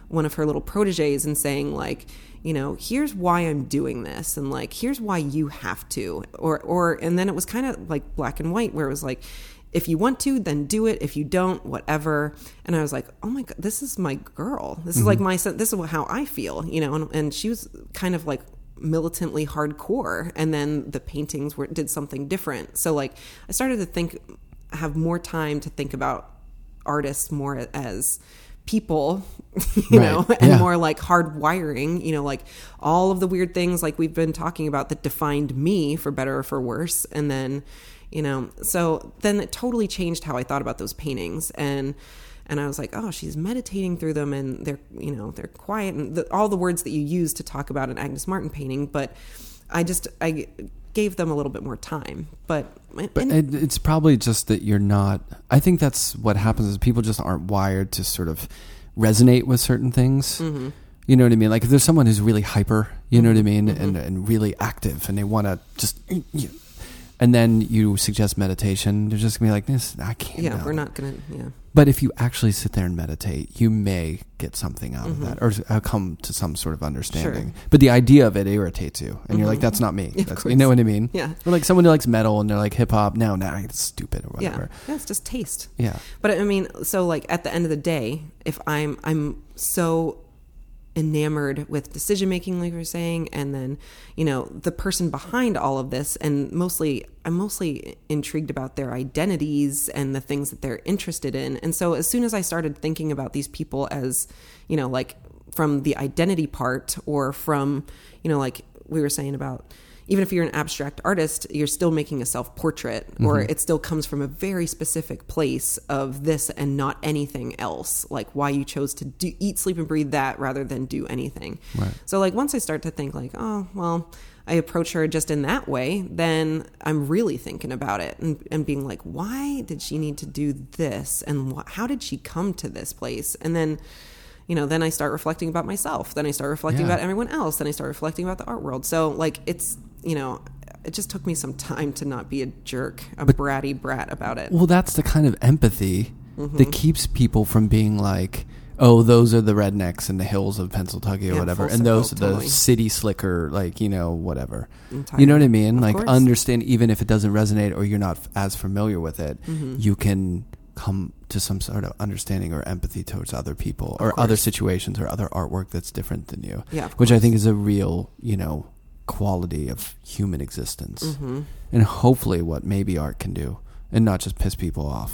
one of her little proteges and saying like, you know, here's why I'm doing this, and like, here's why you have to, or, or, and then it was kind of like black and white where it was like, if you want to, then do it. If you don't, whatever. And I was like, oh my God, this is my girl. This is mm-hmm. like my son. This is how I feel, you know? And, and she was kind of like militantly hardcore. And then the paintings were, did something different. So like, I started to think, have more time to think about artists more as people, you right. know, and yeah. more like hard wiring, you know, like all of the weird things like we've been talking about that defined me for better or for worse. And then, you know, so then it totally changed how I thought about those paintings. And, and I was like, oh, she's meditating through them, and they're, you know, they're quiet, and the, all the words that you use to talk about an Agnes Martin painting. But I just, I gave them a little bit more time, but, but and, it's probably just that you're not, I think that's what happens is people just aren't wired to sort of resonate with certain things. Mm-hmm. You know what I mean? Like if there's someone who's really hyper, you know what I mean? Mm-hmm. And, and really active, and they want to just, you, and then you suggest meditation, they're just gonna be like, this, I can't. Yeah. Know. We're not going to, yeah. But if you actually sit there and meditate, you may get something out mm-hmm. of that, or come to some sort of understanding. Sure. But the idea of it irritates you, and mm-hmm. you're like, "That's not me." Yeah, that's, you know what I mean? Yeah. Or like someone who likes metal and they're like hip hop. No, no, it's stupid or whatever. Yeah. yeah, it's just taste. Yeah. But I mean, so like at the end of the day, if I'm I'm so enamored with decision making, like we're saying, and then you know the person behind all of this, and mostly I'm mostly intrigued about their identities and the things that they're interested in. And so as soon as I started thinking about these people as, you know, like from the identity part, or from, you know, like we were saying about, even if you're an abstract artist, you're still making a self-portrait, mm-hmm. or it still comes from a very specific place of this and not anything else. Like why you chose to do, eat, sleep, and breathe that rather than do anything. Right. So like once I start to think like, oh, well, I approach her just in that way, then I'm really thinking about it and, and being like, why did she need to do this? And wh- how did she come to this place? And then, you know, then I start reflecting about myself. Then I start reflecting yeah. about everyone else. Then I start reflecting about the art world. So like it's, you know, it just took me some time to not be a jerk, a but, bratty brat about it. Well, that's the kind of empathy mm-hmm. that keeps people from being like, oh, those are the rednecks in the hills of Pennsylvania or yeah, whatever. And those circle, are the totally. City slicker, like, you know, whatever. Entirely. You know what I mean? Of like, course. Understand, even if it doesn't resonate or you're not as familiar with it, mm-hmm. you can come to some sort of understanding or empathy towards other people of or course. Other situations or other artwork that's different than you. Yeah, which course. I think is a real, you know, quality of human existence. Mm-hmm. And hopefully what maybe art can do and not just piss people off.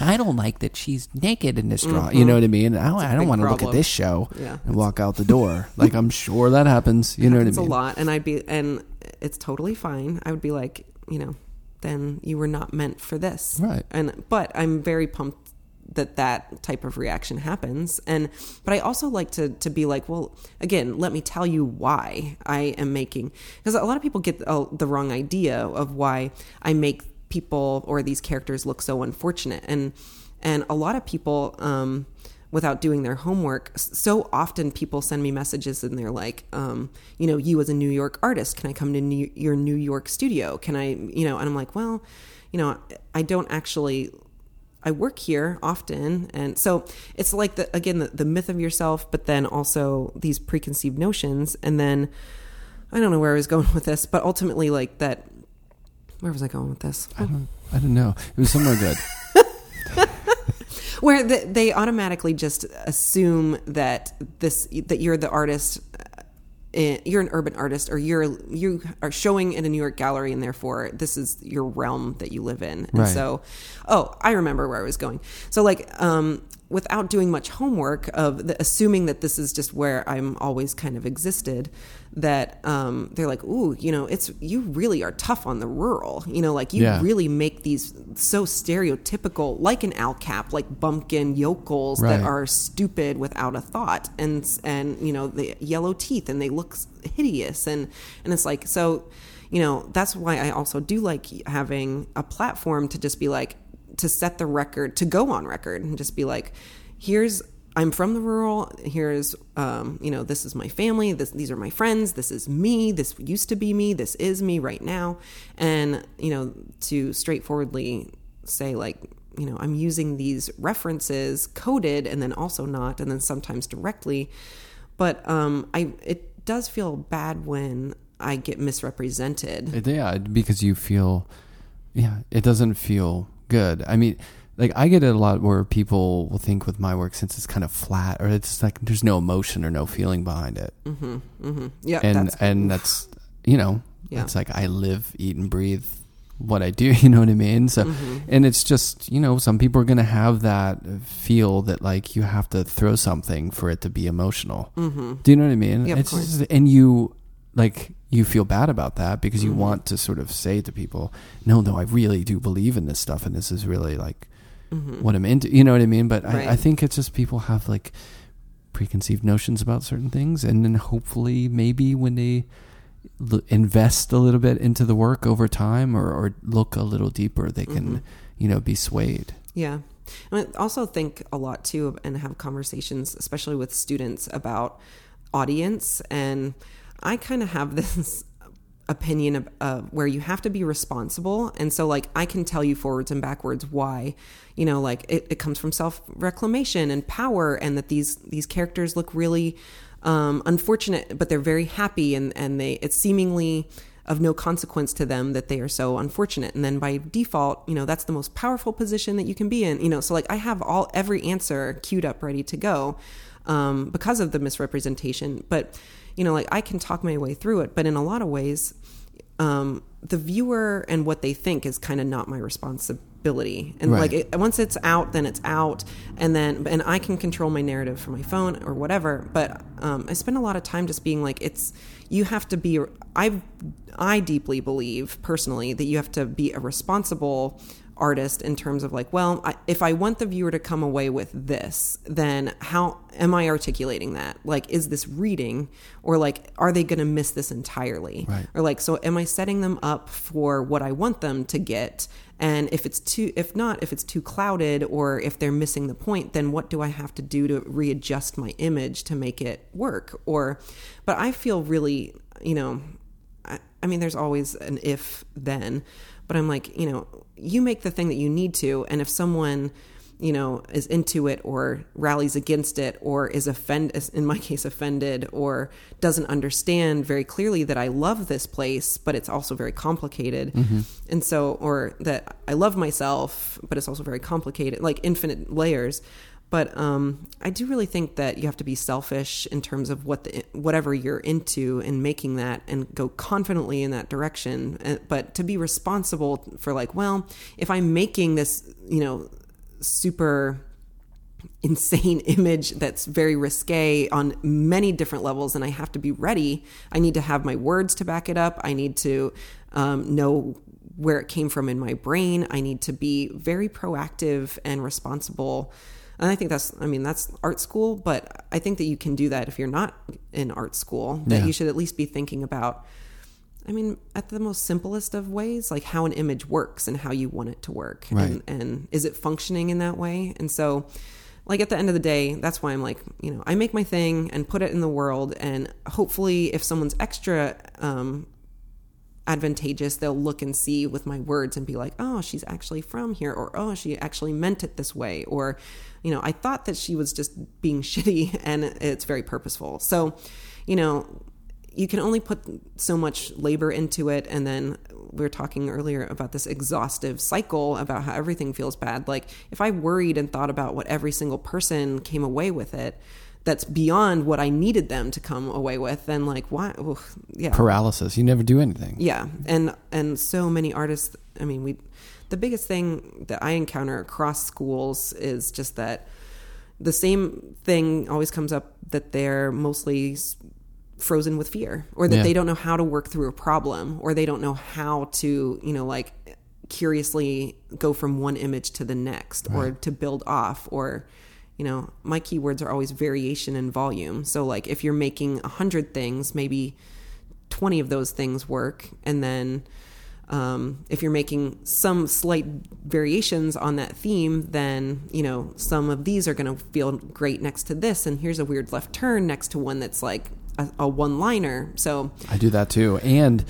I don't like that she's naked in this drawing. Mm-hmm. You know what I mean? I don't, I don't want to look at this show yeah, and walk out the door. Like, I'm sure that happens. You know what I mean? It's a lot. And I'd be, and it's totally fine. I would be like, you know, then you were not meant for this. Right. And, but I'm very pumped that that type of reaction happens. And, but I also like to, to be like, well, again, let me tell you why I am making, because a lot of people get the wrong idea of why I make people or these characters look so unfortunate. And, and a lot of people, um, without doing their homework, so often people send me messages and they're like, um, you know, you as a New York artist, can I come to New- your New York studio? Can I, you know, and I'm like, well, you know, I don't actually, I work here often. And so it's like the, again, the, the myth of yourself, but then also these preconceived notions. And then I don't know where I was going with this, but ultimately like that, where was I going with this? I don't, I don't know. It was somewhere good. Where the, they automatically just assume that this, that you're the artist, uh, you're an urban artist, or you're, you are showing in a New York gallery, and therefore this is your realm that you live in. And right. so, oh, I remember where I was going. So like, um, without doing much homework of the, assuming that this is just where I'm always kind of existed, that um, they're like, ooh, you know, it's, you really are tough on the rural, you know, like you yeah. really make these so stereotypical, like an Al Capp, like bumpkin yokels right. that are stupid without a thought, and and you know, the yellow teeth and they look hideous, and and it's like, so, you know, that's why I also do like having a platform to just be like, to set the record, to go on record and just be like, here's, I'm from the rural. Here's, um, you know, this is my family. This, these are my friends. This is me. This used to be me. This is me right now. And, you know, to straightforwardly say like, you know, I'm using these references coded and then also not, and then sometimes directly. But um, I, it does feel bad when I get misrepresented. Yeah, because you feel, yeah, it doesn't feel good. I mean, like, I get it a lot where people will think with my work, since it's kind of flat, or it's like there's no emotion or no feeling behind it. Mm-hmm, mm-hmm. Yeah, and that's, and that's, you know, yeah. it's like I live, eat, and breathe what I do. You know what I mean? So, mm-hmm. and it's just, you know, some people are going to have that feel that like you have to throw something for it to be emotional. Mm-hmm. Do you know what I mean? Yeah, it's of course. Just, and you like. You feel bad about that because you mm-hmm. want to sort of say to people, no, no, I really do believe in this stuff. And this is really like mm-hmm. what I'm into. You know what I mean? But right. I, I think it's just people have like preconceived notions about certain things. And then hopefully maybe when they l- invest a little bit into the work over time, or, or look a little deeper, they can, mm-hmm. you know, be swayed. Yeah. And I also think a lot too, and have conversations, especially with students, about audience. And I kind of have this opinion of uh, where you have to be responsible. And so like, I can tell you forwards and backwards why, you know, like it, it comes from self-reclamation and power, and that these, these characters look really um, unfortunate, but they're very happy, and, and they, it's seemingly of no consequence to them that they are so unfortunate. And then by default, you know, that's the most powerful position that you can be in, you know? So like I have all, every answer queued up, ready to go um, because of the misrepresentation. But you know, like I can talk my way through it, but in a lot of ways, um, the viewer and what they think is kind of not my responsi- ability. And right. like it, once it's out, then it's out. And then and I can control my narrative from my phone or whatever. But um, I spend a lot of time just being like, it's you have to be. I I deeply believe personally that you have to be a responsible artist in terms of like, well, I, if I want the viewer to come away with this, then how am I articulating that? Like, is this reading, or like, are they going to miss this entirely? Right. Or like, so am I setting them up for what I want them to get? And if it's too, if not, if it's too clouded or if they're missing the point, then what do I have to do to readjust my image to make it work? Or, but I feel really, you know, I, I mean, there's always an if then, but I'm like, you know, you make the thing that you need to. And if someone, you know, is into it or rallies against it or is offended, in my case, offended or doesn't understand very clearly that I love this place, but it's also very complicated. Mm-hmm. And so, or that I love myself, but it's also very complicated, like infinite layers. But um, I do really think that you have to be selfish in terms of what the, whatever you're into and making that and go confidently in that direction. But to be responsible for like, well, if I'm making this, you know, super insane image that's very risque on many different levels, and I have to be ready. I need to have my words to back it up. I need to um, know where it came from in my brain. I need to be very proactive and responsible. And I think that's, I mean, that's art school, but I think that you can do that if you're not in art school, that yeah. you should at least be thinking about, I mean, at the most simplest of ways, like how an image works and how you want it to work. Right. And, and is it functioning in that way? And so, like, at the end of the day, that's why I'm like, you know, I make my thing and put it in the world. And hopefully if someone's extra um, advantageous, they'll look and see with my words and be like, oh, she's actually from here, or, oh, she actually meant it this way, or, you know, I thought that she was just being shitty, and it's very purposeful. So, you know, you can only put so much labor into it. And then we were talking earlier about this exhaustive cycle about how everything feels bad. Like, if I worried and thought about what every single person came away with it, that's beyond what I needed them to come away with, then like, why? Ugh, yeah. Paralysis. You never do anything. Yeah. And, and so many artists, I mean, we, the biggest thing that I encounter across schools is just that the same thing always comes up, that they're mostly frozen with fear, or that yeah. they don't know how to work through a problem, or they don't know how to, you know, like curiously go from one image to the next, right. or to build off, or, you know, my keywords are always variation and volume. So like, if you're making a hundred things, maybe twenty of those things work. And then Um, if you're making some slight variations on that theme, then, you know, some of these are going to feel great next to this. And here's a weird left turn next to one that's like a, a one-liner. So I do that too. And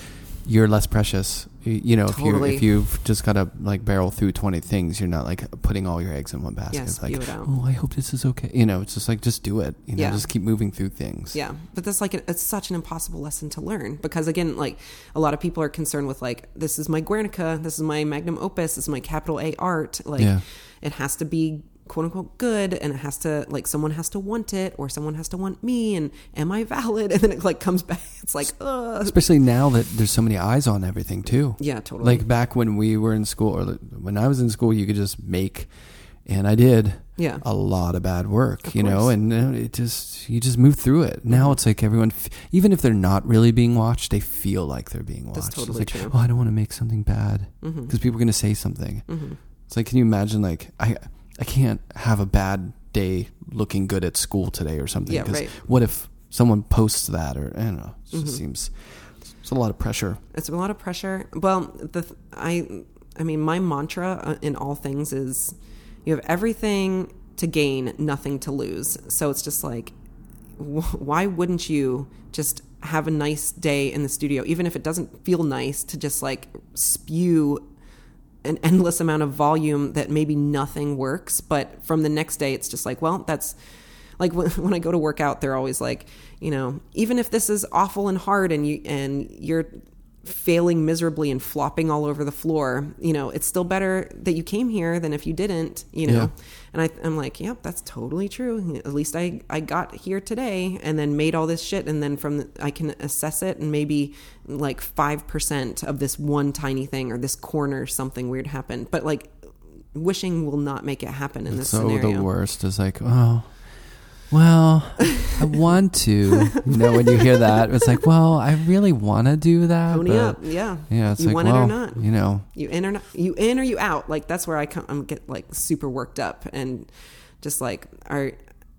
you're less precious, you know, totally. if you, if you've just got to like barrel through twenty things, you're not like putting all your eggs in one basket. Yes, like, oh, I hope this is okay. You know, it's just like, just do it, you know, yeah. just keep moving through things. Yeah. But that's like, a, it's such an impossible lesson to learn, because again, like a lot of people are concerned with like, this is my Guernica, this is my magnum opus, this is my capital A art. Like yeah. it has to be quote unquote good, and it has to, like, someone has to want it, or someone has to want me, and am I valid? And then it like comes back, it's like ugh. Especially now that there's so many eyes on everything too. Yeah, totally. Like back when we were in school, or when I was in school, you could just make, and I did yeah a lot of bad work of you course. know, and it just, you just move through it. Now it's like everyone, even if they're not really being watched, they feel like they're being watched. That's totally it's like, true. Oh, I don't want to make something bad because mm-hmm. people are going to say something. Mm-hmm. It's like, can you imagine, like, I I can't have a bad day looking good at school today or something. Yeah, right. What if someone posts that, or I don't know, it just mm-hmm. seems, it's a lot of pressure. It's a lot of pressure. Well, the, I, I mean, my mantra in all things is you have everything to gain, nothing to lose. So it's just like, why wouldn't you just have a nice day in the studio? Even if it doesn't feel nice, to just like spew an endless amount of volume that maybe nothing works. But from the next day, it's just like, well, that's like when, when I go to work out, they're always like, you know, even if this is awful and hard and you, and you're failing miserably and flopping all over the floor, you know, it's still better that you came here than if you didn't, you know? Yeah. And I, I'm like, yep, yeah, that's totally true. At least I, I got here today and then made all this shit. And then from, the, I can assess it, and maybe like five percent of this one tiny thing, or this corner, something weird happened. But like, wishing will not make it happen in this so scenario. So the worst is like, oh, well, I want to. You know, when you hear that, it's like, well, I really want to do that. Pony up, yeah. Yeah, it's you like, want well, it or not. You know. You in or, not, you in or you out. Like, that's where I come, I'm get, like, super worked up and just like, are,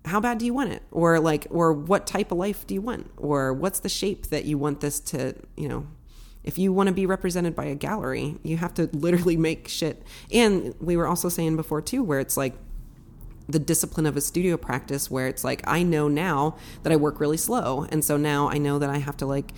how bad do you want it? Or, like, or what type of life do you want? Or what's the shape that you want this to, you know. If you want to be represented by a gallery, you have to literally make shit. And we were also saying before, too, where it's like the discipline of a studio practice where it's like I know now that I work really slow. And so now I know that I have to like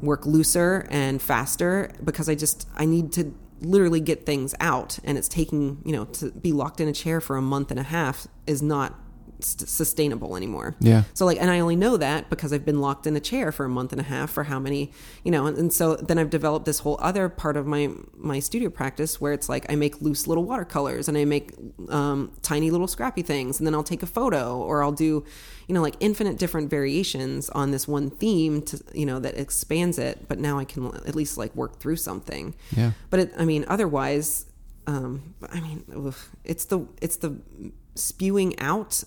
work looser and faster because I just I need to literally get things out. And it's taking, you know, to be locked in a chair for a month and a half is not sustainable anymore. Yeah. So like, and I only know that because I've been locked in a chair for a month and a half for how many, you know, and, and so then I've developed this whole other part of my, my studio practice where it's like, I make loose little watercolors and I make, um, tiny little scrappy things. And then I'll take a photo or I'll do, you know, like infinite different variations on this one theme to, you know, that expands it. But now I can at least like work through something. Yeah. But it, I mean, otherwise, um, I mean, it's the, it's the spewing out.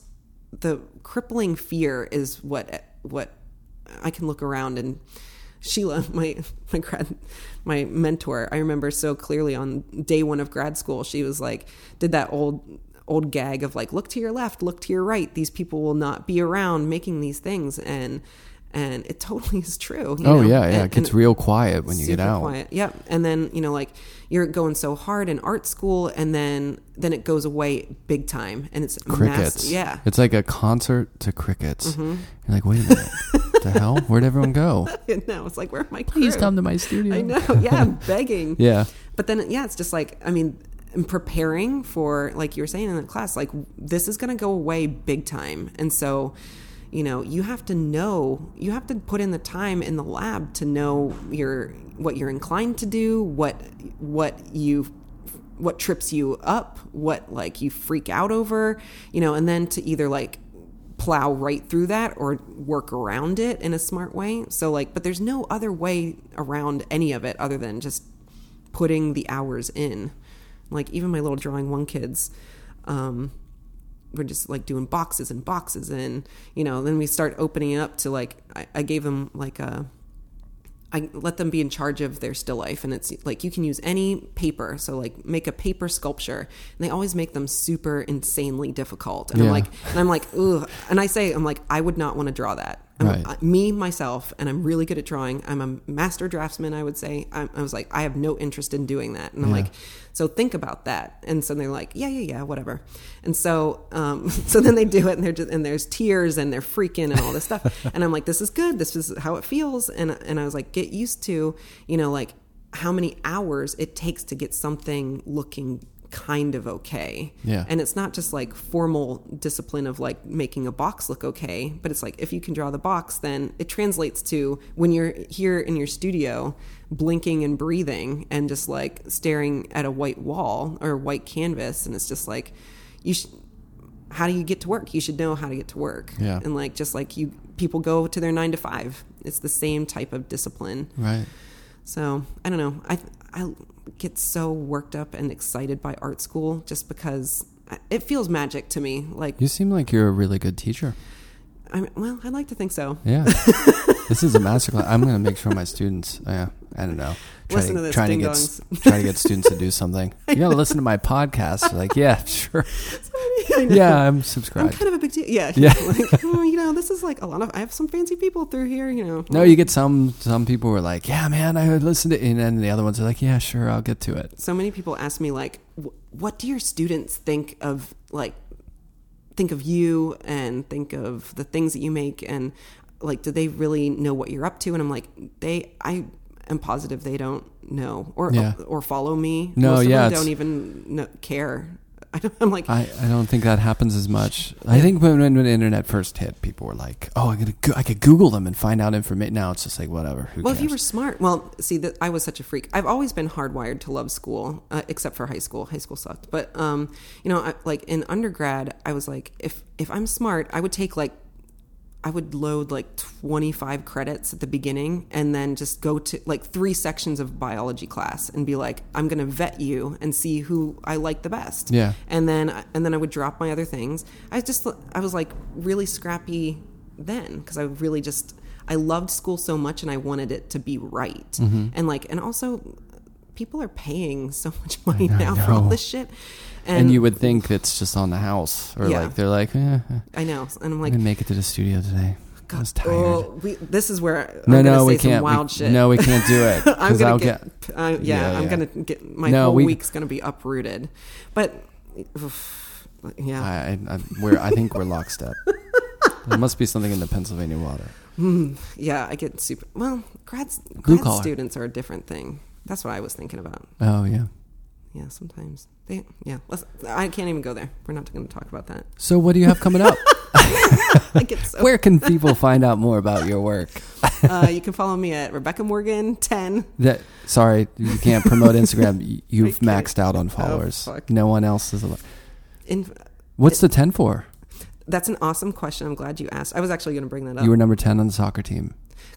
The crippling fear is what what I can look around and Sheila, my my grad, my mentor, I remember so clearly on day one of grad school, she was like, did that old old gag of like, look to your left, look to your right. These people will not be around making these things, and and it totally is true. You oh know? yeah, yeah, and, it gets real quiet when you get out. Quiet. Yep, and then you know like you're going so hard in art school, and then. Then it goes away big time, and it's crickets. Mass- yeah, it's like a concert to crickets. Mm-hmm. You're like, wait a minute, what the hell? Where'd everyone go? No, it's like, where are my crew? Please come to my studio. I know. Yeah, I'm begging. Yeah, but then yeah, it's just like I mean, I'm preparing for like you were saying in the class, like this is going to go away big time, and so you know you have to know you have to put in the time in the lab to know your what you're inclined to do, what what you. What trips you up, what like you freak out over, you know, and then to either like plow right through that or work around it in a smart way. So like, but there's no other way around any of it other than just putting the hours in. Like even my little drawing one kids, um, we're just like doing boxes and boxes and, you know, then we start opening it up to like, I, I gave them like a, I let them be in charge of their still life. And it's like, you can use any paper. So like make a paper sculpture, and they always make them super insanely difficult. And yeah. I'm like, and I'm like, ugh. And I say, I'm like, I would not want to draw that. I'm, right. I, me, myself. And I'm really good at drawing. I'm a master draftsman. I would say, I, I was like, I have no interest in doing that. And I'm yeah. like, so think about that. And so they're like, yeah, yeah, yeah, whatever. And so, um, so then they do it and they're just, and there's tears and they're freaking and all this stuff. And I'm like, this is good. This is how it feels. And, and I was like, get used to, you know, like how many hours it takes to get something looking kind of okay. Yeah. And it's not just like formal discipline of like making a box look okay, but it's like if you can draw the box, then it translates to when you're here in your studio blinking and breathing and just like staring at a white wall or white canvas. And it's just like, you should, how do you get to work? You should know how to get to work. Yeah. And like, just like you, people go to their nine to five, it's the same type of discipline. Right. So I don't know. I, I get so worked up and excited by art school just because it feels magic to me. Like you seem like you're a really good teacher. I mean, well, I'd like to think so. Yeah. This is a masterclass. I'm going to make sure my students, uh, I don't know, try listen to, to this, trying to get, try to get students to do something. You got to listen to my podcast. Like, yeah, sure. Sorry, yeah, I'm subscribed. I'm kind of a big deal. Yeah. yeah. Like, oh, you know, this is like a lot of, I have some fancy people through here, you know. No, you get some, some people who are like, yeah, man, I would listen to it. And then the other ones are like, yeah, sure, I'll get to it. So many people ask me like, what do your students think of like, think of you and think of the things that you make and like, do they really know what you're up to? And I'm like, they, I am positive they don't know or, yeah. or follow me. No, Most yeah. Of them don't even know, care. I don't, I'm like, I, I don't think that happens as much. I think when, when, when the internet first hit, people were like, oh, I'm going to, go, I could Google them and find out information. Now it's just like, whatever. Who well, cares? If you were smart, well, see that I was such a freak. I've always been hardwired to love school, uh, except for high school. High school sucked. But, um, you know, I, like in undergrad, I was like, if, if I'm smart, I would take like I would load like twenty-five credits at the beginning and then just go to like three sections of biology class and be like, I'm going to vet you and see who I like the best. Yeah. And then, and then I would drop my other things. I just, I was like really scrappy then because I really just, I loved school so much and I wanted it to be right. Mm-hmm. And like, and also people are paying so much money now for all this shit. And, and you would think it's just on the house, or yeah. like they're like, eh, I know, and I'm like, I'm gonna make it to the studio today. God, I was tired. Oh, we, this is where I'm no, gonna no, say we some can't. Wild we, shit. No, we can't do it. I'm gonna I'll get, get uh, yeah, yeah, I'm yeah. gonna get my no, whole we, week's gonna be uprooted. But yeah, I, I, we're I think we're lockstep. There must be something in the Pennsylvania water. Mm, yeah, I get super. Well, grad grad Blue students collar. Are a different thing. That's what I was thinking about. Oh yeah. Yeah, sometimes. They, yeah, let's, I can't even go there. We're not going to talk about that. So what do you have coming up? I get so Where can people find out more about your work? uh, you can follow me at Rebecca Morgan ten. That, sorry, you can't promote Instagram. You've maxed out on followers. Oh, no one else is allowed. In, What's it, the ten for? That's an awesome question. I'm glad you asked. I was actually going to bring that up. You were number ten on the soccer team.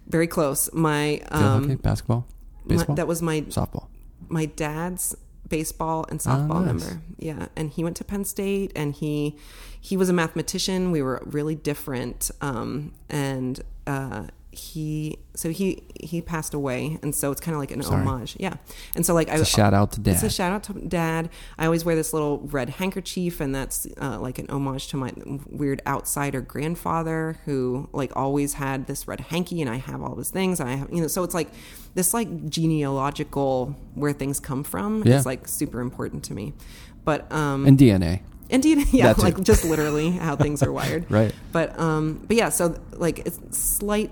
Very close. My um, hockey, basketball, baseball. My, that was my softball. My dad's baseball and softball oh, nice. Number. Yeah. And he went to Penn State and he, he was a mathematician. We were really different. Um, and, uh, he, so he, he passed away. And so it's kind of like an Sorry. homage. Yeah. And so like it's I was a shout out to dad. It's a shout out to dad. I always wear this little red handkerchief and that's, uh, like an homage to my weird outsider grandfather who like always had this red hanky and I have all his things and I have, you know, so it's like this like genealogical where things come from yeah. is like super important to me. But, um, and D N A. And D N A, yeah, like just literally how things are wired. Right. But, um, but yeah, so like it's slight,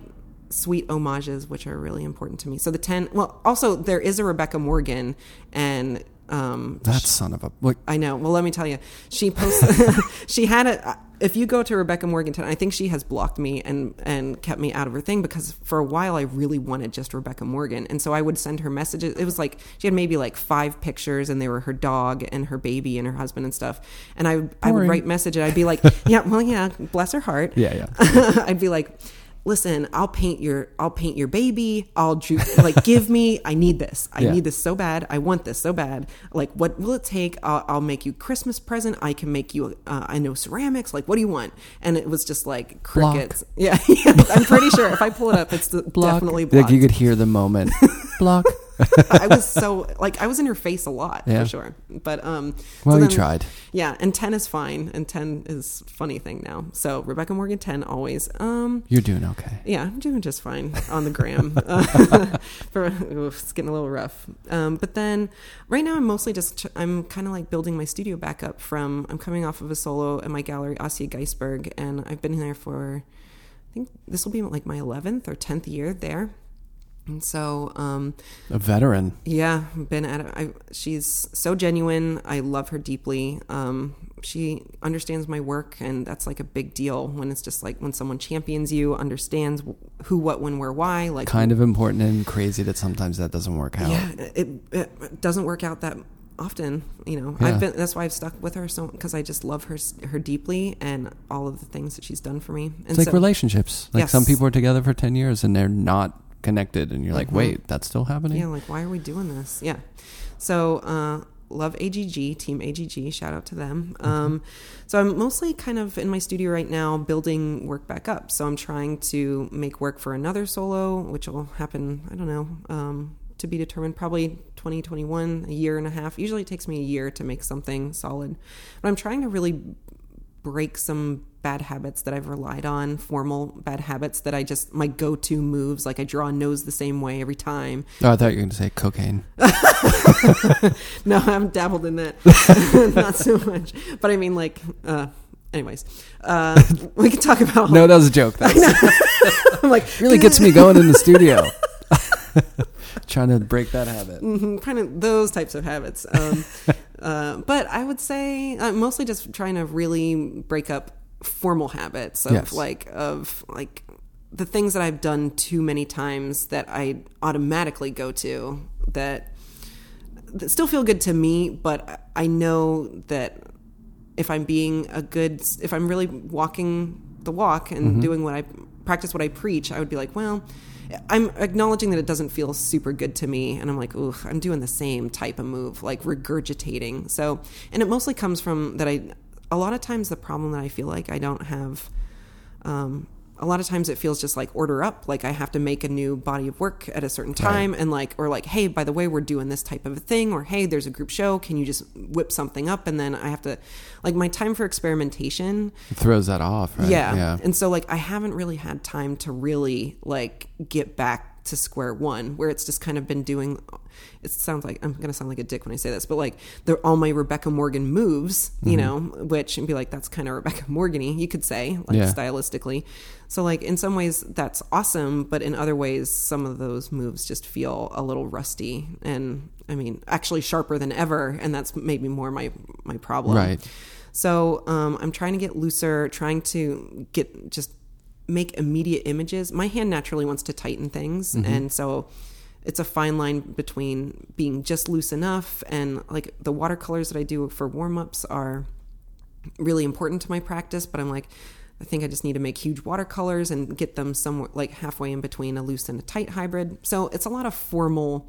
sweet homages, which are really important to me. So the ten, well, also there is a Rebecca Morgan and, um, that she, son of a, what? I know. Well, let me tell you, she posted, she had a, if you go to Rebecca Morgan ten, I think she has blocked me and, and kept me out of her thing because for a while I really wanted just Rebecca Morgan. And so I would send her messages. It was like, she had maybe like five pictures and they were her dog and her baby and her husband and stuff. And I, Boring. I would write message and I'd be like, yeah, well, yeah, bless her heart. Yeah. Yeah. I'd be like, listen, I'll paint your, I'll paint your baby. I'll drew, like, give me, I need this. I yeah. need this so bad. I want this so bad. Like, what will it take? I'll, I'll make you Christmas present. I can make you, uh, I know ceramics. Like, what do you want? And it was just like crickets. Block. Yeah. yeah. I'm pretty sure if I pull it up, it's block. Definitely blocked. Like you could hear the moment. Block. I was so like I was in her face a lot yeah. for sure, but um. Well, so then, you tried. Yeah, and ten is fine, and ten is funny thing now. So Rebecca Morgan ten always. Um, You're doing okay. Yeah, I'm doing just fine on the gram. uh, for, oof, it's getting a little rough, um, but then right now I'm mostly just I'm kind of like building my studio back up from I'm coming off of a solo at my gallery Ossia Geisberg, and I've been there for I think this will be like my eleventh or tenth year there. And so, um, a veteran, yeah, been at it. I, she's so genuine. I love her deeply. Um, she understands my work and that's like a big deal when it's just like when someone champions you, understands who, what, when, where, why, like kind of important and crazy that sometimes that doesn't work out. Yeah, it, it doesn't work out that often, you know, yeah. I've been, that's why I've stuck with her. So, cause I just love her, her deeply and all of the things that she's done for me. And it's like so, relationships. Like yes. some people are together for ten years and they're not connected and you're like, wait, that's still happening? Yeah, like why are we doing this? Yeah. So uh love A G G, Team A G G, shout out to them. Um mm-hmm. So I'm mostly kind of in my studio right now building work back up. So I'm trying to make work for another solo, which will happen, I don't know, um to be determined, probably twenty twenty-one, a year and a half. Usually it takes me a year to make something solid. But I'm trying to really break some bad habits that I've relied on, formal bad habits that I just, my go-to moves, like I draw a nose the same way every time. Oh, I thought you were going to say cocaine. No, I haven't dabbled in that. Not so much. But I mean like, uh, anyways, uh, we can talk about. No, that was a joke. I'm like, really gets me going in the studio. Trying to break that habit. Mm-hmm, kind of those types of habits. Um, uh, but I would say uh, mostly just trying to really break up formal habits of yes. like of like the things that I've done too many times that I automatically go to that, that still feel good to me, but I know that if I'm being a good, if I'm really walking the walk and mm-hmm. doing what I practice, what I preach, I would be like, well, I'm acknowledging that it doesn't feel super good to me. And I'm like, ooh, I'm doing the same type of move, like regurgitating. So, and it mostly comes from that. I, a lot of times the problem that I feel like I don't have, um, a lot of times it feels just like order up. Like I have to make a new body of work at a certain time. Right. And like, or like, hey, by the way, we're doing this type of a thing, or, hey, there's a group show. Can you just whip something up? And then I have to, like, my time for experimentation. It throws that off. Right? Yeah. yeah. And so like, I haven't really had time to really like get back to square one, where it's just kind of been doing, it sounds like, I'm going to sound like a dick when I say this, but like they're all my Rebecca Morgan moves, you mm-hmm. know, which, and be like, that's kind of Rebecca Morgan-y, you could say, like yeah. stylistically. So like in some ways that's awesome, but in other ways, some of those moves just feel a little rusty, and I mean, actually sharper than ever. And that's maybe more my, my problem. Right. So um, I'm trying to get looser, trying to get, just make immediate images. My hand naturally wants to tighten things. Mm-hmm. And so it's a fine line between being just loose enough, and like the watercolors that I do for warm-ups are really important to my practice, but I'm like, I think I just need to make huge watercolors and get them somewhere like halfway in between a loose and a tight hybrid. So it's a lot of formal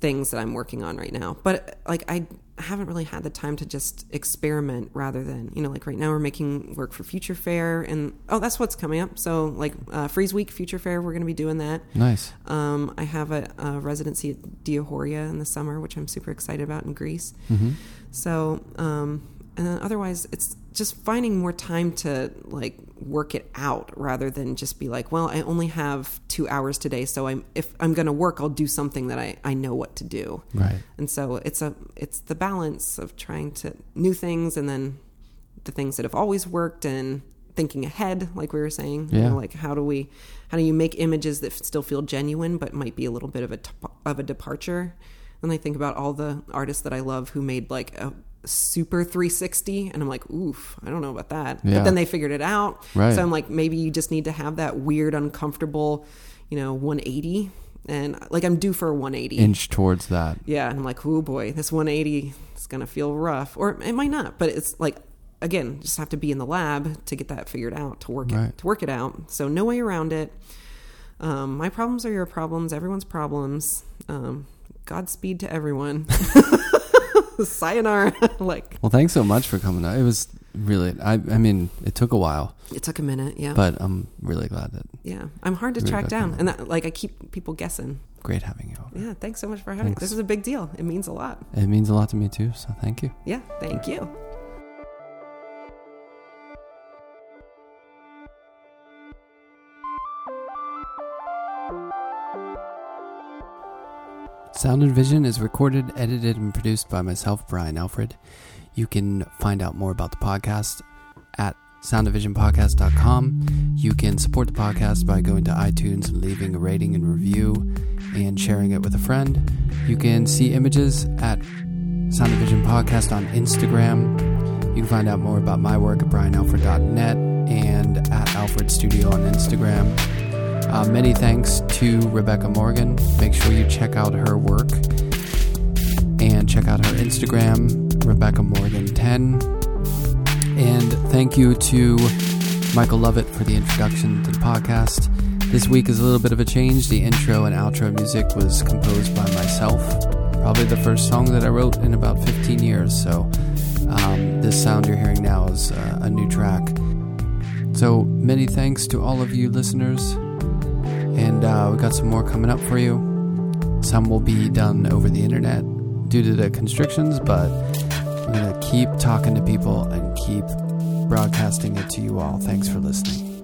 things that I'm working on right now, but like I haven't really had the time to just experiment, rather than, you know, like right now we're making work for Future Fair, and oh, that's what's coming up. So like uh, Freeze Week, Future Fair, we're going to be doing that. Nice. Um, I have a, a residency at Diahoria in the summer, which I'm super excited about, in Greece. Mm-hmm. So, um, and then otherwise it's just finding more time to like work it out, rather than just be like, well, I only have two hours today, so I'm, if I'm going to work, I'll do something that I, I know what to do. Right. And so it's a, it's the balance of trying to new things, and then the things that have always worked, and thinking ahead, like we were saying, yeah. you know, like how do we, how do you make images that still feel genuine, but might be a little bit of a, of a departure. And I think about all the artists that I love who made like a super three sixty, and I'm like, oof, I don't know about that. Yeah. But then they figured it out. Right. So I'm like, maybe you just need to have that weird, uncomfortable, you know, one eighty. And like, I'm due for a one eighty. Inch towards that. Yeah. And I'm like, oh boy, this one eighty is going to feel rough, or it might not, but it's like, again, just have to be in the lab to get that figured out, to work right. it, to work it out. So no way around it. Um, my problems are your problems. Everyone's problems. Um, Godspeed to everyone. Sayonara. Like, well, thanks so much for coming out. It was really, I, I mean, it took a while. It took a minute, yeah. But I'm really glad that. Yeah, I'm hard to really track down, and that, like, I keep people guessing. Great having you over. Yeah, thanks so much for having me. This is a big deal. It means a lot. It means a lot to me too. So thank you. Yeah, thank you. Sound and Vision is recorded, edited, and produced by myself, Brian Alfred. You can find out more about the podcast at sound and vision podcast dot com. You can support the podcast by going to iTunes and leaving a rating and review and sharing it with a friend. You can see images at Sound and Vision Podcast on Instagram. You can find out more about my work at brian alfred dot net and at Alfred Studio on Instagram. Uh, many thanks to Rebecca Morgan. Make sure you check out her work and check out her Instagram, Rebecca Morgan ten. And thank you to Michael Lovett for the introduction to the podcast. This week is a little bit of a change. The intro and outro music was composed by myself. Probably the first song that I wrote in about fifteen years. So um, this sound you're hearing now is uh, a new track. So many thanks to all of you listeners. And uh, we got some more coming up for you. Some will be done over the internet due to the constrictions, but I'm going to keep talking to people and keep broadcasting it to you all. Thanks for listening.